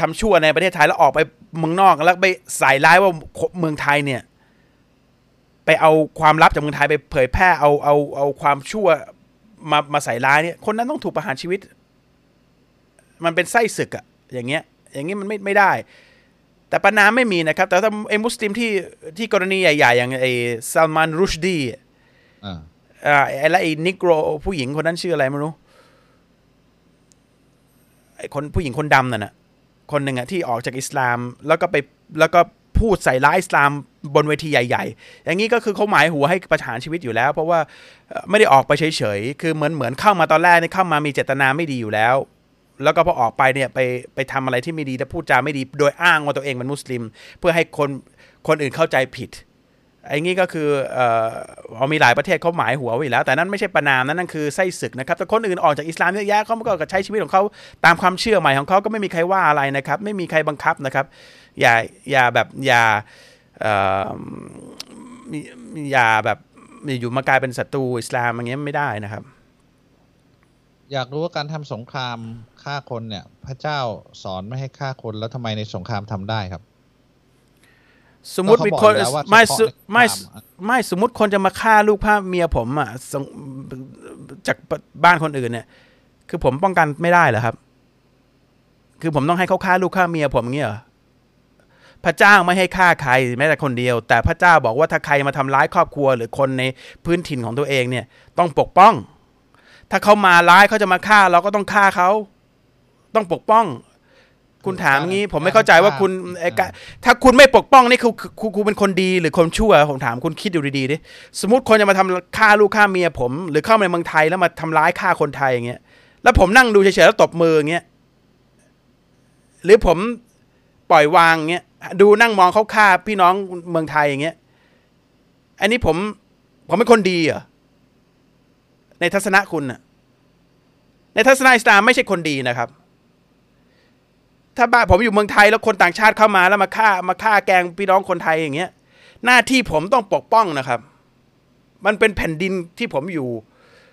ทำชั่วในประเทศไทยแล้วออกไปเมืองนอกแล้วไปใส่ร้ายว่าเมืองไทยเนี่ยไปเอาความลับจากเมืองไทยไปเผยแพร่เอาเอาเอาความชั่วมามาใส่ร้ายเนี่ยคนนั้นต้องถูกประหารชีวิตมันเป็นไส้ศึกอะอย่างเงี้ยอย่างเงี้ยมันไม่ไม่ได้แต่ประณามไม่มีนะครับแต่ถ้าไอ้มุสลิมที่ที่กรณีใหญ่ๆอย่างไอ้ซัลมานรุชดีอ่าอ่าไอ้ละไอ้นิโกรผู้หญิงคนนั้นชื่ออะไรไม่รู้ไอ้คนผู้หญิงคนดำนั่นน่ะคนหนึ่งอะที่ออกจากอิสลามแล้วก็ไปแล้วก็พูดใส่ร้ายอิสลามบนเวทีใหญ่ๆอย่างนี้ก็คือเขาหมายหัวให้ประหารชีวิตอยู่แล้วเพราะว่าไม่ได้ออกไปเฉยๆคือเหมือนเหมือนเข้ามาตอนแรกเนี่ยเข้ามามีเจตนาไม่ดีอยู่แล้วแล้วก็พอออกไปเนี่ยไปไปทำอะไรที่ไม่ดีและพูดจาไม่ดีโดยอ้างว่าตัวเองเป็นมุสลิมเพื่อให้คนคนอื่นเข้าใจผิดไอ้นี่ก็คือเอ่อเอามีหลายประเทศเขาหมายหัวไว้แล้วแต่นั่นไม่ใช่ประณามนั่นนั่นคือไส้ศึกนะครับแต่คนอื่นออกจากอิสลามเยอะแยะเขาก็ใช้ชีวิตของเขาตามความเชื่อใหม่ของเขาก็ไม่มีใครว่าอะไรนะครับไม่มีใครบังคับนะครับอย่าอย่าแบบอย่าเอ่ออย่าแบบอยู่มากลายเป็นศัตรูอิสลามอย่างเงี้ยไม่ได้นะครับอยากรู้ว่าการทำสงครามฆ่าคนเนี่ยพระเจ้าสอนไม่ให้ฆ่าคนแล้วทำไมในสงครามทำได้ครับสมมติมีคนไม่ไม่ไม่สมมติคนจะมาฆ่าลูกพ่อเมียผมอ่ะจากบ้านคนอื่นเนี่ยคือผมป้องกันไม่ได้เหรอครับคือผมต้องให้เขาฆ่าลูกฆ่าเมียผมเงี้ยเหรอพระเจ้าไม่ให้ฆ่าใครแม้แต่คนเดียวแต่พระเจ้าบอกว่าถ้าใครมาทำร้ายครอบครัวหรือคนในพื้นถิ่นของตัวเองเนี่ยต้องปกป้อง ถ้าเขามาร้ายเขาจะมาฆ่าเราก็ต้องฆ่าเขาต้องปกป้องคุณถามงี้ผมไม่เข้าใจว่าคุณถ้าคุณไม่ปกป้องนี่คือคุณเป็นคนดีหรือคนชั่วผมถามคุณคิดดูดีๆดิสมมติคนจะมาทำฆ่าลูกฆ่าเมียผมหรือเข้ามาในเมืองไทยแล้วมาทำร้ายฆ่าคนไทยอย่างเงี้ยแล้วผมนั่งดูเฉยๆแล้วตบมืออย่างเงี้ยหรือผมปล่อยวางอย่างเงี้ยดูนั่งมองเขาฆ่าพี่น้องเมืองไทยอย่างเงี้ยอันนี้ผมผมเป็นคนดีเหรอในทัศนะคุณน่ะในทัศนะอิสลามไม่ใช่คนดีนะครับถ้าบ้านผมอยู่เมืองไทยแล้วคนต่างชาติเข้ามาแล้วมาฆ่ามาฆ่าแกงพี่น้องคนไทยอย่างเงี้ยหน้าที่ผมต้องปกป้องนะครับมันเป็นแผ่นดินที่ผมอยู่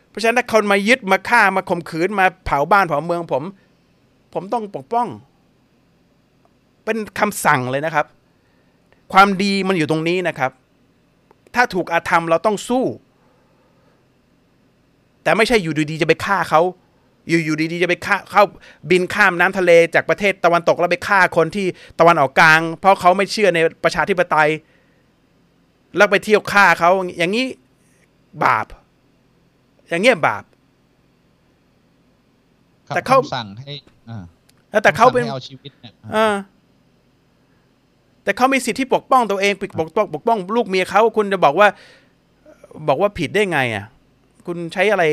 เพราะฉะนั้นถ้าคนมายึดมาฆ่ามาข่มขืนมาเผาบ้านเผาเมืองผมผมต้องปกป้องเป็นคำสั่งเลยนะครับความดีมันอยู่ตรงนี้นะครับถ้าถูกอาธรรมเราต้องสู้แต่ไม่ใช่อยู่ดีๆจะไปฆ่าเขาอยู่อยู่ดีๆจะไปฆ่าเข้าบินข้ามน้ำทะเลจากประเทศตะวันตกแล้วไปฆ่าคนที่ตะวันออกกลางเพราะเขาไม่เชื่อในประชาธิปไตยแล้วไปเที่ยวฆ่าเขาอย่างนี้บาปอย่างเงี้ยบาปแต่เขาสั่งให้แต่เขาเป็นเอาชีวิตเนี่ยแต่เขามีสิทธิ์ที่ปกป้องตัวเองปกป้องปกป้องลูกเมียเขาคุณจะบอกว่าบอกว่าผิดได้ไงอ่ะคุณใช้อะไร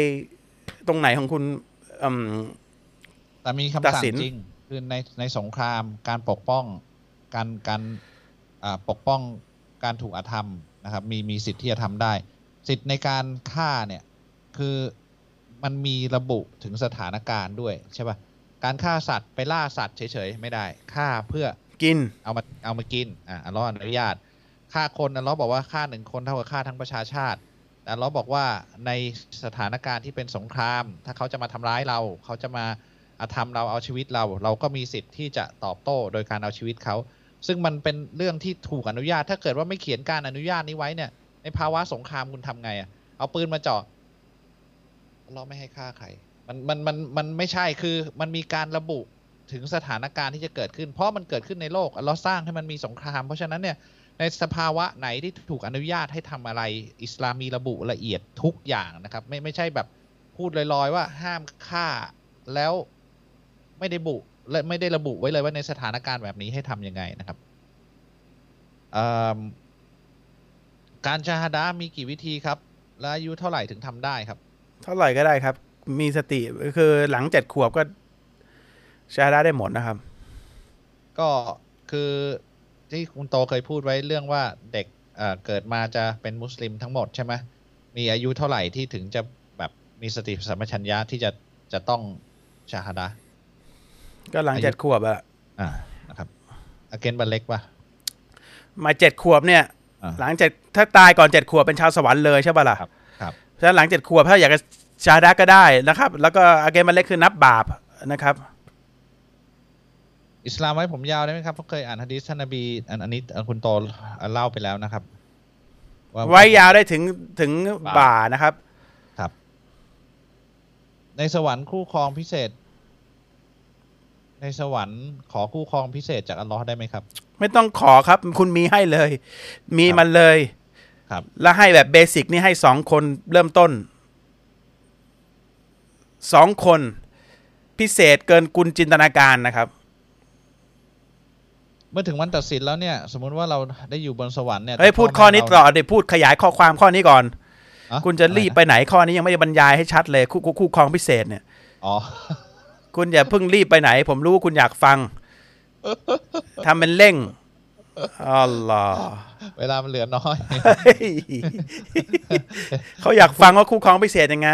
ตรงไหนของคุณแต่มีคำสั่งจริงคือในในสงครามการปกป้องการการปกป้องการถูกอาธรรมนะครับมีมีสิทธิ์ที่จะทำได้สิทธิ์ในการฆ่าเนี่ยคือมันมีระบุถึงสถานการณ์ด้วยใช่ป่ะการฆ่าสัตว์ไปล่าสัตว์เฉยๆไม่ได้ฆ่าเพื่อกินเอามาเอามากินอ่ะอัลเลาะห์อนุญาตฆ่าคนอัลเลาะห์บอกว่าฆ่าหนึ่งคนเท่ากับฆ่าทั้งประชาชาติอัลเลาะห์บอกว่าในสถานการณ์ที่เป็นสงครามถ้าเขาจะมาทำร้ายเราเขาจะมาอาธรรมเราเอาชีวิตเราเราก็มีสิทธิ์ที่จะตอบโต้โดยการเอาชีวิตเขาซึ่งมันเป็นเรื่องที่ถูกอนุญาตถ้าเกิดว่าไม่เขียนการอนุญาตนี้ไว้เนี่ยในภาวะสงครามคุณทำไงอ่ะเอาปืนมาเจาะอัลเลาะห์ไม่ให้ฆ่าใครมันมันมันมันไม่ใช่คือมันมีการระบุถึงสถานการณ์ที่จะเกิดขึ้นเพราะมันเกิดขึ้นในโลกอัลเลาะห์สร้างให้มันมีสงครามเพราะฉะนั้นเนี่ยในสภาวะไหนที่ถูกอนุญาตให้ทำอะไรอิสลามมีระบุละเอียดทุกอย่างนะครับไม่ไม่ใช่แบบพูดลอยๆว่าห้ามฆ่าแล้วไม่ได้บุและไม่ได้ระบุไว้เลยว่าในสถานการณ์แบบนี้ให้ทำยังไงนะครับการชะฮาดะห์มีกี่วิธีครับและอายุเท่าไหร่ถึงทำได้ครับเท่าไหร่ก็ได้ครับมีสติคือหลังเจ็ดขวบก็ชะฮาดะห์ได้หมดนะครับก็คือที่คุณโตเคยพูดไว้เรื่องว่าเด็ก เ, เกิดมาจะเป็นมุสลิมทั้งหมดใช่ไหมมีอายุเท่าไหร่ที่ถึงจะแบบมีสติสัมปชัญญะที่จะจะต้องชะฮาดะห์ก็หลังเจ็ดขวบอะอ่านะครับอาเกนบัลเล็กปะมาเจ็ดขวบเนี่ยหลังเจ็ดถ้าตายก่อนเจ็ดขวบเป็นชาวสวรรค์เลยใช่ปะล่ะครับครับถ้าหลังเจ็ดขวบถ้าอยากจะชะฮาดะห์ก็ได้นะครับแล้วก็อาเกนบัลเล็กคือนับบาปนะครับอิสลามไว้ผมยาวได้ไหมครับผมเคยอ่านหะดีษท่านนบีอันนี้คุณโตเล่าไปแล้วนะครับไว้ยาวได้ถึงถึงบ่านะครับครับในสวรรค์คู่ครองพิเศษในสวรรค์ขอคู่ครองพิเศษจากอัลลอฮ์ได้ไหมครับไม่ต้องขอครับคุณมีให้เลยมีมันเลยครับและให้แบบเบสิกนี่ให้สองคนเริ่มต้นสองคนพิเศษเกินกุลจินตนาการนะครับเมื่อถึงวันตัดสินแล้วเนี่ยสมมุติว่าเราได้อยู่บนสวรรค์เนี่ยเฮ้ยพูดข้อนี้ต่อเดี๋ยวพูดขยายข้อความข้อนี้ก่อนคุณจะรีบไปไหนข้อนี้ยังไม่ได้บรรยายให้ชัดเลยคู่คู่ครองพิเศษเนี่ยอ๋อคุณอย่าเพิ่งรีบไปไหนผมรู้ว่าคุณอยากฟังทำเป็นเร่งอ๋อเหรอเวลามันเหลือน้อยเขาอยากฟังว่าคู่ครองพิเศษยังไง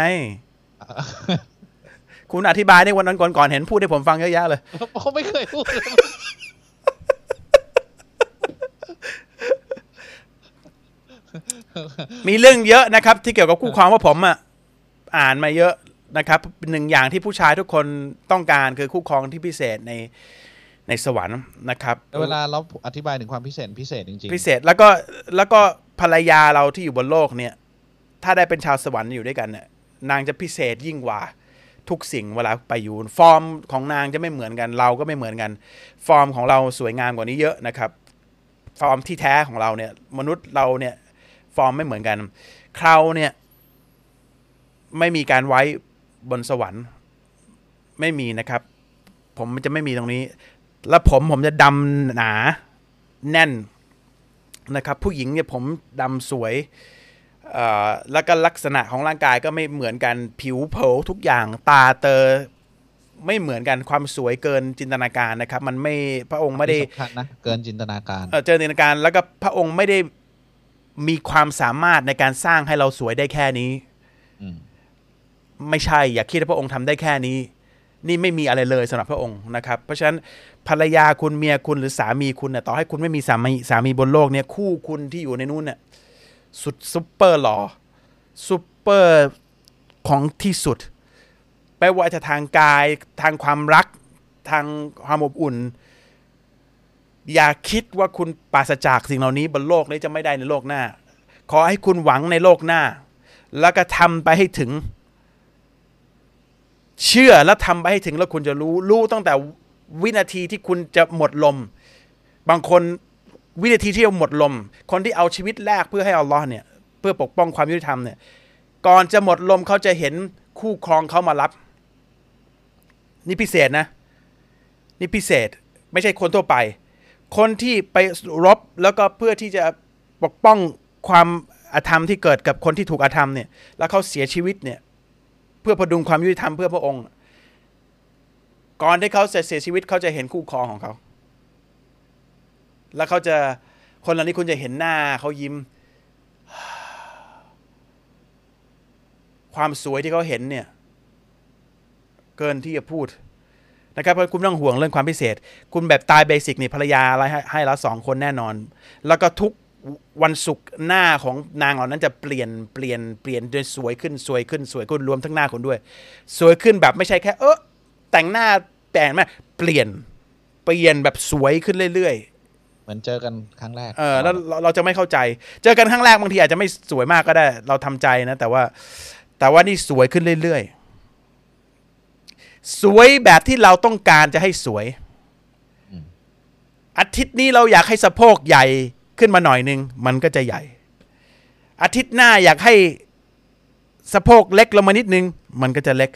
คุณอธิบายในวันนั้นก่อนๆเห็นพูดให้ผมฟังเยอะแยะเลยผมไม่เคยพูดมีเรื่องเยอะนะครับที่เกี่ยวกับคู่ครองว่าผมอ่ะอ่านมาเยอะนะครับหนึ่งอย่างที่ผู้ชายทุกคนต้องการคือคู่ครองที่พิเศษในในสวรรค์นะครับเวลาเราอธิบายถึงความพิเศษพิเศษจริงๆพิเศษแล้วก็แล้วก็ภรรยาเราที่อยู่บนโลกเนี่ยถ้าได้เป็นชาวสวรรค์อยู่ด้วยกันเนี่ยนางจะพิเศษยิ่งกว่าทุกสิ่งเวลาไปอยู่ฟอร์มของนางจะไม่เหมือนกันเราก็ไม่เหมือนกันฟอร์มของเราสวยงามกว่านี้เยอะนะครับฟอร์มที่แท้ของเราเนี่ยมนุษย์เราเนี่ยฟอร์มไม่เหมือนกันเคราเนี่ยไม่มีการไว้ บนสวรรค์ไม่มีนะครับผมจะไม่มีตรงนี้แล้วผมผมจะดำหนาแน่นนะครับผู้หญิงเนี่ยผมดำสวยแล้วก็ลักษณะของร่างกายก็ไม่เหมือนกันผิวเผาทุกอย่างตาเตอไม่เหมือนกันความสวยเกินจินตนาการนะครับมันไม่พระองค์ไม่ได้นะเกินจินตนาการเจอจินตนาการแล้วก็พระองค์ไม่ได้มีความสามารถในการสร้างให้เราสวยได้แค่นี้ไม่ใช่อย่าคิดว่าพระองค์ทำได้แค่นี้นี่ไม่มีอะไรเลยสำหรับพระองค์นะครับเพราะฉะนั้นภรรยาคุณเมียคุณหรือสามีคุณเนี่ยต่อให้คุณไม่มีสามีสามีบนโลกเนี่ยคู่คุณที่อยู่ในนู้นเนี่ยสุดซุปเปอร์หล่อซุปเปอร์ของที่สุดไม่ว่าจะทางกายทางความรักทางความอบอุ่นอย่าคิดว่าคุณปราศจากสิ่งเหล่านี้บนโลกนี้จะไม่ได้ในโลกหน้าขอให้คุณหวังในโลกหน้าแล้วก็ทำไปให้ถึงเชื่อแล้วทำไปให้ถึงแล้วคุณจะรู้รู้ตั้งแต่วินาทีที่คุณจะหมดลมบางคนวินาทีที่หมดลมคนที่เอาชีวิตแลกเพื่อให้อัลลอฮ์เนี่ยเพื่อปกป้องความยุติธรรมเนี่ยก่อนจะหมดลมเขาจะเห็นคู่ครองเขามารับนี่พิเศษนะนี่พิเศษไม่ใช่คนทั่วไปคนที่ไปรบแล้วก็เพื่อที่จะปกป้องความอาธรรมที่เกิดกับคนที่ถูกอาธรรมเนี่ยแล้วเขาเสียชีวิตเนี่ยเพื่อพดุงความยุติธรรมเพื่อพระองค์ก่อนที่เขาจะเสียชีวิตเขาจะเห็นคู่ครองของเขาแล้วเขาจะคนเหล่านี้คุณจะเห็นหน้าเขายิ้มความสวยที่เขาเห็นเนี่ยเกินที่จะพูดนะครับเพราะคุณต้องห่วงเรื่องความพิเศษคุณแบบตายเบสิกนี่ภรรยาอะไรให้แล้วสองคนแน่นอนแล้วก็ทุกวันศุกร์หน้าของนางเหล่านั้นจะเปลี่ยนเปลี่ยนเปลี่ยนจนสวยขึ้นสวยขึ้นสวยขึ้นรวมทั้งหน้าคุณด้วยสวยขึ้นแบบไม่ใช่แค่เออแต่งหน้าแต่งมาเปลี่ยนเปลี่ยนแบบสวยขึ้นเรื่อยๆเหมือนเจอกันครั้งแรกเออแล้วเราจะไม่เข้าใจเจอกันครั้งแรกบางทีอาจจะไม่สวยมากก็ได้เราทำใจนะแต่ว่าแต่ว่านี่สวยขึ้นเรื่อยๆสวยแบบที่เราต้องการจะให้สวยอาทิตย์นี้เราอยากให้สะโพกใหญ่ขึ้นมาหน่อยนึงมันก็จะใหญ่อาทิตย์หน้าอยากให้สะโพกเล็กลงมานิดนึงมันก็จะเล็ก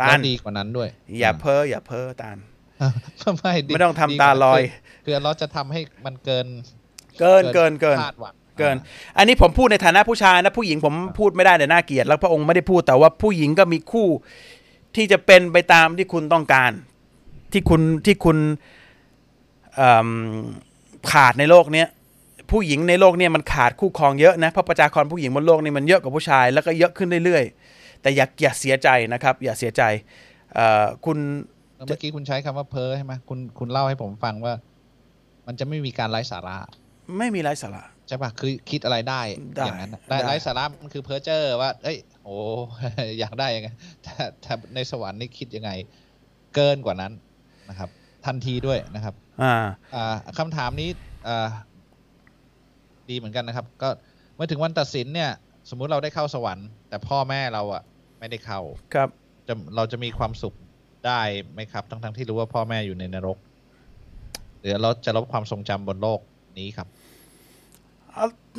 ตาลดีกว่านั้นด้วยอย่าเพ้ออย่าเพ้อตาลไม่ไม่ต้องทำตาลอยคือเราจะทำให้มันเกินเกินเกินเกินคาดหวังเกินอันนี้ผมพูดในฐานะผู้ชายนะผู้หญิงผมพูดไม่ได้แต่น่าเกลียดแล้วพระองค์ไม่ได้พูดแต่ว่าผู้หญิงก็มีคู่ที่จะเป็นไปตามที่คุณต้องการที่คุณที่คุณขาดในโลกเนี้ยผู้หญิงในโลกเนี้ยมันขาดคู่ครองเยอะนะเพราะประชากรผู้หญิงบนโลกนี้มันเยอะกว่าผู้ชายแล้วก็เยอะขึ้นเรื่อยๆแต่อย่าอย่าเสียใจนะครับอย่าเสียใจคุณเมื่อกี้คุณใช้คำว่าเพ้อใช่ไหมคุณคุณเล่าให้ผมฟังว่ามันจะไม่มีการไร้สาระไม่มีไร้สาระใช่ป่ะคือคิดอะไรได้อย่างนั้นไร้สาระมันคือเพ้อเจ้อว่าเอ้ยโอ้อยากได้ยังไงแต่ในสวรรค์นี่คิดยังไงเกินกว่านั้นนะครับทันทีด้วยนะครับคำถามนี้ดีเหมือนกันนะครับก็เมื่อถึงวันตัดสินเนี่ยสมมุติเราได้เข้าสวรรค์แต่พ่อแม่เราอ่ะไม่ได้เข้าครับเราจะมีความสุขได้ไหมครับทั้งทั้งที่รู้ว่าพ่อแม่อยู่ในนรกหรือเราจะลบความทรงจำบนโลกนี้ครับ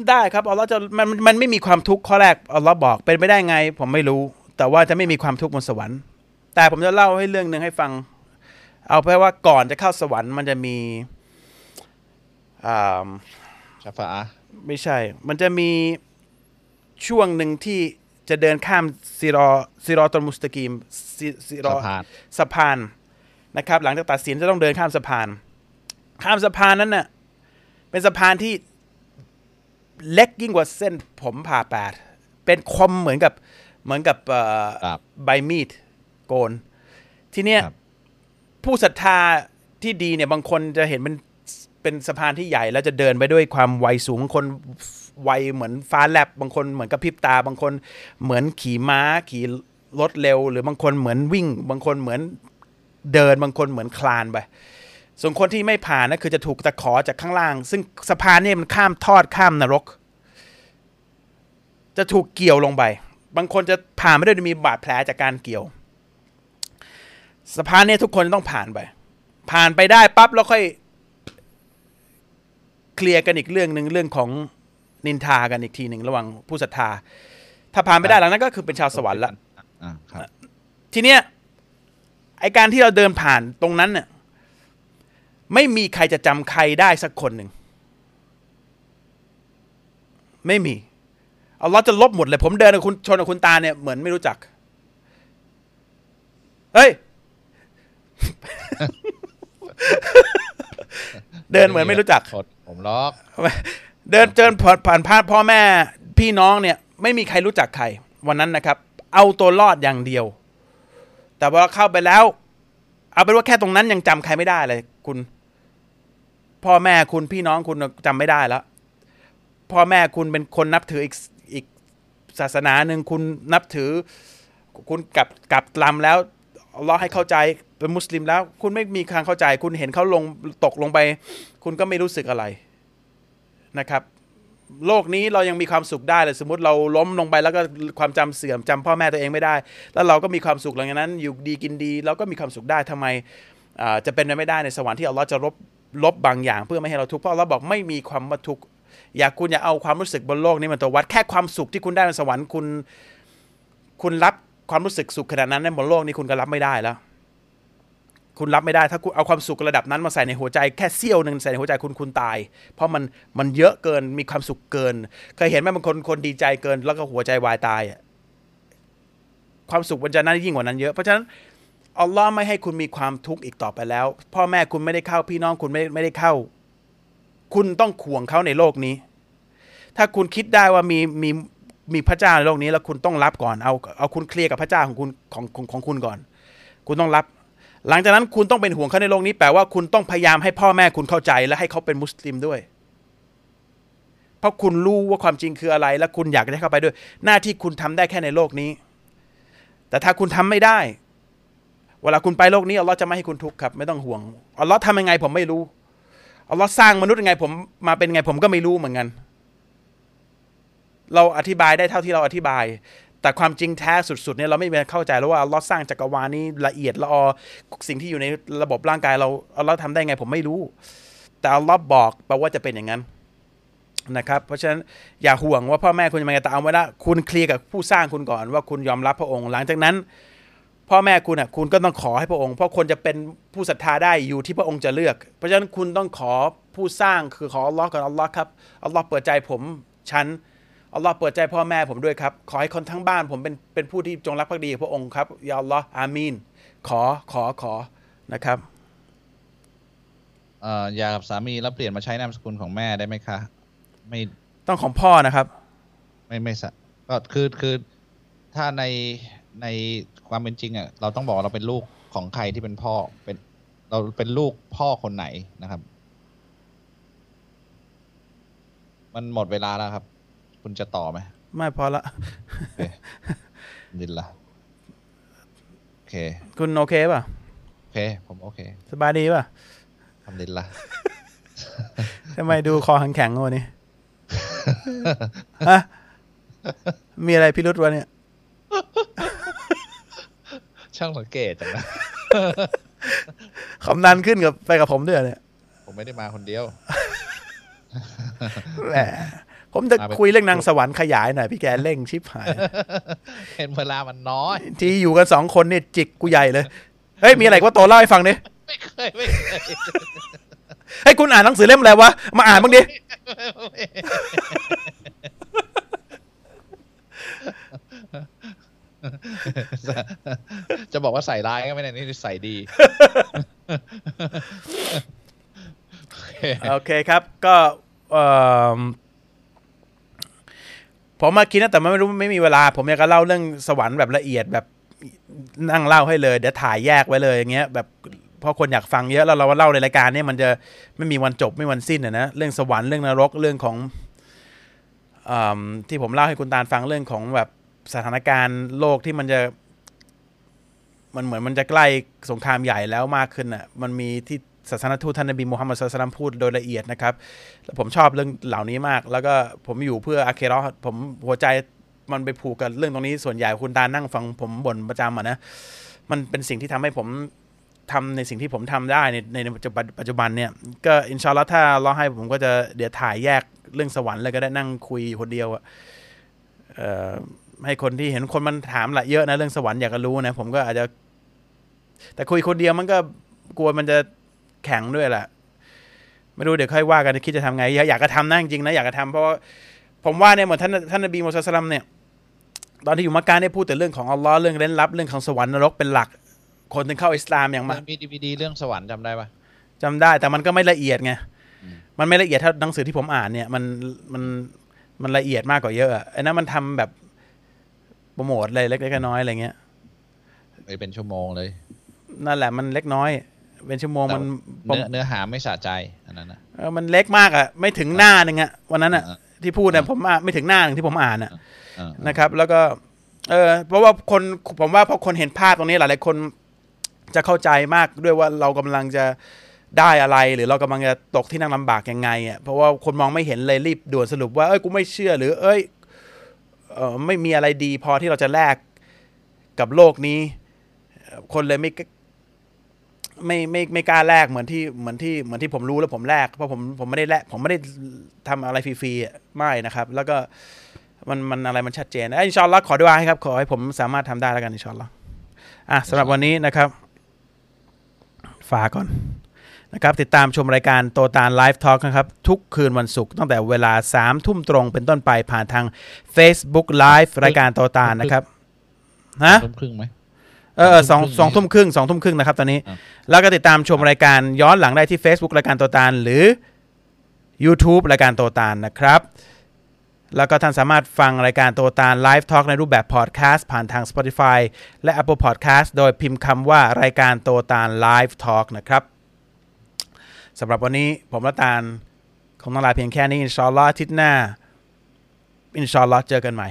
ได้ครับอัลเลาะห์จะมันมันไม่มีความทุกข์ข้อแรกอัลเลาะห์บอกเป็นไปได้ไงผมไม่รู้แต่ว่าจะไม่มีความทุกข์บนสวรรค์แต่ผมจะเล่าให้เรื่องหนึ่งให้ฟังเอาแปลว่าก่อนจะเข้าสวรรค์มันจะมีชาฟาอะห์ไม่ใช่มันจะมีช่วงหนึ่งที่จะเดินข้ามซิรอซิรอตัลมุสตะกีมซิรอสะพานนะครับหลังจากตัดสินจะต้องเดินข้ามสะพานข้ามสะพานนั้นน่ะเป็นสะพานที่เล็กยิ่งกว่าเส้นผมผ่าแปดเป็นคมเหมือนกับเหมือนกับใบมีดโกนทีเนี้ยผู้ศรัทธาที่ดีเนี่ยบางคนจะเห็นมันเป็นสะพานที่ใหญ่แล้วจะเดินไปด้วยความไวสูงบางคนไวเหมือนฟ้าแลบบางคนเหมือนกับพริบตาบางคนเหมือนขี่ม้าขี่รถเร็วหรือบางคนเหมือนวิ่งบางคนเหมือนเดินบางคนเหมือนคลานไปส่วนคนที่ไม่ผ่านนะคือจะถูกตะขอจากข้างล่างซึ่งสะพานนี่มันข้ามทอดข้ามนรกจะถูกเกี่ยวลงไปบางคนจะผ่านไม่ได้มีบาดแผลจากการเกี่ยวสะพานนี่ทุกคนต้องผ่านไปผ่านไปได้ปั๊บแล้วค่อยเคลียร์กันอีกเรื่องหนึ่งเรื่องของนินทากันอีกทีหนึ่งระหว่างผู้ศรัทธา ถ้าผ่านไม่ได้หลังนั้นก็คือเป็นชาวสวรรค์ละทีเนี้ยไอการที่เราเดินผ่านตรงนั้นเนี่ยไม่มีใครจะจำใครได้สักคนหนึ่งไม่มีอัลเลาะห์จะลบหมดเลยผมเดินกับคุณชนกับคุณตาเนี่ยเหมือนไม่รู้จักเฮ้ย เดินเหมือนไม่รู้จักผมล็อกเดินเจอผ่านผ่านพ่อแม่พี่น้องเนี่ยไม่มีใครรู้จักใครวันนั้นนะครับเอาตัวรอดอย่างเดียวแต่พอเข้าไปแล้วเอาเป็นว่าแค่ตรงนั้นยังจำใครไม่ได้เลยคุณพ่อแม่คุณพี่น้องคุณจำไม่ได้แล้วพ่อแม่คุณเป็นคนนับถืออีกอีกศาสนาหนึ่งคุณนับถือคุณกลับกลับลำแล้วอัลเลาะห์ให้เข้าใจเป็นมุสลิมแล้วคุณไม่มีทางเข้าใจคุณเห็นเขาลงตกลงไปคุณก็ไม่รู้สึกอะไรนะครับโลกนี้เรายังมีความสุขได้เลยสมมติเราล้มลงไปแล้วก็ความจำเสื่อมจำพ่อแม่ตัวเองไม่ได้แล้วเราก็มีความสุขหลังจากนั้นอยู่ดีกินดีเราก็มีความสุขได้ทำไมจะเป็นไปไม่ได้ในสวรรค์ที่อัลเลาะห์จะลบลบบางอย่างเพื่อไม่ให้เราทุกข์เพราะอัลเลาะห์บอกไม่มีความทุกข์อยากคุณอย่าเอาความรู้สึกบนโลกนี้มันตัววัดแค่ความสุขที่คุณได้ในสวรรค์คุณคุณรับความรู้สึกสุขขนาดนั้นในบนโลกนี้คุณก็รับไม่ได้แล้วคุณรับไม่ได้ถ้าคุณเอาความสุขระดับนั้นมาใส่ในหัวใจแค่เสี้ยวหนึ่งใส่ในหัวใจคุณคุณตายเพราะมันมันเยอะเกินมีความสุขเกินเคยเห็นไหมบางคนคนดีใจเกินแล้วก็หัวใจวายตายความสุขมันจะน่ายิ่งกว่านั้นเยอะเพราะฉะนั้นอัลลอฮ์ไม่ให้คุณมีความทุกข์อีกต่อไปแล้วพ่อแม่คุณไม่ได้เข้าพี่น้องคุณไม่ไม่ได้เข้าคุณต้องขวงเขาในโลกนี้ถ้าคุณคิดได้ว่ามีมีมีพระเจ้าในโลกนี้แล้วคุณต้องรับก่อนเอาเอาคุณเคลียร์กับพระเจ้าของคุณของของคุณก่อนคุณต้องรับหลังจากนั้นคุณต้องเป็นห่วงเขาในโลกนี้แปลว่าคุณต้องพยายามให้พ่อแม่คุณเข้าใจและให้เขาเป็นมุสลิมด้วยเพราะคุณรู้ว่าความจริงคืออะไรและคุณอยากจะให้เขาไปด้วยหน้าที่คุณทำได้แค่ในโลกนี้แต่ถ้าคุณทำไม่ได้เวลาคุณไปโลกนี้อัลเลาะห์จะไม่ให้คุณทุกข์ครับไม่ต้องห่วงอัลเลาะห์ทำยังไงผมไม่รู้อัลเลาะห์สร้างมนุษย์ยังไงผมมาเป็นไงผมก็ไม่รู้เหมือนกันเราอธิบายได้เท่าที่เราอธิบายแต่ความจริงแท้สุดๆเนี่ยเราไม่มีเข้าใจแล้วว่าอัลเลาะห์สร้างจักรวาลนี้ละเอียดละออสิ่งที่อยู่ในระบบร่างกายเราอัลเลาะห์ทำได้ไงผมไม่รู้แต่อัลเลาะห์บอกแปลว่าจะเป็นอย่างนั้นนะครับเพราะฉะนั้นอย่าห่วงว่าพ่อแม่คุณจะมาไงแต่เอาไว้ละคุณเคลียร์กับผู้สร้างคุณก่อนว่าคุณยอมรับพระองค์หลังจากนั้นพ่อแม่คุณอ่ะคุณก็ต้องขอให้พระองค์เพราะคนจะเป็นผู้ศรัทธาได้อยู่ที่พระองค์จะเลือกเพราะฉะนั้นคุณต้องขอผู้สร้างคือขออัลเลาะห์ก่อนอัลเลาะห์ครับอัลเลาะห์เปิดใจผมฉันอัลเลาะห์เปิดใจพ่อแม่ผมด้วยครับขอให้คนทั้งบ้านผมเป็นเป็นผู้ที่จงรักภักดีพระองค์ครับยาอัลเลาะห์อามีนขอขอขอนะครับเอ่ออยากกับสามีแล้วเปลี่ยนมาใช้นามสกุลของแม่ได้ไหมคะไม่ต้องของพ่อนะครับไม่ไม่สักก็คือคือถ้าในในความเป็นจริงอ่ะเราต้องบอกเราเป็นลูกของใครที่เป็นพ่อเป็นเราเป็นลูกพ่อคนไหนนะครับมันหมดเวลาแล้วครับคุณจะต่อไหมไม่พอละ Okay. ดินละโอเคคุณโอเคป่ะโอเคผมโอเคสบายดีป่ะทำดินละ ทำไมดูคอแข็งๆวันนี้ ฮะมีอะไรพิรุธวะเนี่ย ช่างสังเกตจังนะ คำนั้นขึ้นกับไปกับผมด้วยเนี่ยผมไม่ได้มาคนเดียว แหมผมจะคุยเรื่องนางสวรรค์ขยายหน่อยพี่แกเร่งชิบหายเห็นเวลามันน้อยที่อยู่กันสองคนเนี่ยจิกกูใหญ่เลยเฮ้ยมีอะไรก็โตเล่าให้ฟังดิไม่เคยไม่เคยเฮ้ยคุณอ่านหนังสือเล่มอะไรวะมาอ่านบ้างดิจะบอกว่าใส่ร้ายก็ไม่ได้นี่ใส่ดีโอเคครับก็ผมมาคิดนะแต่ไม่รู้ไม่มีเวลาผมอยากจะเล่าเรื่องสวรรค์แบบละเอียดแบบนั่งเล่าให้เลยเดี๋ยวถ่ายแยกไว้เลยอย่างเงี้ยแบบเพราะคนอยากฟังเยอะแล้วเราเล่าในรายการนี้มันจะไม่มีวันจบไม่มีวันสิ้นนะนะเรื่องสวรรค์เรื่องนรกเรื่องของที่ผมเล่าให้คุณตาลฟังเรื่องของแบบสถานการณ์โลกที่มันจะมันเหมือนมันจะใกล้สงครามใหญ่แล้วมากขึ้นอ่ะมันมีที่ศาสนทูตท่านนบีมูฮัมมัดศาสนาพูดโดยละเอียดนะครับผมชอบเรื่องเหล่านี้มากแล้วก็ผมอยู่เพื่ออาเคเราะห์ผมหัวใจมันไปผูกกับเรื่องตรงนี้ส่วนใหญ่คุณตานั่งฟังผมบ่นประจำอ่ะนะมันเป็นสิ่งที่ทำให้ผมทำในสิ่งที่ผมทำได้ในในปัจจุบันเนี่ยก็อินชาอัลลอฮ์ถ้าเราให้ผมก็จะเดี๋ยวถ่ายแยกเรื่องสวรรค์เลยก็ได้นั่งคุยคนเดียวอ่ะ ให้คนที่เห็นคนมันถามละเยอะนะเรื่องสวรรค์อยากจะรู้นะผมก็อาจจะแต่คุยคนเดียวมันก็กลัวมันจะแข็งด้วยแหละไม่รู้เดี๋ยวค่อยว่ากันคิดจะทำไงอยากจะทำนะจริงๆนะอยากจะทำเพราะผมว่าเนี่ยเหมือนท่านท่านนบีมูฮัมมัดศ็อลลัลลอฮุอะลัยฮิวะซัลลัมเนี่ยตอนที่อยู่มักกะห์เนี่ยพูดแต่เรื่องของอัลลอฮ์เรื่องเร้นลับเรื่องของสวรรค์นรกเป็นหลักคนถึงเข้าอิสลามอย่างมากมีดีวีดีเรื่องสวรรค์จำได้ปะจำได้แต่มันก็ไม่ละเอียดไงมันไม่ละเอียดเท่าหนังสือที่ผมอ่านเนี่ยมันมันมันละเอียดมากกว่าเยอะไอ้นั้นมันทำแบบโปรโมทอะไรเล็กๆน้อยๆอะไรเงี้ยไปเป็นชั่วโมงเลยนั่นแหละมันเล็กน้อยเป็นชั่วโมงมันเนื้อหาไม่สะใจอันนั้นนะมันเล็กมากอ่ะไม่ถึงหน้าหนึ่งอ่ะวันนั้นอ่ะที่พูดเนี่ยผมไม่ถึงหน้าหนึ่งที่ผมอ่านอ่ะนะครับแล้วก็เออเพราะว่าคนผมว่าพอคนเห็นภาพตรงนี้หลายๆคนจะเข้าใจมากด้วยว่าเรากำลังจะได้อะไรหรือเรากำลังจะตกที่นั่งลำบากยังไงอ่ะเพราะว่าคนมองไม่เห็นเลยรีบด่วนสรุปว่าเอ้ยกูไม่เชื่อหรือเอ้ยเออไม่มีอะไรดีพอที่เราจะแลกกับโลกนี้คนเลยไม่ไม่ไม่ไม่กล้าแลกเหมือนที่เหมือนที่เหมือนที่ผมรู้แล้วผมแลกเพราะผมผมไม่ได้แลกผมไม่ได้ทำอะไรฟรีๆไม่นะครับแล้วก็มันมันอะไรมันชัดเจนอินชาอัลลอฮ์ขอดุอาให้ครับขอให้ผมสามารถทำได้แล้วกันอินชาอัลลอฮ์อ่ะสำหรับวันนี้นะครับฝากก่อนนะครับติดตามชมรายการโตตาลไลฟ์ทอล์กนะครับทุกคืนวันศุกร์ตั้งแต่เวลาสามทุ่มตรงเป็นต้นไปผ่านทาง Facebook Live รายการโตตาลนะครับฮะสองทุ่มครึ่งไหมเออสองสองทุ่มครึ่งสองทุ่มครึ่งนะครับตอนนี้แล้วก็ติดตามชมรายการย้อนหลังได้ที่ Facebook รายการโตตาลหรือ YouTube รายการโตตาลนะครับแล้วก็ท่านสามารถฟังรายการโตตาลไลฟ์ทอล์กในรูปแบบพอดแคสต์ผ่านทาง Spotify และ Apple Podcast โดยพิมพ์คำว่ารายการโตตาลไลฟ์ทอล์กนะครับสำหรับวันนี้ผมละตาลคงต้องลาเพียงแค่นี้อินชาอัลลอฮ์อาทิตย์หน้าอินชาอัลลอฮ์เจอกันใหม่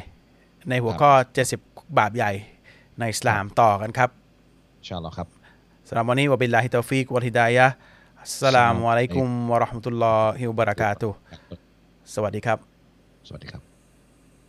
ในหัวข้อเจ็ดสิบบาปใหญ่ในอิสลามต่อกันครับอินชาอัลลอฮ์ครับสำหรับวันนี้วะบิลลาฮิตอฟีกวัลฮิดายะฮ์อัสสลามุอะลัยกุมวะเราะห์มะตุลลอฮิวะบะเราะกาตุฮ์สวัสดีครับสวัสดีครับ